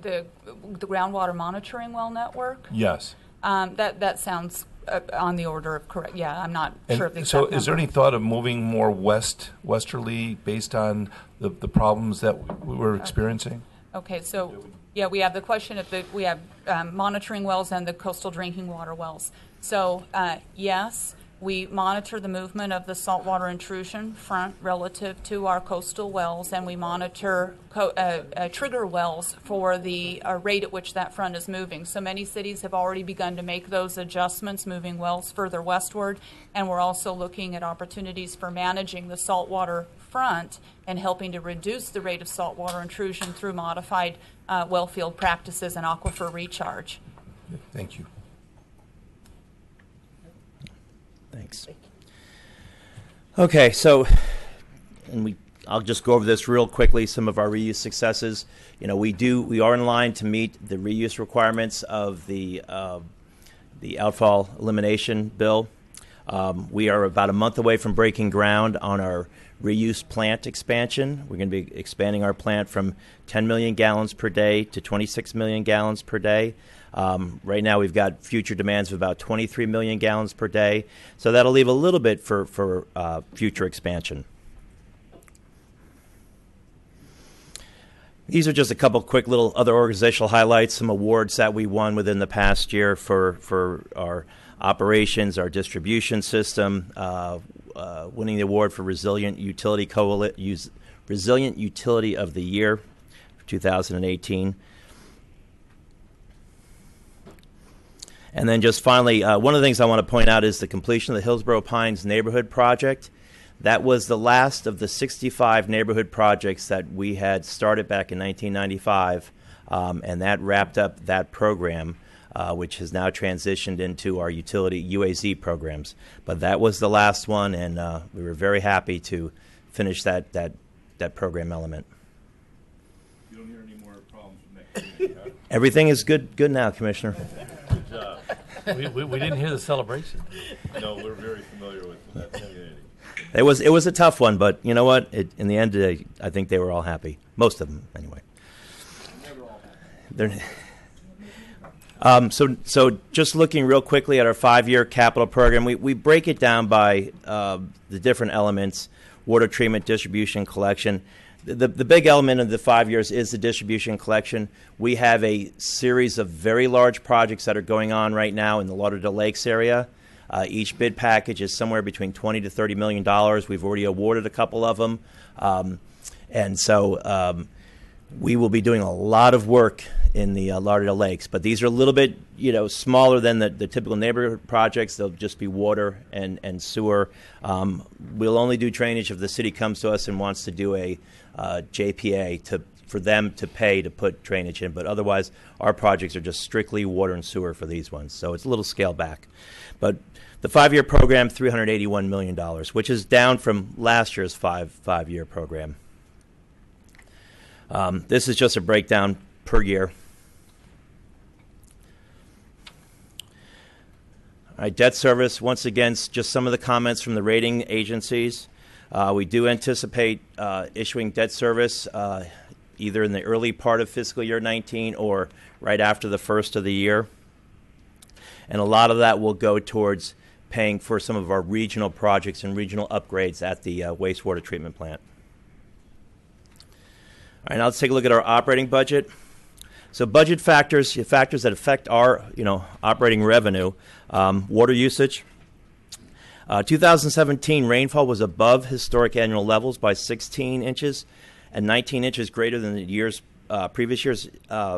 the groundwater monitoring well network? Yes. That sounds. On the order of correct, yeah, I'm not sure of the exact number. Is there any thought of moving more westerly based on the problems that we're experiencing? Okay, so yeah, we have the question of we have monitoring wells and the coastal drinking water wells. So yes, We monitor the movement of the saltwater intrusion front relative to our coastal wells, and we monitor trigger wells for the rate at which that front is moving. So many cities have already begun to make those adjustments, moving wells further westward, and we're also looking at opportunities for managing the saltwater front and helping to reduce the rate of saltwater intrusion through modified well field practices and aquifer recharge. Thank you. Thanks. Okay, so, and I'll just go over this real quickly, some of our reuse successes. You know, we are in line to meet the reuse requirements of the outfall elimination bill. We are about a month away from breaking ground on our reuse plant expansion. We're going to be expanding our plant from 10 million gallons per day to 26 million gallons per day. Right now we've got future demands of about 23 million gallons per day, so that'll leave a little bit for future expansion. These are just a couple quick little other organizational highlights, some awards that we won within the past year for our operations, our distribution system, winning the award for Resilient Utility Resilient Utility of the Year for 2018. And then just finally, one of the things I want to point out is the completion of the Hillsborough Pines Neighborhood Project. That was the last of the 65 neighborhood projects that we had started back in 1995, and that wrapped up that program, which has now transitioned into our utility UAZ programs. But that was the last one, and we were very happy to finish that program element. You don't hear any more problems with next year. Everything is good now, Commissioner. We didn't hear the celebration. No, we're very familiar with that 1980. It was a tough one, but you know what? In the end of the day, I think they were all happy. Most of them, anyway. They were all happy. So just looking real quickly at our 5-year capital program, we break it down by the different elements: water treatment, distribution, collection. The big element of the 5 years is the distribution collection. We have a series of very large projects that are going on right now in the Lauderdale Lakes area. Each bid package is somewhere between $20 to $30 million. We've already awarded a couple of them, and so we will be doing a lot of work in the Lauderdale Lakes. But these are a little bit, smaller than the typical neighborhood projects. They'll just be water and sewer. We'll only do drainage if the city comes to us and wants to do a JPA for them to pay to put drainage in, but otherwise our projects are just strictly water and sewer for these ones, so it's a little scaled back. But the 5-year program, $381 million, which is down from last year's five-year program. This is just a breakdown per year. All right, debt service, once again, just some of the comments from the rating agencies. We do anticipate issuing debt service either in the early part of fiscal year 19 or right after the first of the year. And a lot of that will go towards paying for some of our regional projects and regional upgrades at the wastewater treatment plant. All right, now let's take a look at our operating budget. So budget factors that affect our operating revenue, water usage. 2017 rainfall was above historic annual levels by 16 inches. And 19 inches greater than the previous year's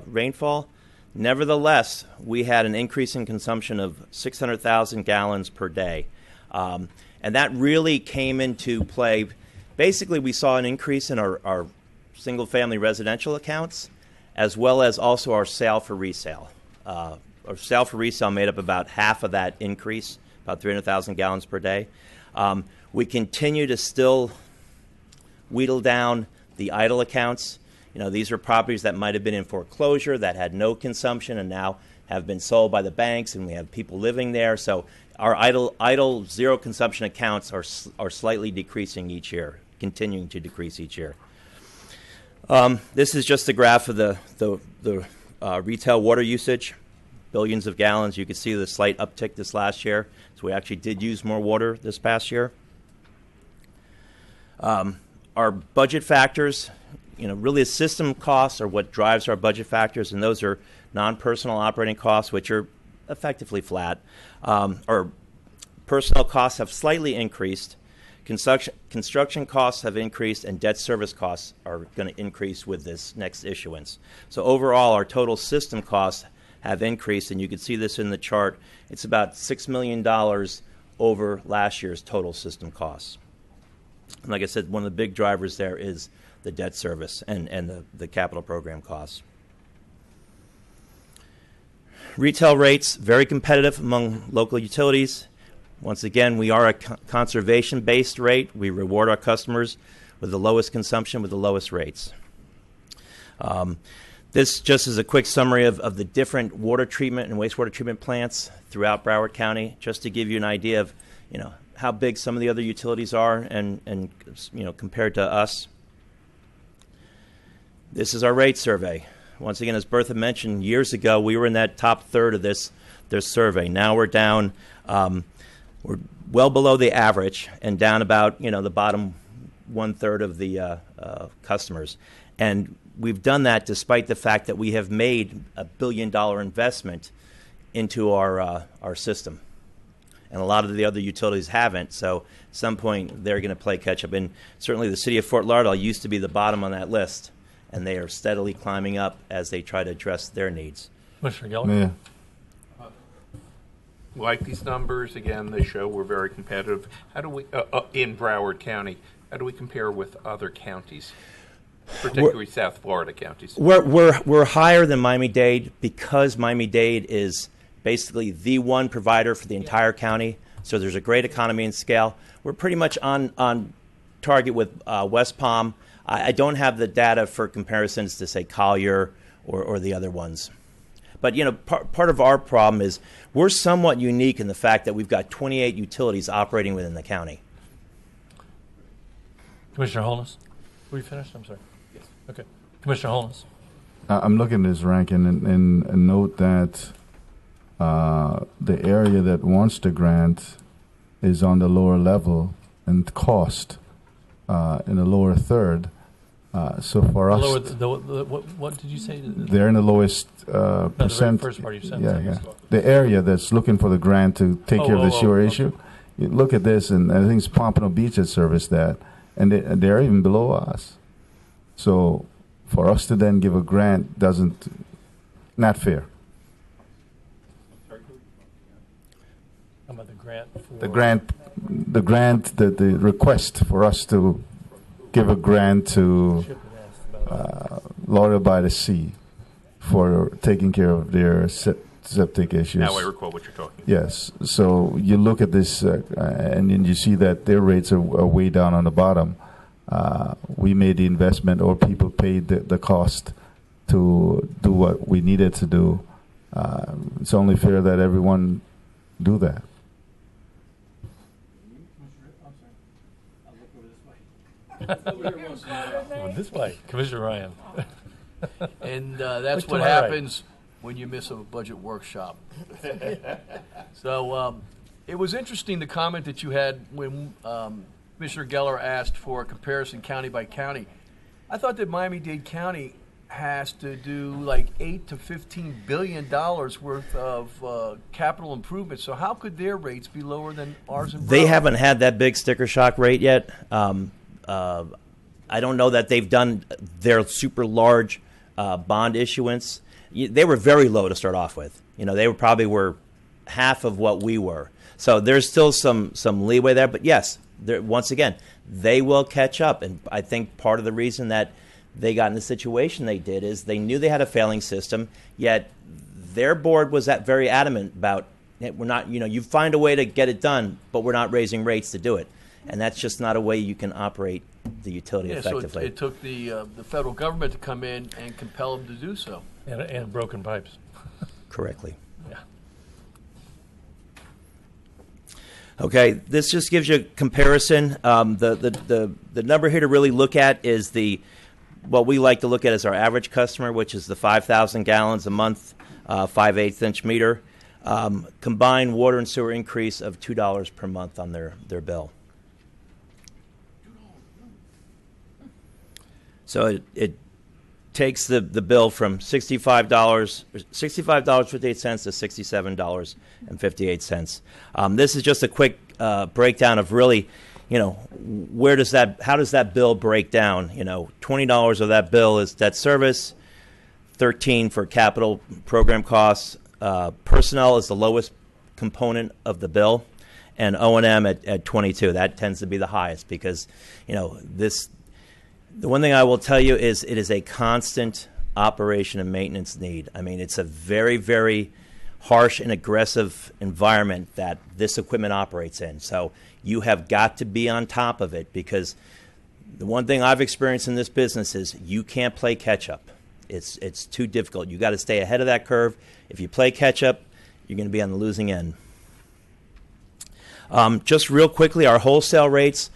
rainfall. Nevertheless, we had an increase in consumption of 600,000 gallons per day. And that really came into play. Basically, we saw an increase in our single-family residential accounts, as well as also our sale for resale. Our sale for resale made up about half of that increase, about 300,000 gallons per day. We continue to still wheedle down the idle accounts. These are properties that might have been in foreclosure that had no consumption and now have been sold by the banks, and we have people living there. So our idle zero consumption accounts are slightly decreasing each year, continuing to decrease each year. This is just a graph of the retail water usage, billions of gallons. You can see the slight uptick this last year. So we actually did use more water this past year. Our budget factors, really system costs are what drives our budget factors, and those are non-personal operating costs, which are effectively flat. Our Personnel costs have slightly increased. Construction costs have increased, and debt service costs are going to increase with this next issuance. So overall, our total system costs have increased, and you can see this in the chart. It's about $6 million over last year's total system costs. And like I said, one of the big drivers there is the debt service and the capital program costs. Retail rates, very competitive among local utilities. Once again, we are a conservation-based rate. We reward our customers with the lowest consumption with the lowest rates. This just is a quick summary of the different water treatment and wastewater treatment plants throughout Broward County, just to give you an idea of, you know, how big some of the other utilities are and you know, compared to us. This is our rate survey. Once again, as Bertha mentioned, years ago, we were in that top third of this survey. Now we're down, we're well below the average and down about, you know, the bottom one-third of the customers. And we've done that despite the fact that we have made a $1 billion investment into our system. And a lot of the other utilities haven't, so at some point they're going to play catch-up. And certainly the city of Fort Lauderdale used to be the bottom on that list, and they are steadily climbing up as they try to address their needs. Mr. Gallagher? Like these numbers, again, they show we're very competitive. How do we, in Broward County, how do we compare with other counties, particularly South Florida counties? We're higher than Miami-Dade because Miami-Dade is basically the one provider for the entire county, so there's a great economy in scale. We're pretty much on target with West Palm. I don't have the data for comparisons to, say, Collier or the other ones. But, you know, part of our problem is we're somewhat unique in the fact that we've got 28 utilities operating within the county. Commissioner Holness? Were you finished? I'm sorry. Yes. Okay. Commissioner Holness? I'm looking at this ranking and note that the area that wants the grant is on the lower level and cost in the lower third. So for us, what did you say? They're in the lowest percent. The first part you said. Yeah. The area that's looking for the grant to take care of the sewer issue. You look at this, and I think it's Pompano Beach that serviced that, and they're even below us. So for us to then give a grant not fair. How about the grant? The request for us to give a grant to Lauderdale-by-the-Sea for taking care of their septic issues. Now I recall what you're talking about. Yes. So you look at this, and then you see that their rates are way down on the bottom. We made the investment, or people paid the cost to do what we needed to do. It's only fair that everyone do that. This way, Commissioner Ryan. And that's what happens when you miss a budget workshop. So it was interesting, the comment that you had when Commissioner Geller asked for a comparison county by county. I thought that Miami-Dade County has to do like $8 to $15 billion worth of capital improvements. So how could their rates be lower than ours? They haven't had that big sticker shock rate yet. I don't know that they've done their super large bond issuance. They were very low to start off with. You know, they were probably half of what we were. So there's still some leeway there. But yes, once again, they will catch up. And I think part of the reason that they got in the situation they did is they knew they had a failing system. Yet their board was very adamant about it. We're not. You know, you find a way to get it done, but we're not raising rates to do it. And that's just not a way you can operate the utility effectively. So it took the federal government to come in and compel them to do so. And broken pipes. Correctly. Yeah. Okay, this just gives you a comparison. The number here to really look at is what we like to look at is our average customer, which is the 5,000 gallons a month, 5/8 inch meter, combined water and sewer increase of $2 per month on their bill. So it takes the bill from $65.58 to $67.58. This is just a quick breakdown of really, you know, where does that, how does that bill break down? You know, $20 of that bill is debt service, $13 for capital program costs. Personnel is the lowest component of the bill, and O&M at 22. That tends to be the highest because, you know, this, the one thing I will tell you is it is a constant operation and maintenance need. I mean, it's a very, very harsh and aggressive environment that this equipment operates in. So you have got to be on top of it, because the one thing I've experienced in this business is you can't play catch up. It's too difficult. You got to stay ahead of that curve. If you play catch up, you're going to be on the losing end. Just real quickly, our wholesale rates.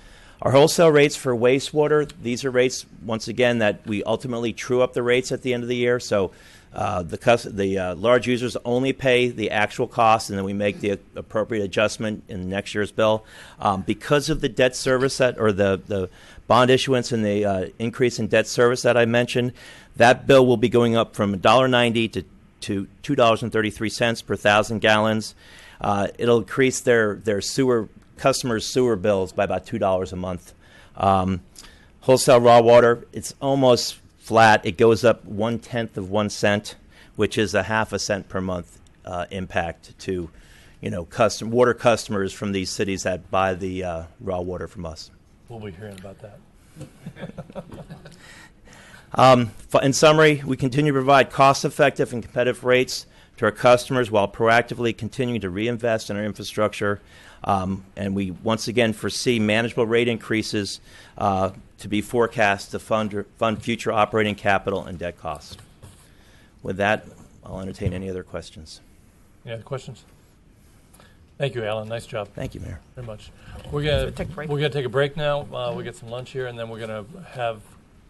Our wholesale rates for wastewater, these are rates, once again, that we ultimately true up the rates at the end of the year. So the large users only pay the actual cost, and then we make the appropriate adjustment in next year's bill. Because of the debt service that, or the bond issuance and the increase in debt service that I mentioned, that bill will be going up from $1.90 to $2.33 per 1,000 gallons. It'll increase their sewer customers' sewer bills by about $2 a month. Wholesale raw water, it's almost flat. It goes up 1/10 of 1 cent, which is a half a cent per month impact to, you know, water customers from these cities that buy the raw water from us. We'll be hearing about that. In summary, we continue to provide cost-effective and competitive rates to our customers while proactively continuing to reinvest in our infrastructure. And we once again foresee manageable rate increases to be forecast to fund future operating capital and debt costs. With that, I'll entertain any other questions. Any other questions? Thank you, Alan. Nice job. Thank you, Mayor. Very much. We're gonna take a break now. We'll get some lunch here, and then we're gonna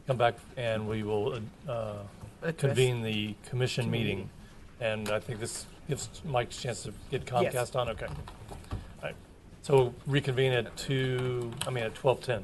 come back and we will convene the commission meeting. And I think this gives Mike a chance to get Comcast on. Okay. All right. So we'll reconvene at 12:10.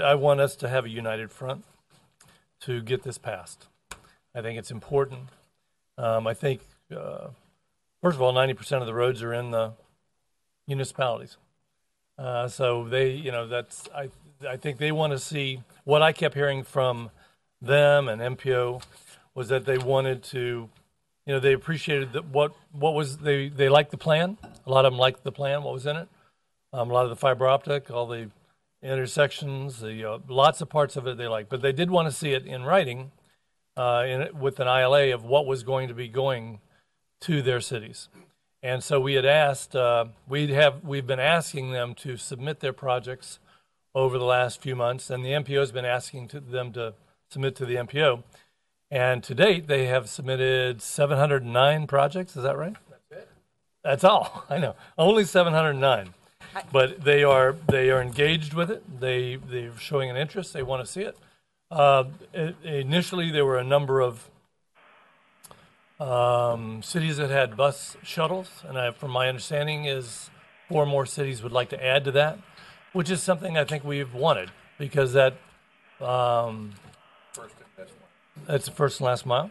I want us to have a united front to get this passed. I think it's important. I think, first of all, 90% of the roads are in the municipalities. So they, you know, that's, I think they want to see, what I kept hearing from them and MPO was that they wanted to, you know, they appreciated that what was, they liked the plan. A lot of them liked the plan, what was in it. A lot of the fiber optic, all the intersections, lots of parts of it they like, but they did want to see it in writing, with an ILA of what was going to be going to their cities. And so we had asked, we've been asking them to submit their projects over the last few months, and the MPO has been asking them to submit to the MPO. And to date, they have submitted 709 projects. Is that right? That's it. That's all. I know. Only 709. But they are engaged with it. They're showing an interest. They want to see it. Initially, there were a number of cities that had bus shuttles, and from my understanding, is 4 more cities would like to add to that, which is something I think we've wanted because that first and best mile. That's the first and last mile,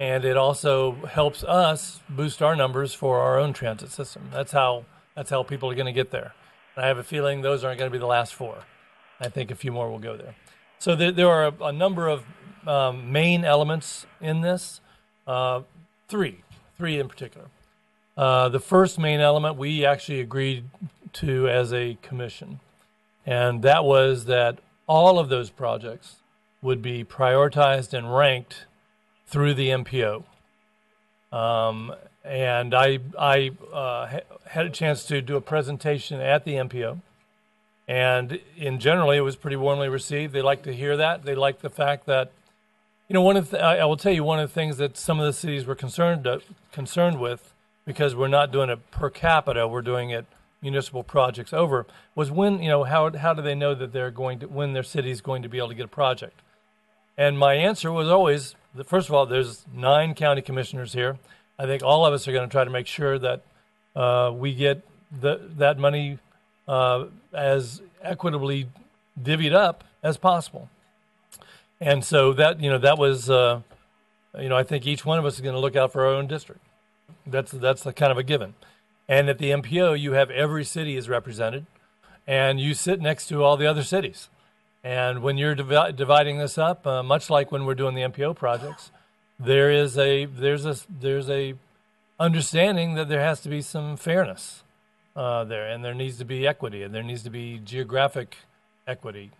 and it also helps us boost our numbers for our own transit system. That's how people are going to get there. And I have a feeling those aren't going to be the last 4. I think a few more will go there. So there are a number of main elements in this, three in particular. The first main element we actually agreed to as a commission, and that was that all of those projects would be prioritized and ranked through the MPO. And I had a chance to do a presentation at the MPO, and in general, it was pretty warmly received. They like to hear that. They like the fact that, you know, I will tell you one of the things that some of the cities were concerned with, because we're not doing it per capita, we're doing it municipal projects over, was when, you know, how do they know that they're going to, when their city's going to be able to get a project? And my answer was always, first of all, there's 9 county commissioners here. I think all of us are going to try to make sure that we get that money as equitably divvied up as possible. And so that, that was, I think each one of us is going to look out for our own district. That's the kind of a given. And at the MPO, you have every city is represented, and you sit next to all the other cities. And when you're dividing this up, much like when we're doing the MPO projects, there's a understanding that there has to be some fairness there, and there needs to be equity, and there needs to be geographic equity.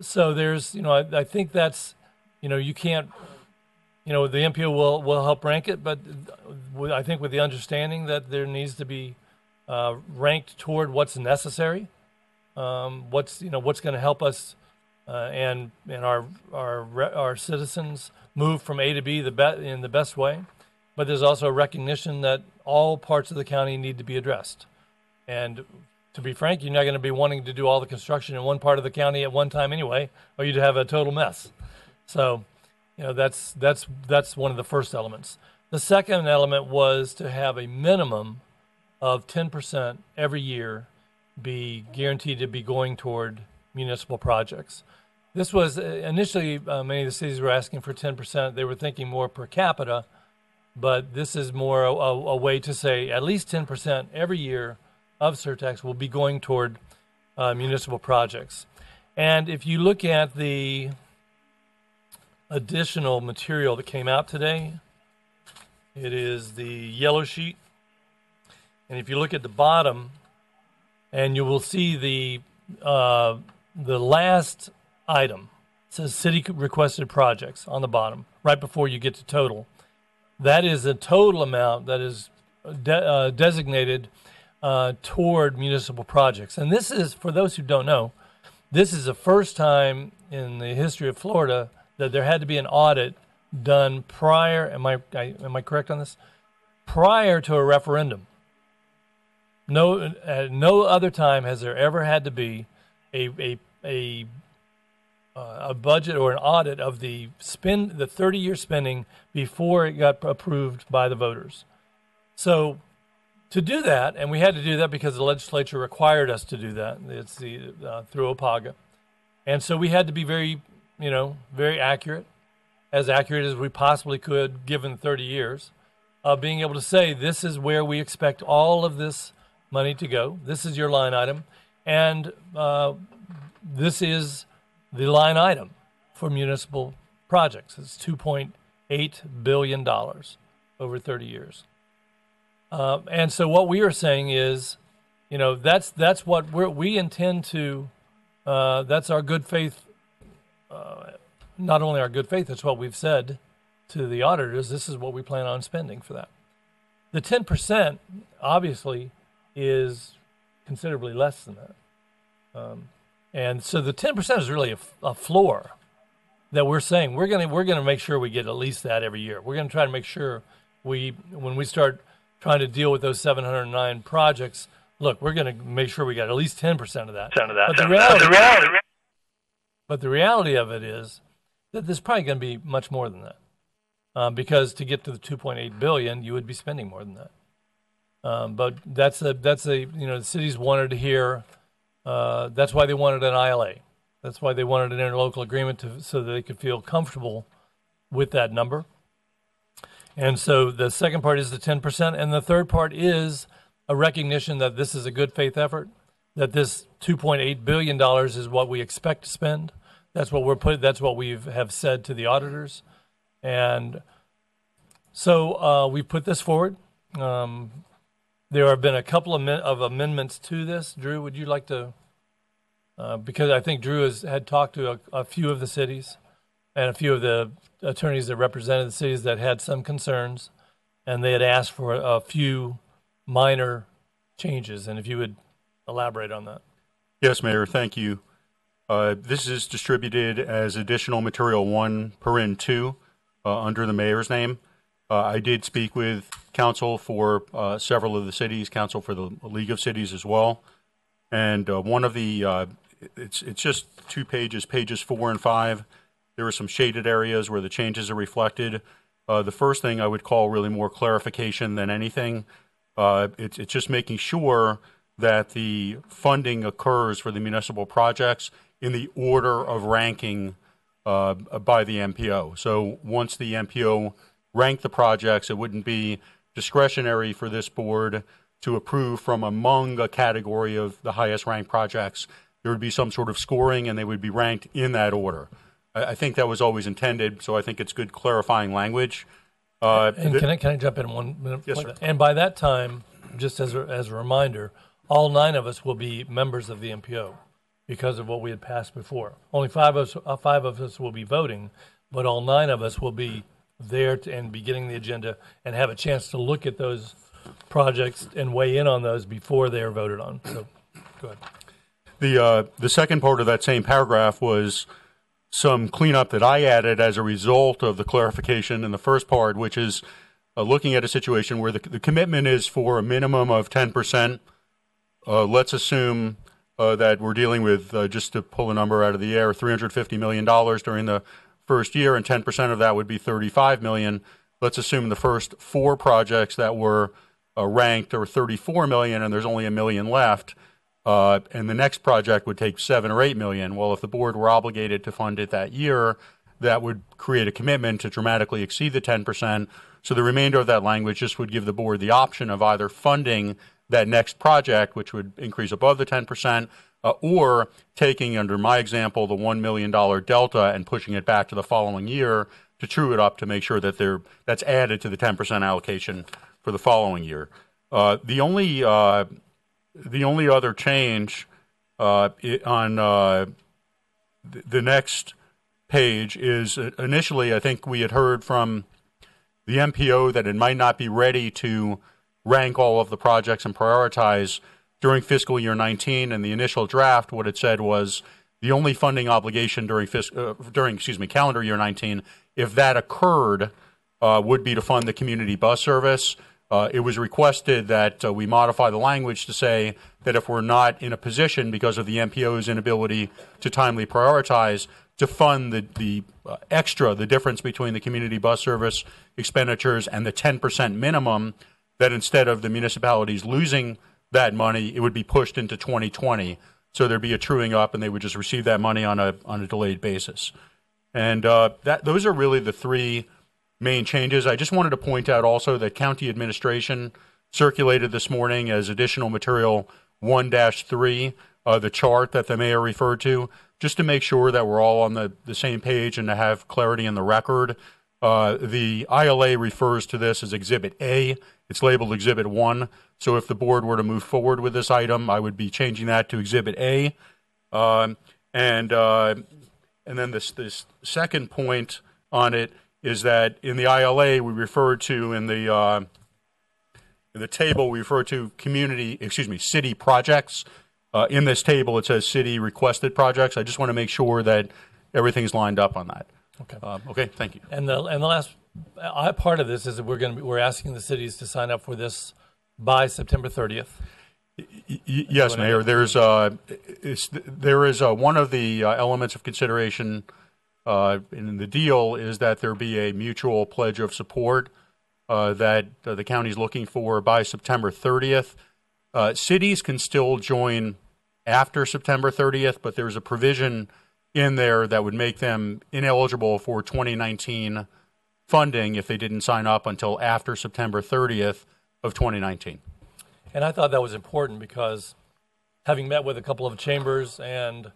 So there's, I think that's, you can't, the MPO will help rank it, but I think with the understanding that there needs to be ranked toward what's necessary. What's going to help us and our citizens move from A to B in the best way, but there's also a recognition that all parts of the county need to be addressed. And to be frank, you're not going to be wanting to do all the construction in one part of the county at one time anyway, or you'd have a total mess. So, that's one of the first elements. The second element was to have a minimum of 10% every year be guaranteed to be going toward municipal projects. This was initially, many of the cities were asking for 10%. They were thinking more per capita, but this is more a way to say at least 10% every year of surtax will be going toward municipal projects. And if you look at the additional material that came out today, it is the yellow sheet. And if you look at the bottom, and you will see the last item. It says city requested projects on the bottom, right before you get to total. That is the total amount that is designated toward municipal projects. And this is, for those who don't know, this is the first time in the history of Florida that there had to be an audit done prior, am I correct on this? Prior to a referendum. No, at no other time has there ever had to be a budget or an audit of the 30-year spending before it got approved by the voters. So to do that, and we had to do that because the legislature required us to do that. It's through OPAGA, and so we had to be very accurate, as accurate as we possibly could given 30 years of being able to say this is where we expect all of this money to go. This is your line item, and this is the line item for municipal projects. It's $2.8 billion over 30 years. And so what we are saying is, that's what we intend to, that's our good faith, not only our good faith, that's what we've said to the auditors, this is what we plan on spending for that. The 10%, obviously, is considerably less than that, and so the 10% is really a floor that we're saying we're gonna make sure we get at least that every year. We're gonna try to make sure when we start trying to deal with those 709 projects, look, we're gonna make sure we got at least 10% of that. But the reality of it is that there's probably gonna be much more than that, because to get to the 2.8 billion, you would be spending more than that. But the cities wanted to hear, that's why they wanted an ILA. That's why they wanted an interlocal agreement so that they could feel comfortable with that number. And so the second part is the 10%. And the third part is a recognition that this is a good faith effort, that this $2.8 billion is what we expect to spend. That's what we have said to the auditors. And so we put this forward. There have been a couple of amendments to this. Drew, would you like to, because I think Drew had talked to a few of the cities and a few of the attorneys that represented the cities that had some concerns, and they had asked for a few minor changes. And if you would elaborate on that. Yes, Mayor, thank you. This is distributed as additional material 1, paren 2, under the mayor's name. I did speak with council for several of the cities, council for the League of Cities as well, and one of the it's just 2 pages, pages 4 and 5, There are some shaded areas where the changes are reflected. The first thing I would call really more clarification than anything. It's just making sure that the funding occurs for the municipal projects in the order of ranking by the MPO. So once the MPO ranked the projects, it wouldn't be discretionary for this board to approve from among a category of the highest ranked projects. There would be some sort of scoring and they would be ranked in that order. I think that was always intended, so I think it's good clarifying language. And can I jump in 1 minute? Yes, sir. And by that time, just as a reminder, all 9 of us will be members of the MPO because of what we had passed before. Only 5 of us will be voting, but all 9 of us will be there and be getting the agenda and have a chance to look at those projects and weigh in on those before they are voted on. So, go ahead. The second part of that same paragraph was some cleanup that I added as a result of the clarification in the first part, which is looking at a situation where the commitment is for a minimum of 10%. Let's assume that we're dealing with, just to pull a number out of the air, $350 million during the first year, and 10% of that would be $35 million. Let's assume the first 4 projects that were ranked are $34 million, and there's only $1 million left. And the next project would take $7 or $8 million. Well, if the board were obligated to fund it that year, that would create a commitment to dramatically exceed the 10%. So the remainder of that language just would give the board the option of either funding that next project, which would increase above the 10%, or taking, under my example, the $1 million delta and pushing it back to the following year to true it up to make sure that that's added to the 10% allocation for the following year. The only other change on the next page is initially I think we had heard from the MPO that it might not be ready to rank all of the projects and prioritize during fiscal year 19. And the initial draft, what it said was the only funding obligation during calendar year 19, if that occurred, would be to fund the community bus service. It was requested that we modify the language to say that if we're not in a position because of the MPO's inability to timely prioritize to fund the difference between the community bus service expenditures and the 10% minimum, that instead of the municipalities losing that money, it would be pushed into 2020. So there'd be a truing up and they would just receive that money on a delayed basis. And those are really the 3 main changes. I just wanted to point out also that county administration circulated this morning as additional material 1-3, the chart that the mayor referred to, just to make sure that we're all on the same page and to have clarity in the record. The ILA refers to this as Exhibit A. It's labeled Exhibit 1. So if the board were to move forward with this item, I would be changing that to Exhibit A. And then this second point on it is that in the ILA we refer to in the table we refer to city projects. In this table it says city requested projects. I just want to make sure that everything's lined up on that. Okay. Okay. Thank you. And the last part of this is that we're asking the cities to sign up for this by September 30th. Yes, Mayor. There is one of the elements of consideration. And the deal is that there be a mutual pledge of support that the county's looking for by September 30th. Cities can still join after September 30th, but there's a provision in there that would make them ineligible for 2019 funding if they didn't sign up until after September 30th of 2019. And I thought that was important because having met with a couple of chambers and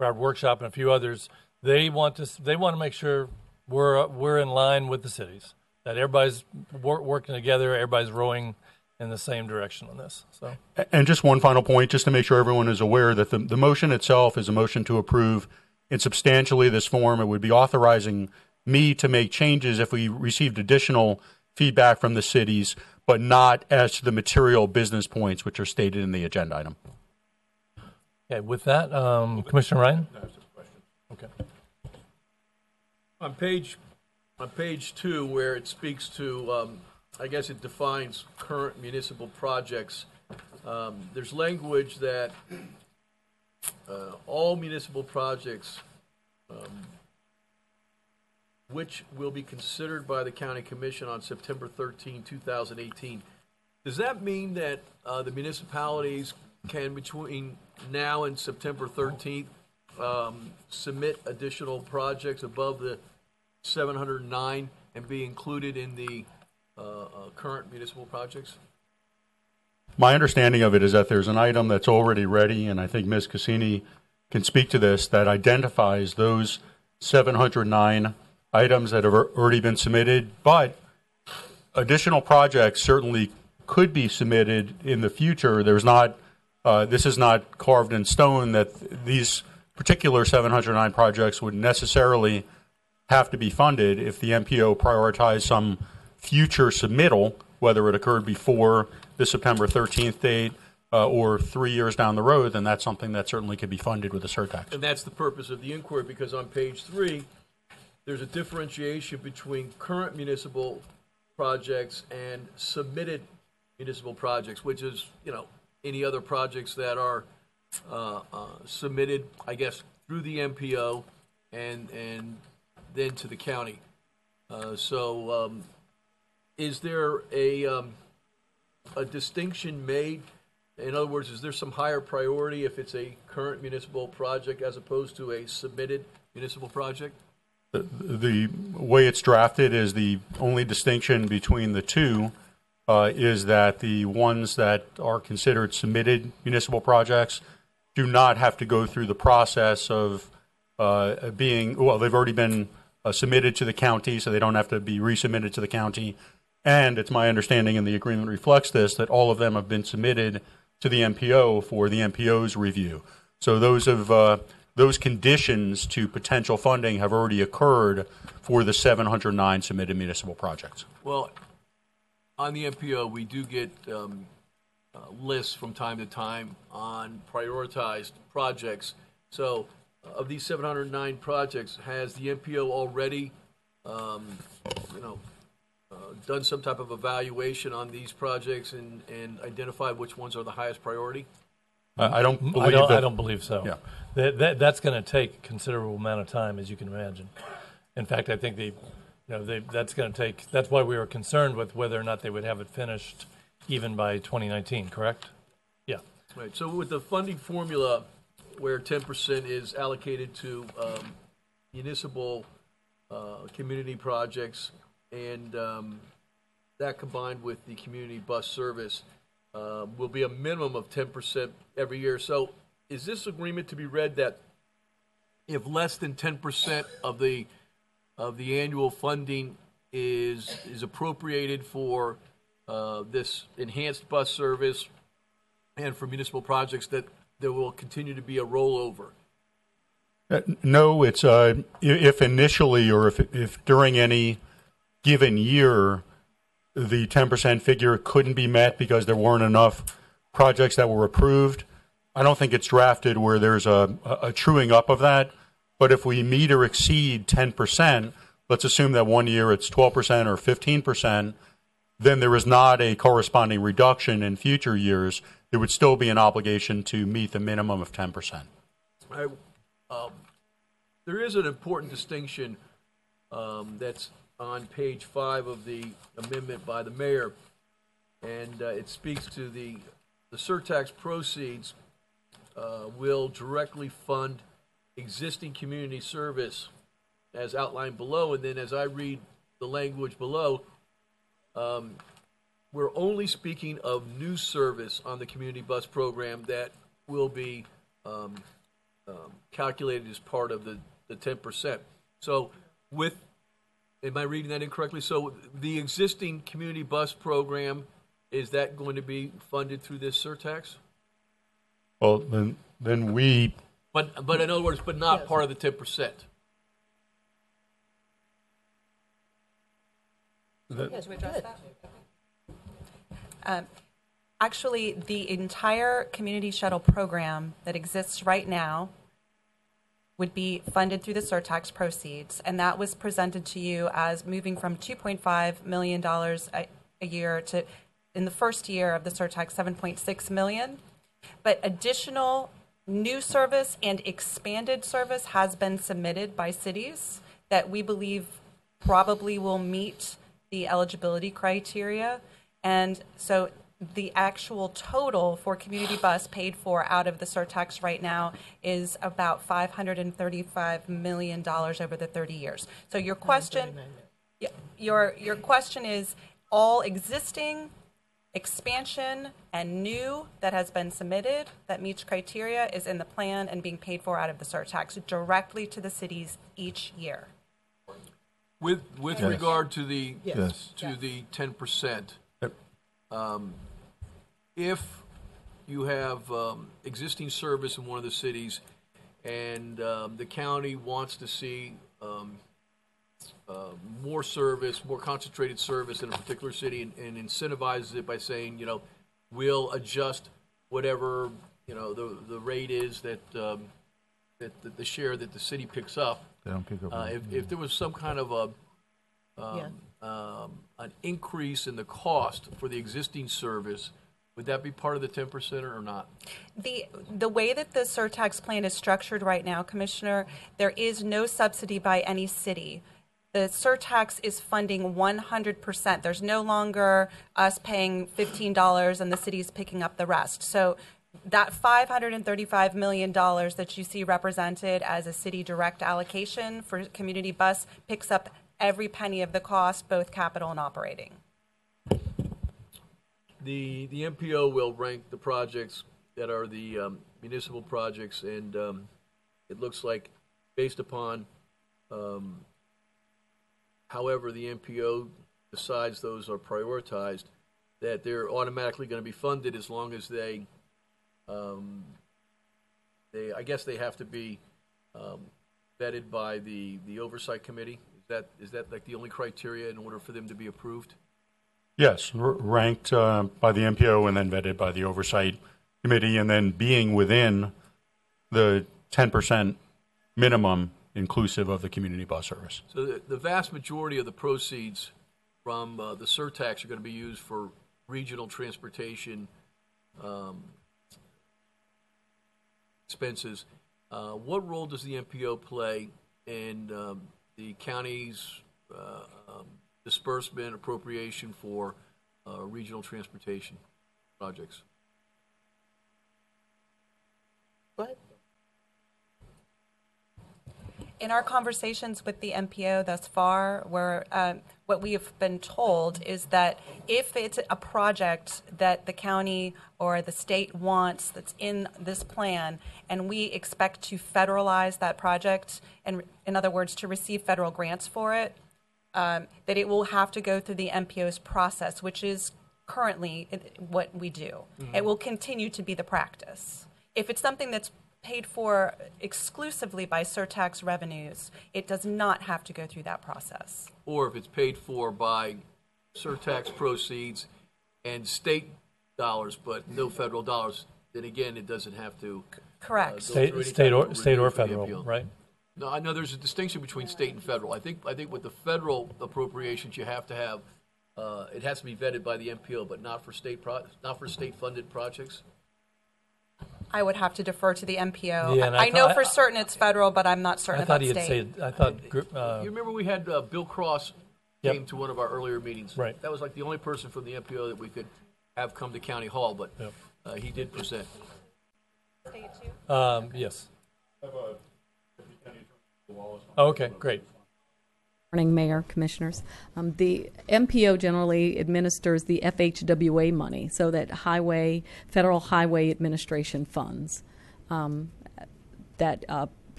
Broward Workshop and a few others, They want to make sure we're in line with the cities, that everybody's working together, everybody's rowing in the same direction on this. So, and just one final point, just to make sure everyone is aware that the motion itself is a motion to approve in substantially this form. It would be authorizing me to make changes if we received additional feedback from the cities, but not as to the material business points which are stated in the agenda item. Okay, with that, Commissioner Ryan. Okay. On page 2, where it speaks to, I guess it defines current municipal projects, there's language that all municipal projects which will be considered by the County Commission on September 13, 2018. Does that mean that the municipalities can, between now and September 13th, submit additional projects above the 709 and be included in the current municipal projects? My understanding of it is that there's an item that's already ready, and I think Ms. Cassini can speak to this, that identifies those 709 items that have already been submitted, but additional projects certainly could be submitted in the future. There's not, this is not carved in stone that these particular 709 projects would necessarily have to be funded if the MPO prioritized some future submittal, whether it occurred before the September 13th date or 3 years down the road, then that's something that certainly could be funded with a surtax. And that's the purpose of the inquiry, because on page 3, there's a differentiation between current municipal projects and submitted municipal projects, which is, you know, any other projects that are submitted, I guess, through the MPO and then to the county. Is there a distinction made? In other words, is there some higher priority if it's a current municipal project as opposed to a submitted municipal project? The way it's drafted is the only distinction between the two is that the ones that are considered submitted municipal projects do not have to go through the process of being, well, they've already been submitted to the county, so they don't have to be resubmitted to the county. And it's my understanding, and the agreement reflects this, that all of them have been submitted to the MPO for the MPO's review. So those conditions to potential funding have already occurred for the 709 submitted municipal projects. Well, on the MPO, we do get lists from time to time on prioritized projects. So of these 709 projects, has the MPO already, done some type of evaluation on these projects and identified which ones are the highest priority? I don't believe so. Yeah. That's going to take a considerable amount of time, as you can imagine. In fact, I think that's going to take. That's why we were concerned with whether or not they would have it finished even by 2019. Correct? Yeah. Right. So with the funding formula, where 10% is allocated to municipal community projects. And that combined with the community bus service will be a minimum of 10% every year. So is this agreement to be read that if less than 10% of the annual funding is appropriated for this enhanced bus service and for municipal projects, that there will continue to be a rollover? No, it's if initially or if during any given year, the 10% figure couldn't be met because there weren't enough projects that were approved. I don't think it's drafted where there's a truing up of that. But if we meet or exceed 10%, let's assume that one year it's 12% or 15%, then there is not a corresponding reduction in future years. There would still be an obligation to meet the minimum of 10%. There is an important distinction that's on page 5 of the amendment by the mayor, and it speaks to the surtax proceeds will directly fund existing community service as outlined below. And then as I read the language below, we're only speaking of new service on the community bus program that will be calculated as part of the 10%. So with am I reading that incorrectly? So the existing community bus program, is that going to be funded through this surtax? Well, then we... But in other words, but not part of the 10%. Yes, we addressed that. Actually, the entire community shuttle program that exists right now would be funded through the surtax proceeds, and that was presented to you as moving from $2.5 million a year to, in the first year of the surtax, $7.6 million. But additional new service and expanded service has been submitted by cities that we believe probably will meet the eligibility criteria. And so the actual total for community bus paid for out of the surtax right now is about $535 million over the 30 years. So your question, your question is all existing, expansion, and new that has been submitted that meets criteria is in the plan and being paid for out of the surtax directly to the cities each year. With yes. regard to the yes. to yes. the 10%, if you have existing service in one of the cities and the county wants to see more service, more concentrated service in a particular city, and incentivizes it by saying, you know, we'll adjust whatever, you know, the rate is that that the share that the city picks up. They don't pick up if there was some kind of a an increase in the cost for the existing service, would that be part of the 10% or not? The way that the surtax plan is structured right now, Commissioner, there is no subsidy by any city. The surtax is funding 100%. There's no longer us paying $15 and the city's picking up the rest. So that $535 million that you see represented as a city direct allocation for community bus picks up every penny of the cost, both capital and operating. The MPO will rank the projects that are the municipal projects, and it looks like based upon however the MPO decides those are prioritized, that they're automatically going to be funded as long as they I guess they have to be vetted by the oversight committee. Is that like the only criteria in order for them to be approved? Yes, ranked by the MPO and then vetted by the Oversight Committee, and then being within the 10% minimum inclusive of the community bus service. So the vast majority of the proceeds from the surtax are going to be used for regional transportation expenses. What role does the MPO play in the county's disbursement appropriation for regional transportation projects? What? In our conversations with the MPO thus far, where what we have been told is that if it's a project that the county or the state wants that's in this plan, and we expect to federalize that project, and in other words, to receive federal grants for it, that it will have to go through the MPO's process, which is currently what we do. Mm-hmm. It will continue to be the practice. If it's something that's paid for exclusively by surtax revenues, it does not have to go through that process. Or if it's paid for by surtax proceeds and state dollars, but no federal dollars, then again, it doesn't have to. Correct. State or federal, right? No, I know there's a distinction between state and federal. I think with the federal appropriations, you have to have it has to be vetted by the MPO, but not for state-funded projects. I would have to defer to the MPO. Yeah, I know for certain it's federal, but I'm not certain about state. You remember we had Bill Cross came to one of our earlier meetings. Right. That was like the only person from the MPO that we could have come to County Hall, but he did present. State too? Yes. Okay, great. Good morning, Mayor, Commissioners. The MPO generally administers the FHWA money, so that Federal Highway Administration funds that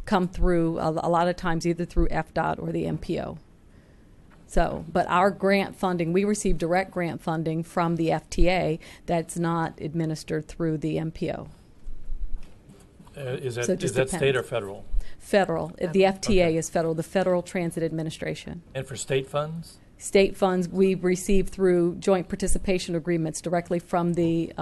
come through a lot of times either through FDOT or the MPO. So, but our grant funding, we receive direct grant funding from the FTA that's not administered through the MPO. Is that state or federal? Federal. The FTA is federal, the Federal Transit Administration. And for state funds? State funds we receive through joint participation agreements directly from the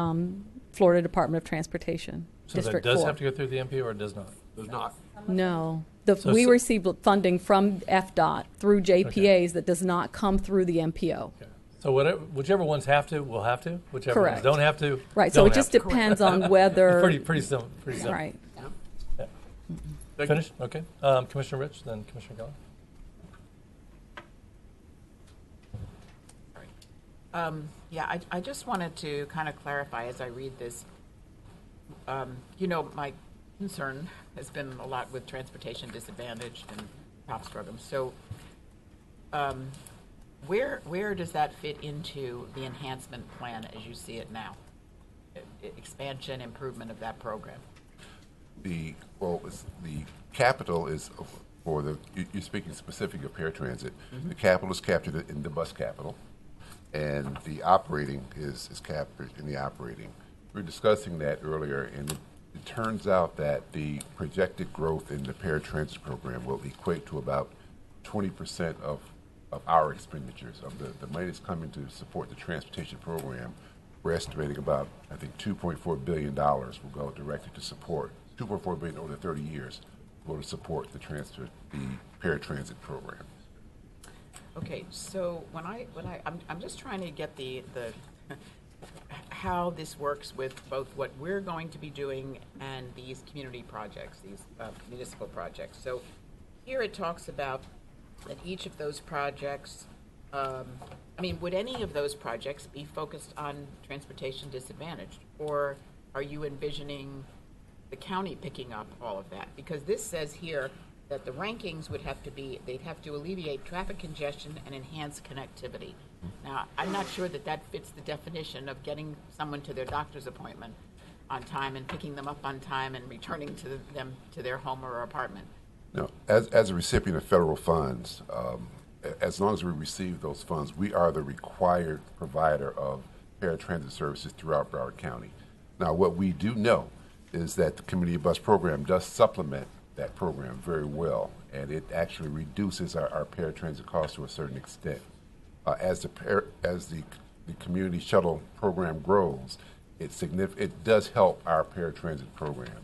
Florida Department of Transportation. So District that does 4. Have to go through the MPO, or it does not? Does not. No. We receive funding from FDOT through JPAs that does not come through the MPO. Okay. So whichever ones have to, will have to. Whichever Correct. Ones don't have to, right, so it just depends on whether... Pretty simple. Right. Yeah. Finished? Okay. Commissioner Rich, then Commissioner Geller. I just wanted to kind of clarify as I read this, my concern has been a lot with transportation disadvantaged and TOPS programs. So where does that fit into the enhancement plan as you see it now? Expansion, improvement of that program? The capital is for the, you're speaking specifically of paratransit. Mm-hmm. The capital is captured in the bus capital, and the operating is captured in the operating. We were discussing that earlier, and it turns out that the projected growth in the paratransit program will equate to about 20% of our expenditures. Of the money that's coming to support the transportation program, we're estimating about, I think, $2.4 billion will go directly to support, $2.4 billion over 30 years will go to support the paratransit program. Okay, so I'm just trying to get the how this works with both what we're going to be doing and these community projects, these municipal projects. So here it talks about that each of those projects, would any of those projects be focused on transportation disadvantaged, or are you envisioning the county picking up all of that? Because this says here that the rankings they'd have to alleviate traffic congestion and enhance connectivity. Now, I'm not sure that fits the definition of getting someone to their doctor's appointment on time and picking them up on time and returning to them to their home or apartment. No, as a recipient of federal funds, as long as we receive those funds, we are the required provider of paratransit services throughout Broward County. Now, what we do know is that the community bus program does supplement that program very well, and it actually reduces our paratransit costs to a certain extent. As the community shuttle program grows, it does help our paratransit program.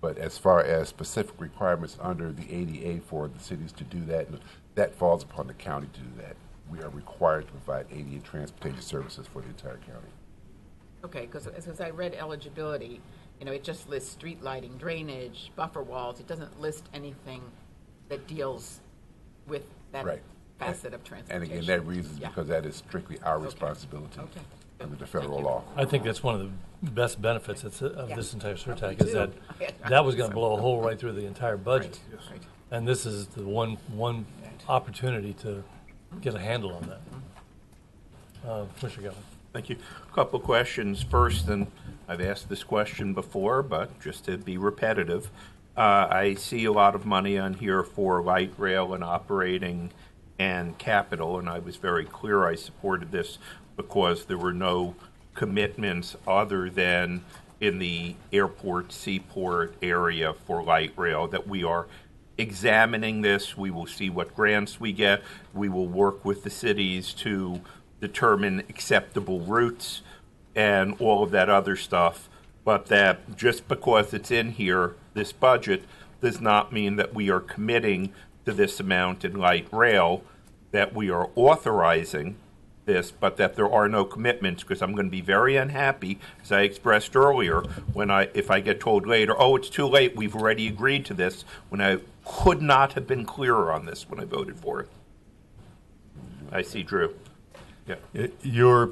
But as far as specific requirements under the ADA for the cities to do that, that falls upon the county to do that. We are required to provide ADA transportation services for the entire county. Okay, because as I read eligibility, it just lists street lighting, drainage, buffer walls. It doesn't list anything that deals with that facet of transportation. And again, that reason is because that is strictly our responsibility under the federal law. I think that's one of the best benefits of this entire surtax is that that was going to blow a hole right through the entire budget. Right. Yes. Right. And this is the one opportunity to get a handle on that. Commissioner Gellin. Thank you. A couple questions. First, and I've asked this question before, but just to be repetitive, I see a lot of money on here for light rail and operating and capital, and I was very clear I supported this because there were no commitments other than in the airport, seaport area for light rail, that we are examining this. We will see what grants we get. We will work with the cities to determine acceptable routes and all of that other stuff, but that just because it's in here, this budget, does not mean that we are committing to this amount in light rail, that we are authorizing this, but that there are no commitments, because I'm going to be very unhappy, as I expressed earlier, if I get told later, oh, it's too late, we've already agreed to this, when I could not have been clearer on this when I voted for it. I see Drew. Yeah. You're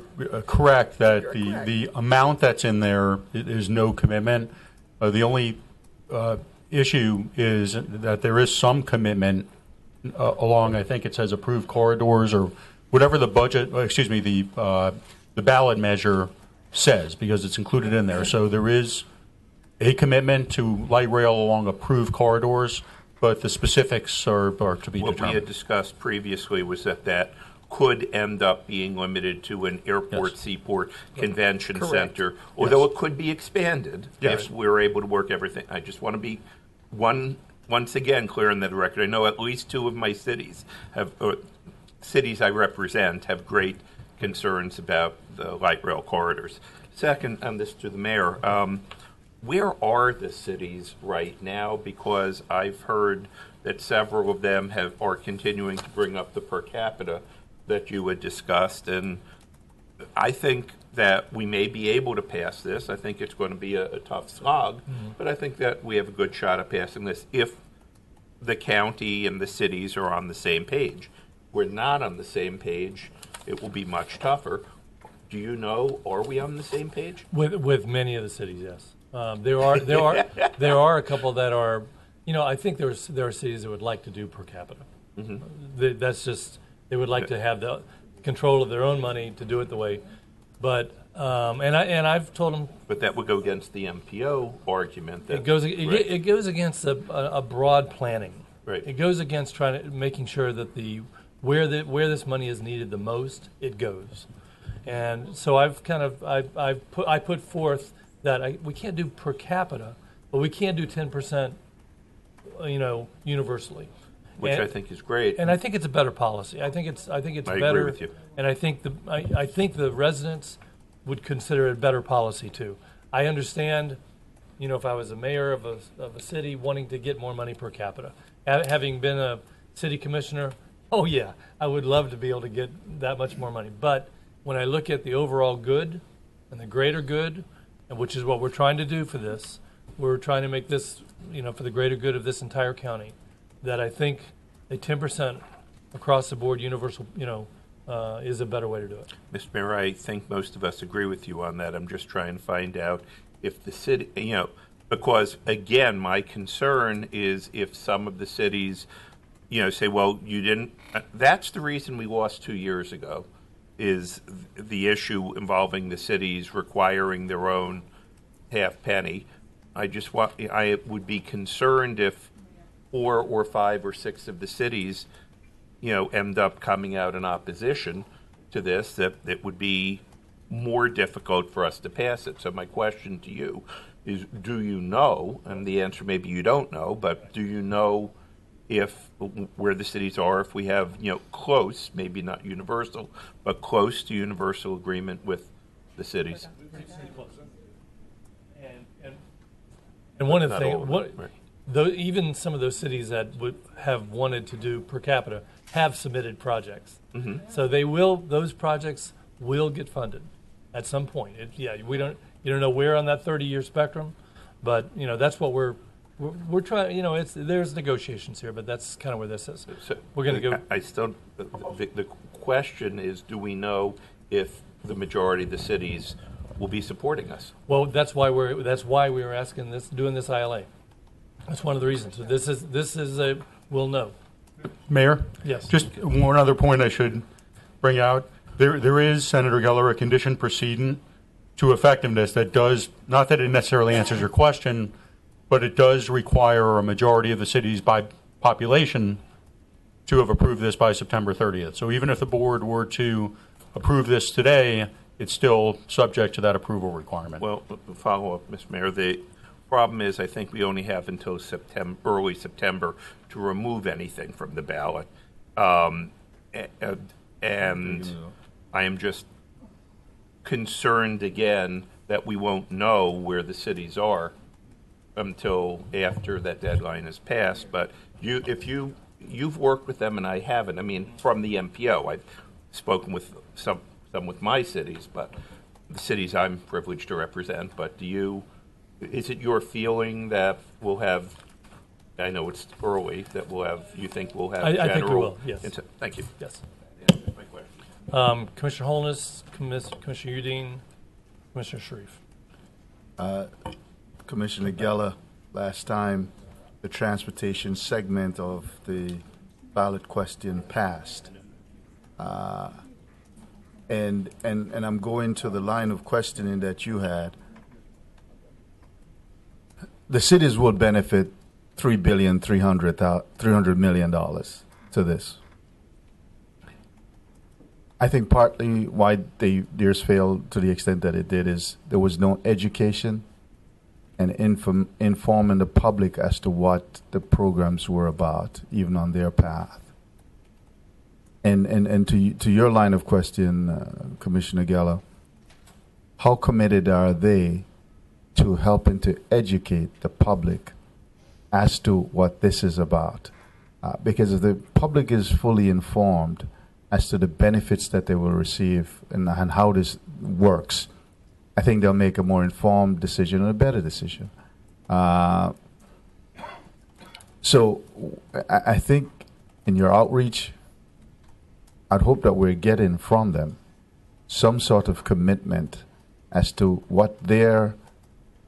correct that the amount that's in there is no commitment. The only issue is that there is some commitment along, I think it says approved corridors or whatever the budget, the ballot measure says, because it's included in there. So there is a commitment to light rail along approved corridors, but the specifics are to be determined. What we had discussed previously was that could end up being limited to an airport, seaport, convention center, although it could be expanded if we're able to work everything. I just want to be once again clear on that record. I know at least two of my cities I represent have great concerns about the light rail corridors. Second, on this to the mayor, where are the cities right now? Because I've heard that several of them are continuing to bring up the per capita that you had discussed, and I think that we may be able to pass this. I think it's going to be a tough slog, but I think that we have a good shot at passing this if the county and the cities are on the same page. We're not on the same page, it will be much tougher. Do you know, are we on the same page? With many of the cities, yes. There are a couple that are, you know, I think there are cities that would like to do per capita. Mm-hmm. They would like to have the control of their own money to do it the way, but I've told them. But that would go against the MPO argument. It goes against a broad planning. Right. It goes against making sure that where this money is needed the most, it goes. And so I put forth that we can't do per capita, but we can do 10%, you know, universally. Which I think is great. And I think it's a better policy. I better. I agree with you. And I think the residents would consider it a better policy too. I understand, you know, if I was a mayor of a city wanting to get more money per capita, having been a city commissioner, oh yeah, I would love to be able to get that much more money. But when I look at the overall good and the greater good, and which is what we're trying to do for this, we're trying to make this, you know, for the greater good of this entire county, that I think a 10% across the board universal, you know, is a better way to do it. Mr. Mayor, I think most of us agree with you on that. I'm just trying to find out if the city, you know, because again, my concern is if some of the cities, you know, say, well, you didn't, that's the reason we lost 2 years ago, is the issue involving the cities requiring their own half penny. I would be concerned if 4 or 5 or 6 of the cities, you know, end up coming out in opposition to this, that it would be more difficult for us to pass it. So my question to you is, do you know, and the answer maybe you don't know, but do you know if where the cities are, if we have, you know, close, maybe not universal, but close to universal agreement with the cities? And one of the things, though, even some of those cities that would have wanted to do per capita have submitted projects. Mm-hmm. So they will; those projects will get funded at some point. You don't know where on that 30-year spectrum, but you know that's what we're trying. You know, there's negotiations here, but that's kind of where this is. So we're going to go. The question is: do we know if the majority of the cities will be supporting us? Well, that's why we were asking this, doing this ILA. That's one of the reasons. So this is we'll know. Mayor? Yes. Just one other point I should bring out. There is, Senator Geller, a condition precedent to effectiveness that does, not that it necessarily answers your question, but it does require a majority of the cities by population to have approved this by September 30th. So even if the board were to approve this today, it's still subject to that approval requirement. Well, follow up, Mr. Mayor. The problem is I think we only have until early September to remove anything from the ballot, and I am just concerned again that we won't know where the cities are until after that deadline is passed. But you've worked with them and I haven't. I mean, from the MPO, I've spoken with some with my cities, but the cities I'm privileged to represent. But do you? Is it your feeling that we'll have, I know it's early, that we'll have, you think we'll have general? I think we will, yes. Thank you. Yes. My question. Commissioner Holness, Commissioner Udine, Commissioner Sharif. Commissioner Geller, last time the transportation segment of the ballot question passed. And I'm going to the line of questioning that you had. The cities will benefit $3.3 billion to this. I think partly why theirs failed to the extent that it did is there was no education and informing the public as to what the programs were about, even on their path. And to your line of question, Commissioner Geller, how committed are they to helping to educate the public as to what this is about? Because if the public is fully informed as to the benefits that they will receive and how this works, I think they'll make a more informed decision and a better decision. So I think in your outreach, I'd hope that we're getting from them some sort of commitment as to what their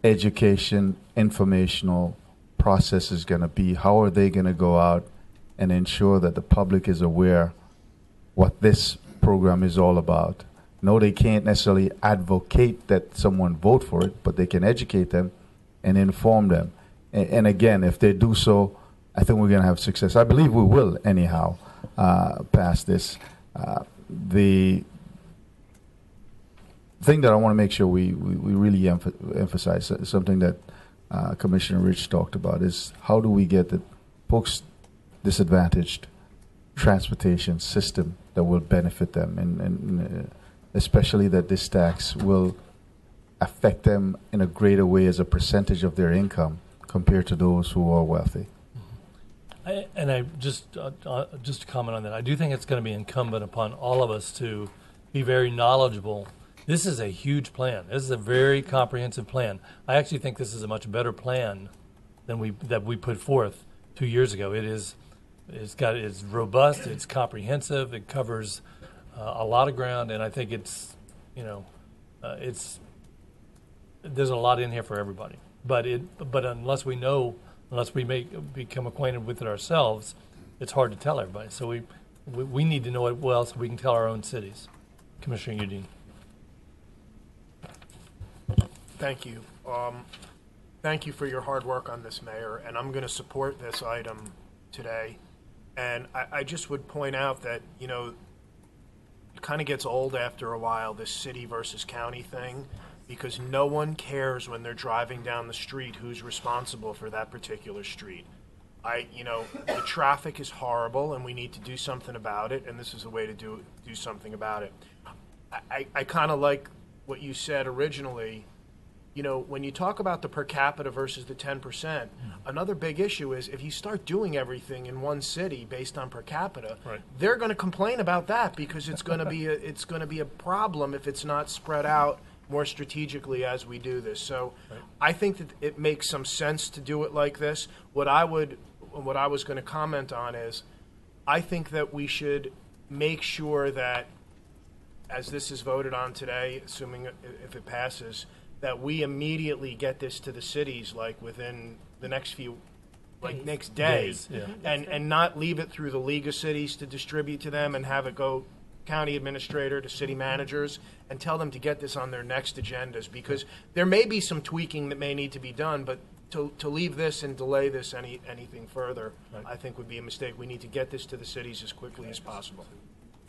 education, informational process is going to be. How are they going to go out and ensure that the public is aware what this program is all about? No, they can't necessarily advocate that someone vote for it, but they can educate them and inform them. And again, if they do so, I think we're going to have success. I believe we will, anyhow, pass this. The thing that I want to make sure we really emphasize, something that Commissioner Rich talked about, is how do we get the folks disadvantaged transportation system that will benefit them, and especially that this tax will affect them in a greater way as a percentage of their income compared to those who are wealthy. I just to comment on that, I do think it's going to be incumbent upon all of us to be very knowledgeable. This is a huge plan. This is a very comprehensive plan. I actually think this is a much better plan than that we put forth 2 years ago. It's robust. It's comprehensive. It covers a lot of ground, and I think there's a lot in here for everybody. But unless we know. Unless we become acquainted with it ourselves, it's hard to tell everybody. So we need to know it well so we can tell our own cities. Commissioner Udine. Thank you. Thank you for your hard work on this, Mayor. And I'm going to support this item today. And I just would point out that, you know, it kind of gets old after a while, this city versus county thing, because no one cares when they're driving down the street who's responsible for that particular street. The traffic is horrible, and we need to do something about it, and this is a way to do something about it. I kind of like what you said originally. You know, when you talk about the per capita versus the 10%, another big issue is if you start doing everything in one city based on per capita, right, they're going to complain about that because it's going to be a problem if it's not spread out more strategically as we do this. So right, I think that it makes some sense to do it like this. What I was going to comment on is I think that we should make sure that as this is voted on today, assuming if it passes, that we immediately get this to the cities like within the next few next days. Yeah. And not leave it through the League of Cities to distribute to them and have it go county administrator to city managers and tell them to get this on their next agendas, because there may be some tweaking that may need to be done, but to leave this and delay this anything further, right, I think would be a mistake. We need to get this to the cities as quickly as possible.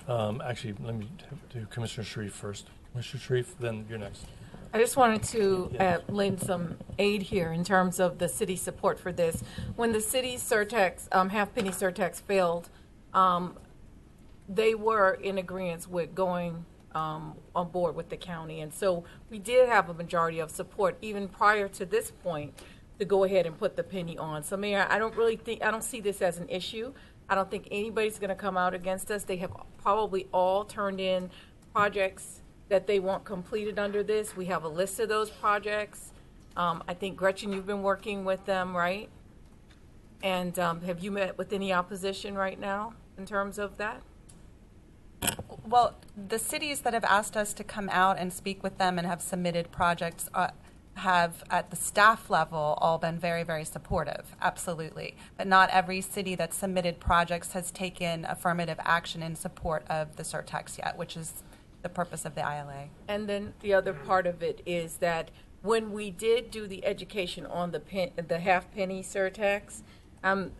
Actually, let me do Commissioner Sharif first. Commissioner Sharif, then you're next. I just wanted to lend some aid here in terms of the city support for this. When the city surtax, half-penny surtax failed, they were in agreement with going on board with the county. And so we did have a majority of support even prior to this point to go ahead and put the penny on. So, Mayor, I don't see this as an issue. I don't think anybody's going to come out against us. They have probably all turned in projects that they want completed under this. We have a list of those projects. I think, Gretchen, you've been working with them, right? And have you met with any opposition right now in terms of that? Well, the cities that have asked us to come out and speak with them and have submitted projects have, at the staff level, all been very, very supportive, absolutely. But not every city that submitted projects has taken affirmative action in support of the surtax yet, which is the purpose of the ILA. And then the other part of it is that when we did do the education on the half-penny surtax,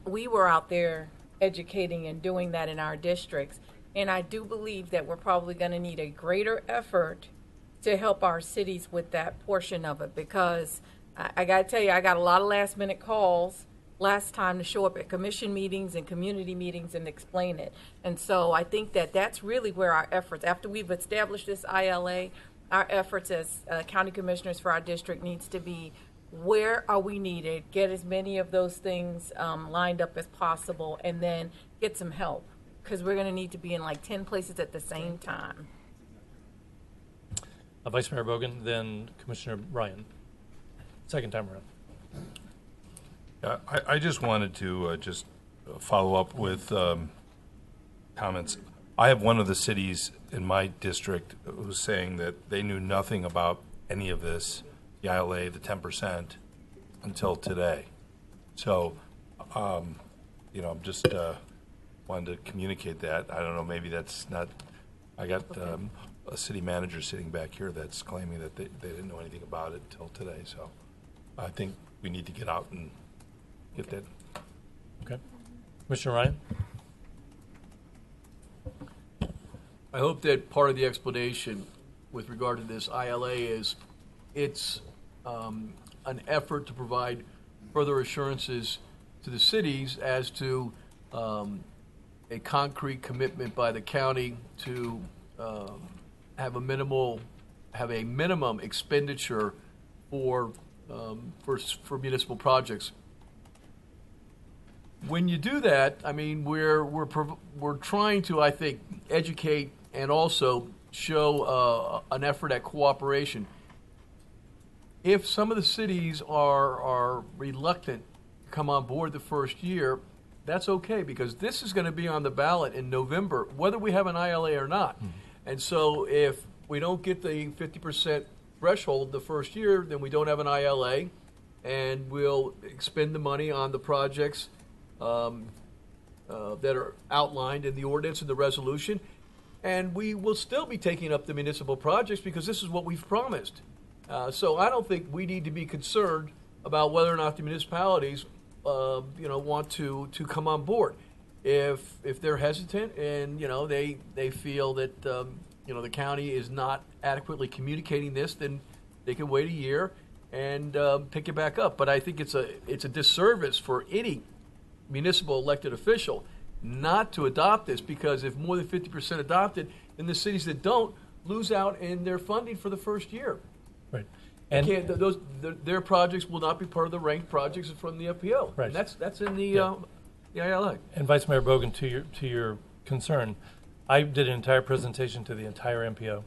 we were out there educating and doing that in our districts. And I do believe that we're probably going to need a greater effort to help our cities with that portion of it, because I got to tell you, I got a lot of last-minute calls last time to show up at commission meetings and community meetings and explain it. And so I think that that's really where our efforts, after we've established this ILA, our efforts as county commissioners for our district needs to be, where are we needed, get as many of those things lined up as possible, and then get some help, because we're going to need to be in like 10 places at the same time. Vice Mayor Bogan, then Commissioner Ryan. Second time around. I just wanted to just follow up with comments I have one of the cities in my district who's saying that they knew nothing about any of this, the ILA, the 10%, until today. So, you know, I'm just wanted to communicate that. I don't know, maybe that's not, I got a city manager sitting back here that's claiming that they didn't know anything about it until today. So I think we need to get out and get that. Okay. Commissioner Ryan? I hope that part of the explanation with regard to this ILA is it's an effort to provide further assurances to the cities as to a concrete commitment by the county to have a minimum expenditure for municipal projects. When you do that, I mean, we're trying to, I think, educate and also show an effort at cooperation. If some of the cities are reluctant to come on board the first year, that's okay, because this is going to be on the ballot in November, whether we have an ILA or not. Mm-hmm. And so if we don't get the 50% threshold the first year, then we don't have an ILA, and we'll expend the money on the projects that are outlined in the ordinance and the resolution. And we will still be taking up the municipal projects because this is what we've promised. So I don't think we need to be concerned about whether or not the municipalities want to come on board. If they're hesitant and they feel that the county is not adequately communicating this, then they can wait a year and pick it back up. But I think it's a disservice for any municipal elected official not to adopt this, because if more than 50% adopt it, then the cities that don't lose out in their funding for the first year. Right. And their projects will not be part of the ranked projects from the MPO. Right. And that's in the the ILA. And Vice Mayor Bogan, to your concern, I did an entire presentation to the entire MPO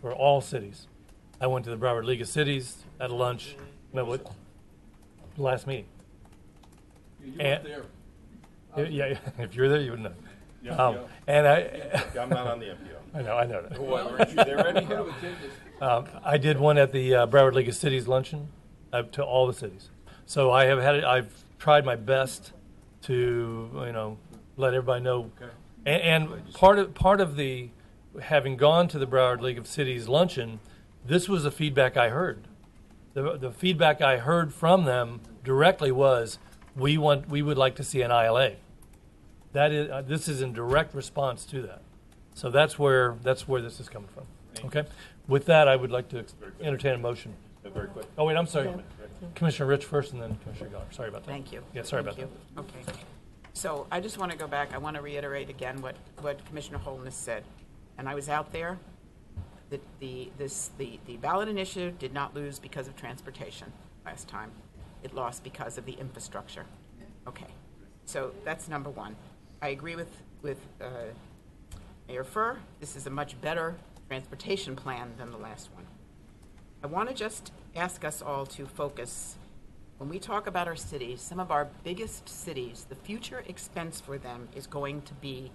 for all cities. I went to the Broward League of Cities at a lunch, last meeting. Yeah, you were there. If you were there, you would know. Yeah, I'm not on the MPO. I know that. Well, aren't you there anyhow? I did one at the Broward League of Cities luncheon to all the cities. So I have I've tried my best to let everybody know. Okay. And part of the having gone to the Broward League of Cities luncheon, this was the feedback I heard. The feedback I heard from them directly was, we would like to see an ILA. That is, this is in direct response to that. So that's where this is coming from. Okay. With that, I would like to entertain a motion. Very quick. Oh, wait, I'm sorry. Yeah. Commissioner Rich first and then Commissioner Goddard. Sorry about that. Thank you. Yeah, sorry about that. Okay. So I just want to go back. I want to reiterate again what Commissioner Holness said. And I was out there. The ballot initiative did not lose because of transportation last time. It lost because of the infrastructure. Okay. So that's number one. I agree with Mayor Furr. This is a much better transportation plan than the last one. I want to just ask us all to focus. When we talk about our cities, some of our biggest cities, the future expense for them is going to be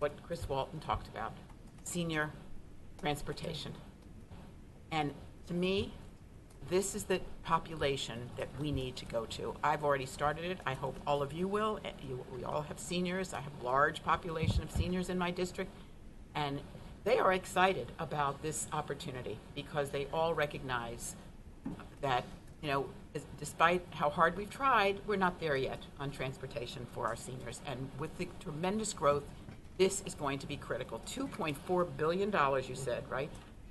what Chris Walton talked about, senior transportation. And to me, this is the population that we need to go to. I've already started it. I hope all of you will. We all have seniors. I have a large population of seniors in my district. And they are excited about this opportunity because they all recognize that, despite how hard we've tried, we're not there yet on transportation for our seniors. And with the tremendous growth, this is going to be critical. $2.4 billion, you said, right?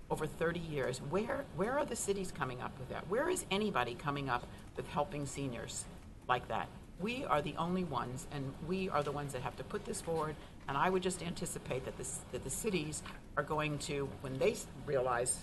Over 30 years, where are the cities coming up with that? Where is anybody coming up with helping seniors like that? We are the only ones, and we are the ones that have to put this forward, and I would just anticipate that the cities are going to, when they realize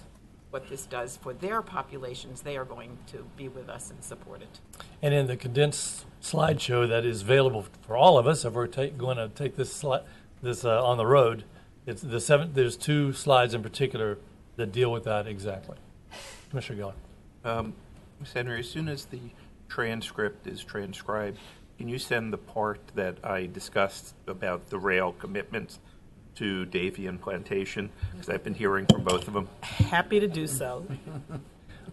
what this does for their populations, they are going to be with us and support it. And in the condensed slideshow that is available for all of us, if we're going to take this on the road, it's there's two slides in particular that deal with that exactly. Commissioner Gellin. Ms. Henry, as soon as the transcript is transcribed, can you send the part that I discussed about the rail commitments to Davy and Plantation, because I've been hearing from both of them. Happy to do so.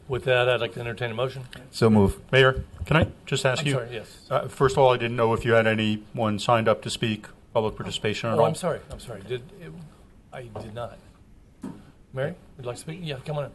With that, I'd like to entertain a motion. So move. Mayor, can I just ask you? I'm sorry, yes. First of all, I didn't know if you had anyone signed up to speak, public participation or not. Oh, I'm sorry. I did not. Mary, would you like to speak? Yeah, come on in.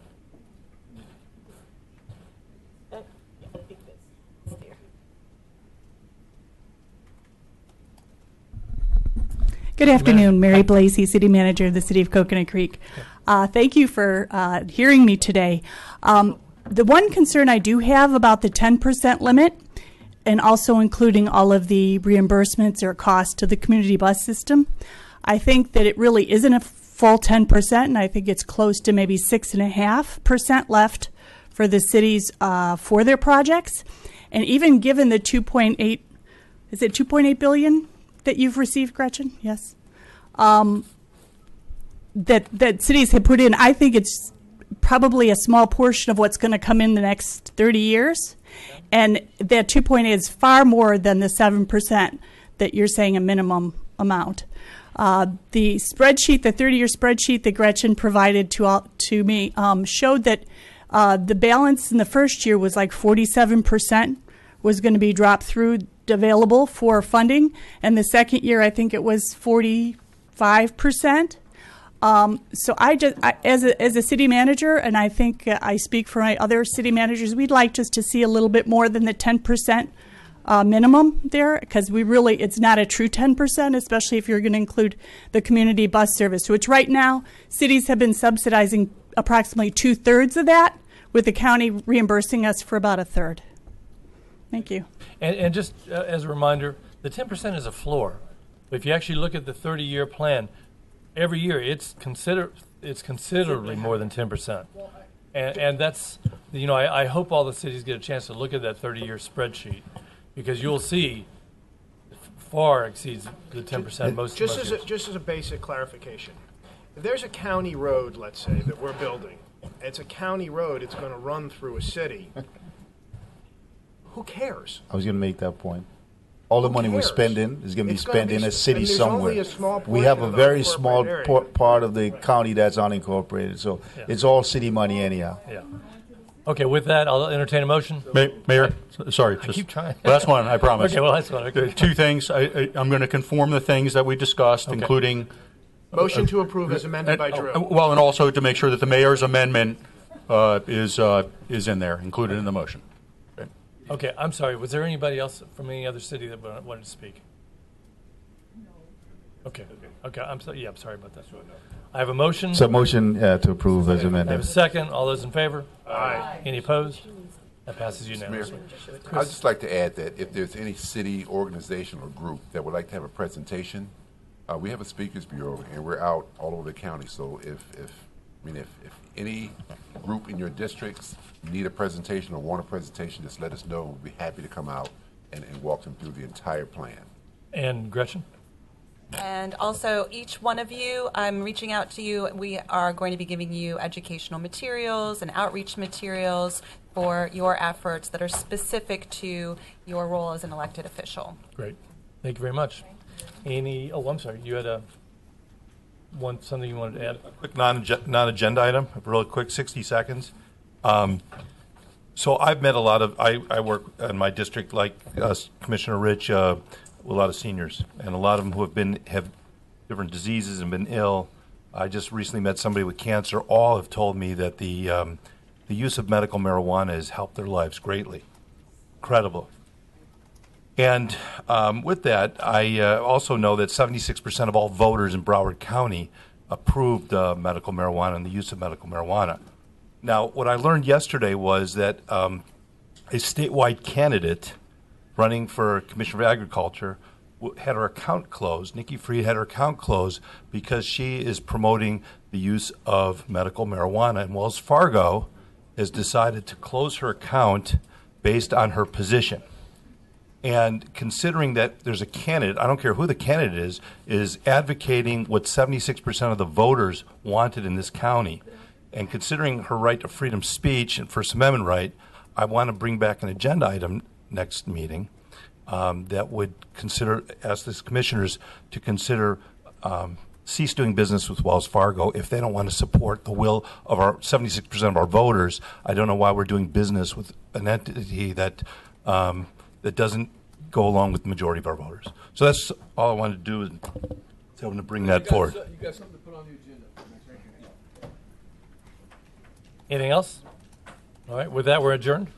Good afternoon, Mary Blasey, City Manager of the City of Coconut Creek. Thank you for hearing me today. The one concern I do have about the 10% limit, and also including all of the reimbursements or costs to the community bus system, I think that it really isn't a full 10%, and I think it's close to maybe 6.5% left for the cities for their projects. And even given the 2.8, is it 2.8 billion? That you've received, Gretchen? Yes. That cities have put in, I think it's probably a small portion of what's going to come in the next 30 years. And that 2.8 is far more than the 7% that you're saying a minimum amount. The spreadsheet, the 30-year spreadsheet that Gretchen provided to me showed that the balance in the first year was like 47% was going to be dropped through available for funding, and the second year I think it was 45%. So as a city manager, and I think I speak for my other city managers, we'd like just to see a little bit more than the 10% minimum there, because it's not a true 10%, especially if you're going to include the community bus service, which right now cities have been subsidizing approximately 2/3 of that, with the county reimbursing us for about 1/3. Thank you. And just as a reminder, the 10% is a floor. If you actually look at the 30-year plan, every year it's considerably more than 10%. And that's, you know, I hope all the cities get a chance to look at that 30-year spreadsheet, because you'll see far exceeds the 10% most. Just as a basic clarification, if there's a county road, let's say, that we're building, it's a county road, it's going to run through a city. Who cares? I was going to make that point. All the money we're spending is going to be spent in a city somewhere. We have a very small part of the county that's unincorporated, so it's all city money anyhow. Yeah. Okay, with that, I'll entertain a motion. Mayor, sorry. I keep trying. Last one, I promise. Okay, well, that's one. Okay. Two things. I'm going to conform the things that we discussed, okay, including... Motion to approve as amended by Drew. Well, and also to make sure that the mayor's amendment is in there, included in the motion. Okay, I'm sorry. Was there anybody else from any other city that wanted to speak? No. Okay. I'm sorry. Yeah, I'm sorry about that. I have a motion. So motion to approve as amended. I have a second. All those in favor? Aye. Any opposed? That passes unanimously. I'd just like to add that if there's any city, organization, or group that would like to have a presentation, we have a speakers bureau and we're out all over the county. So if any group in your districts need a presentation or want a presentation, just let us know. We'll be happy to come out and walk them through the entire plan. And Gretchen? And also, each one of you, I'm reaching out to you. We are going to be giving you educational materials and outreach materials for your efforts that are specific to your role as an elected official. Great. Thank you very much. Any, oh, I'm sorry, you had a... something you wanted to add? A quick non-agenda item, real quick, 60 seconds. So I've met a lot of, I work in my district like Commissioner Rich, with a lot of seniors, and a lot of them who have different diseases and been ill. I just recently met somebody with cancer. All have told me that the use of medical marijuana has helped their lives greatly. Incredible. And with that, I also know that 76% of all voters in Broward County approved medical marijuana and the use of medical marijuana. Now, what I learned yesterday was that a statewide candidate running for Commissioner of Agriculture had her account closed. Nikki Freed had her account closed because she is promoting the use of medical marijuana. And Wells Fargo has decided to close her account based on her position. And considering that there's a candidate, I don't care who the candidate is advocating what 76% of the voters wanted in this county, and considering her right to freedom of speech and First Amendment right, I want to bring back an agenda item next meeting that would ask the commissioners to consider cease doing business with Wells Fargo if they don't want to support the will of our 76% of our voters. I don't know why we're doing business with an entity that that doesn't go along with the majority of our voters. So that's all I wanted to do is tell them to bring that forward. You got something to put on the agenda. Anything else? All right. With that, we're adjourned.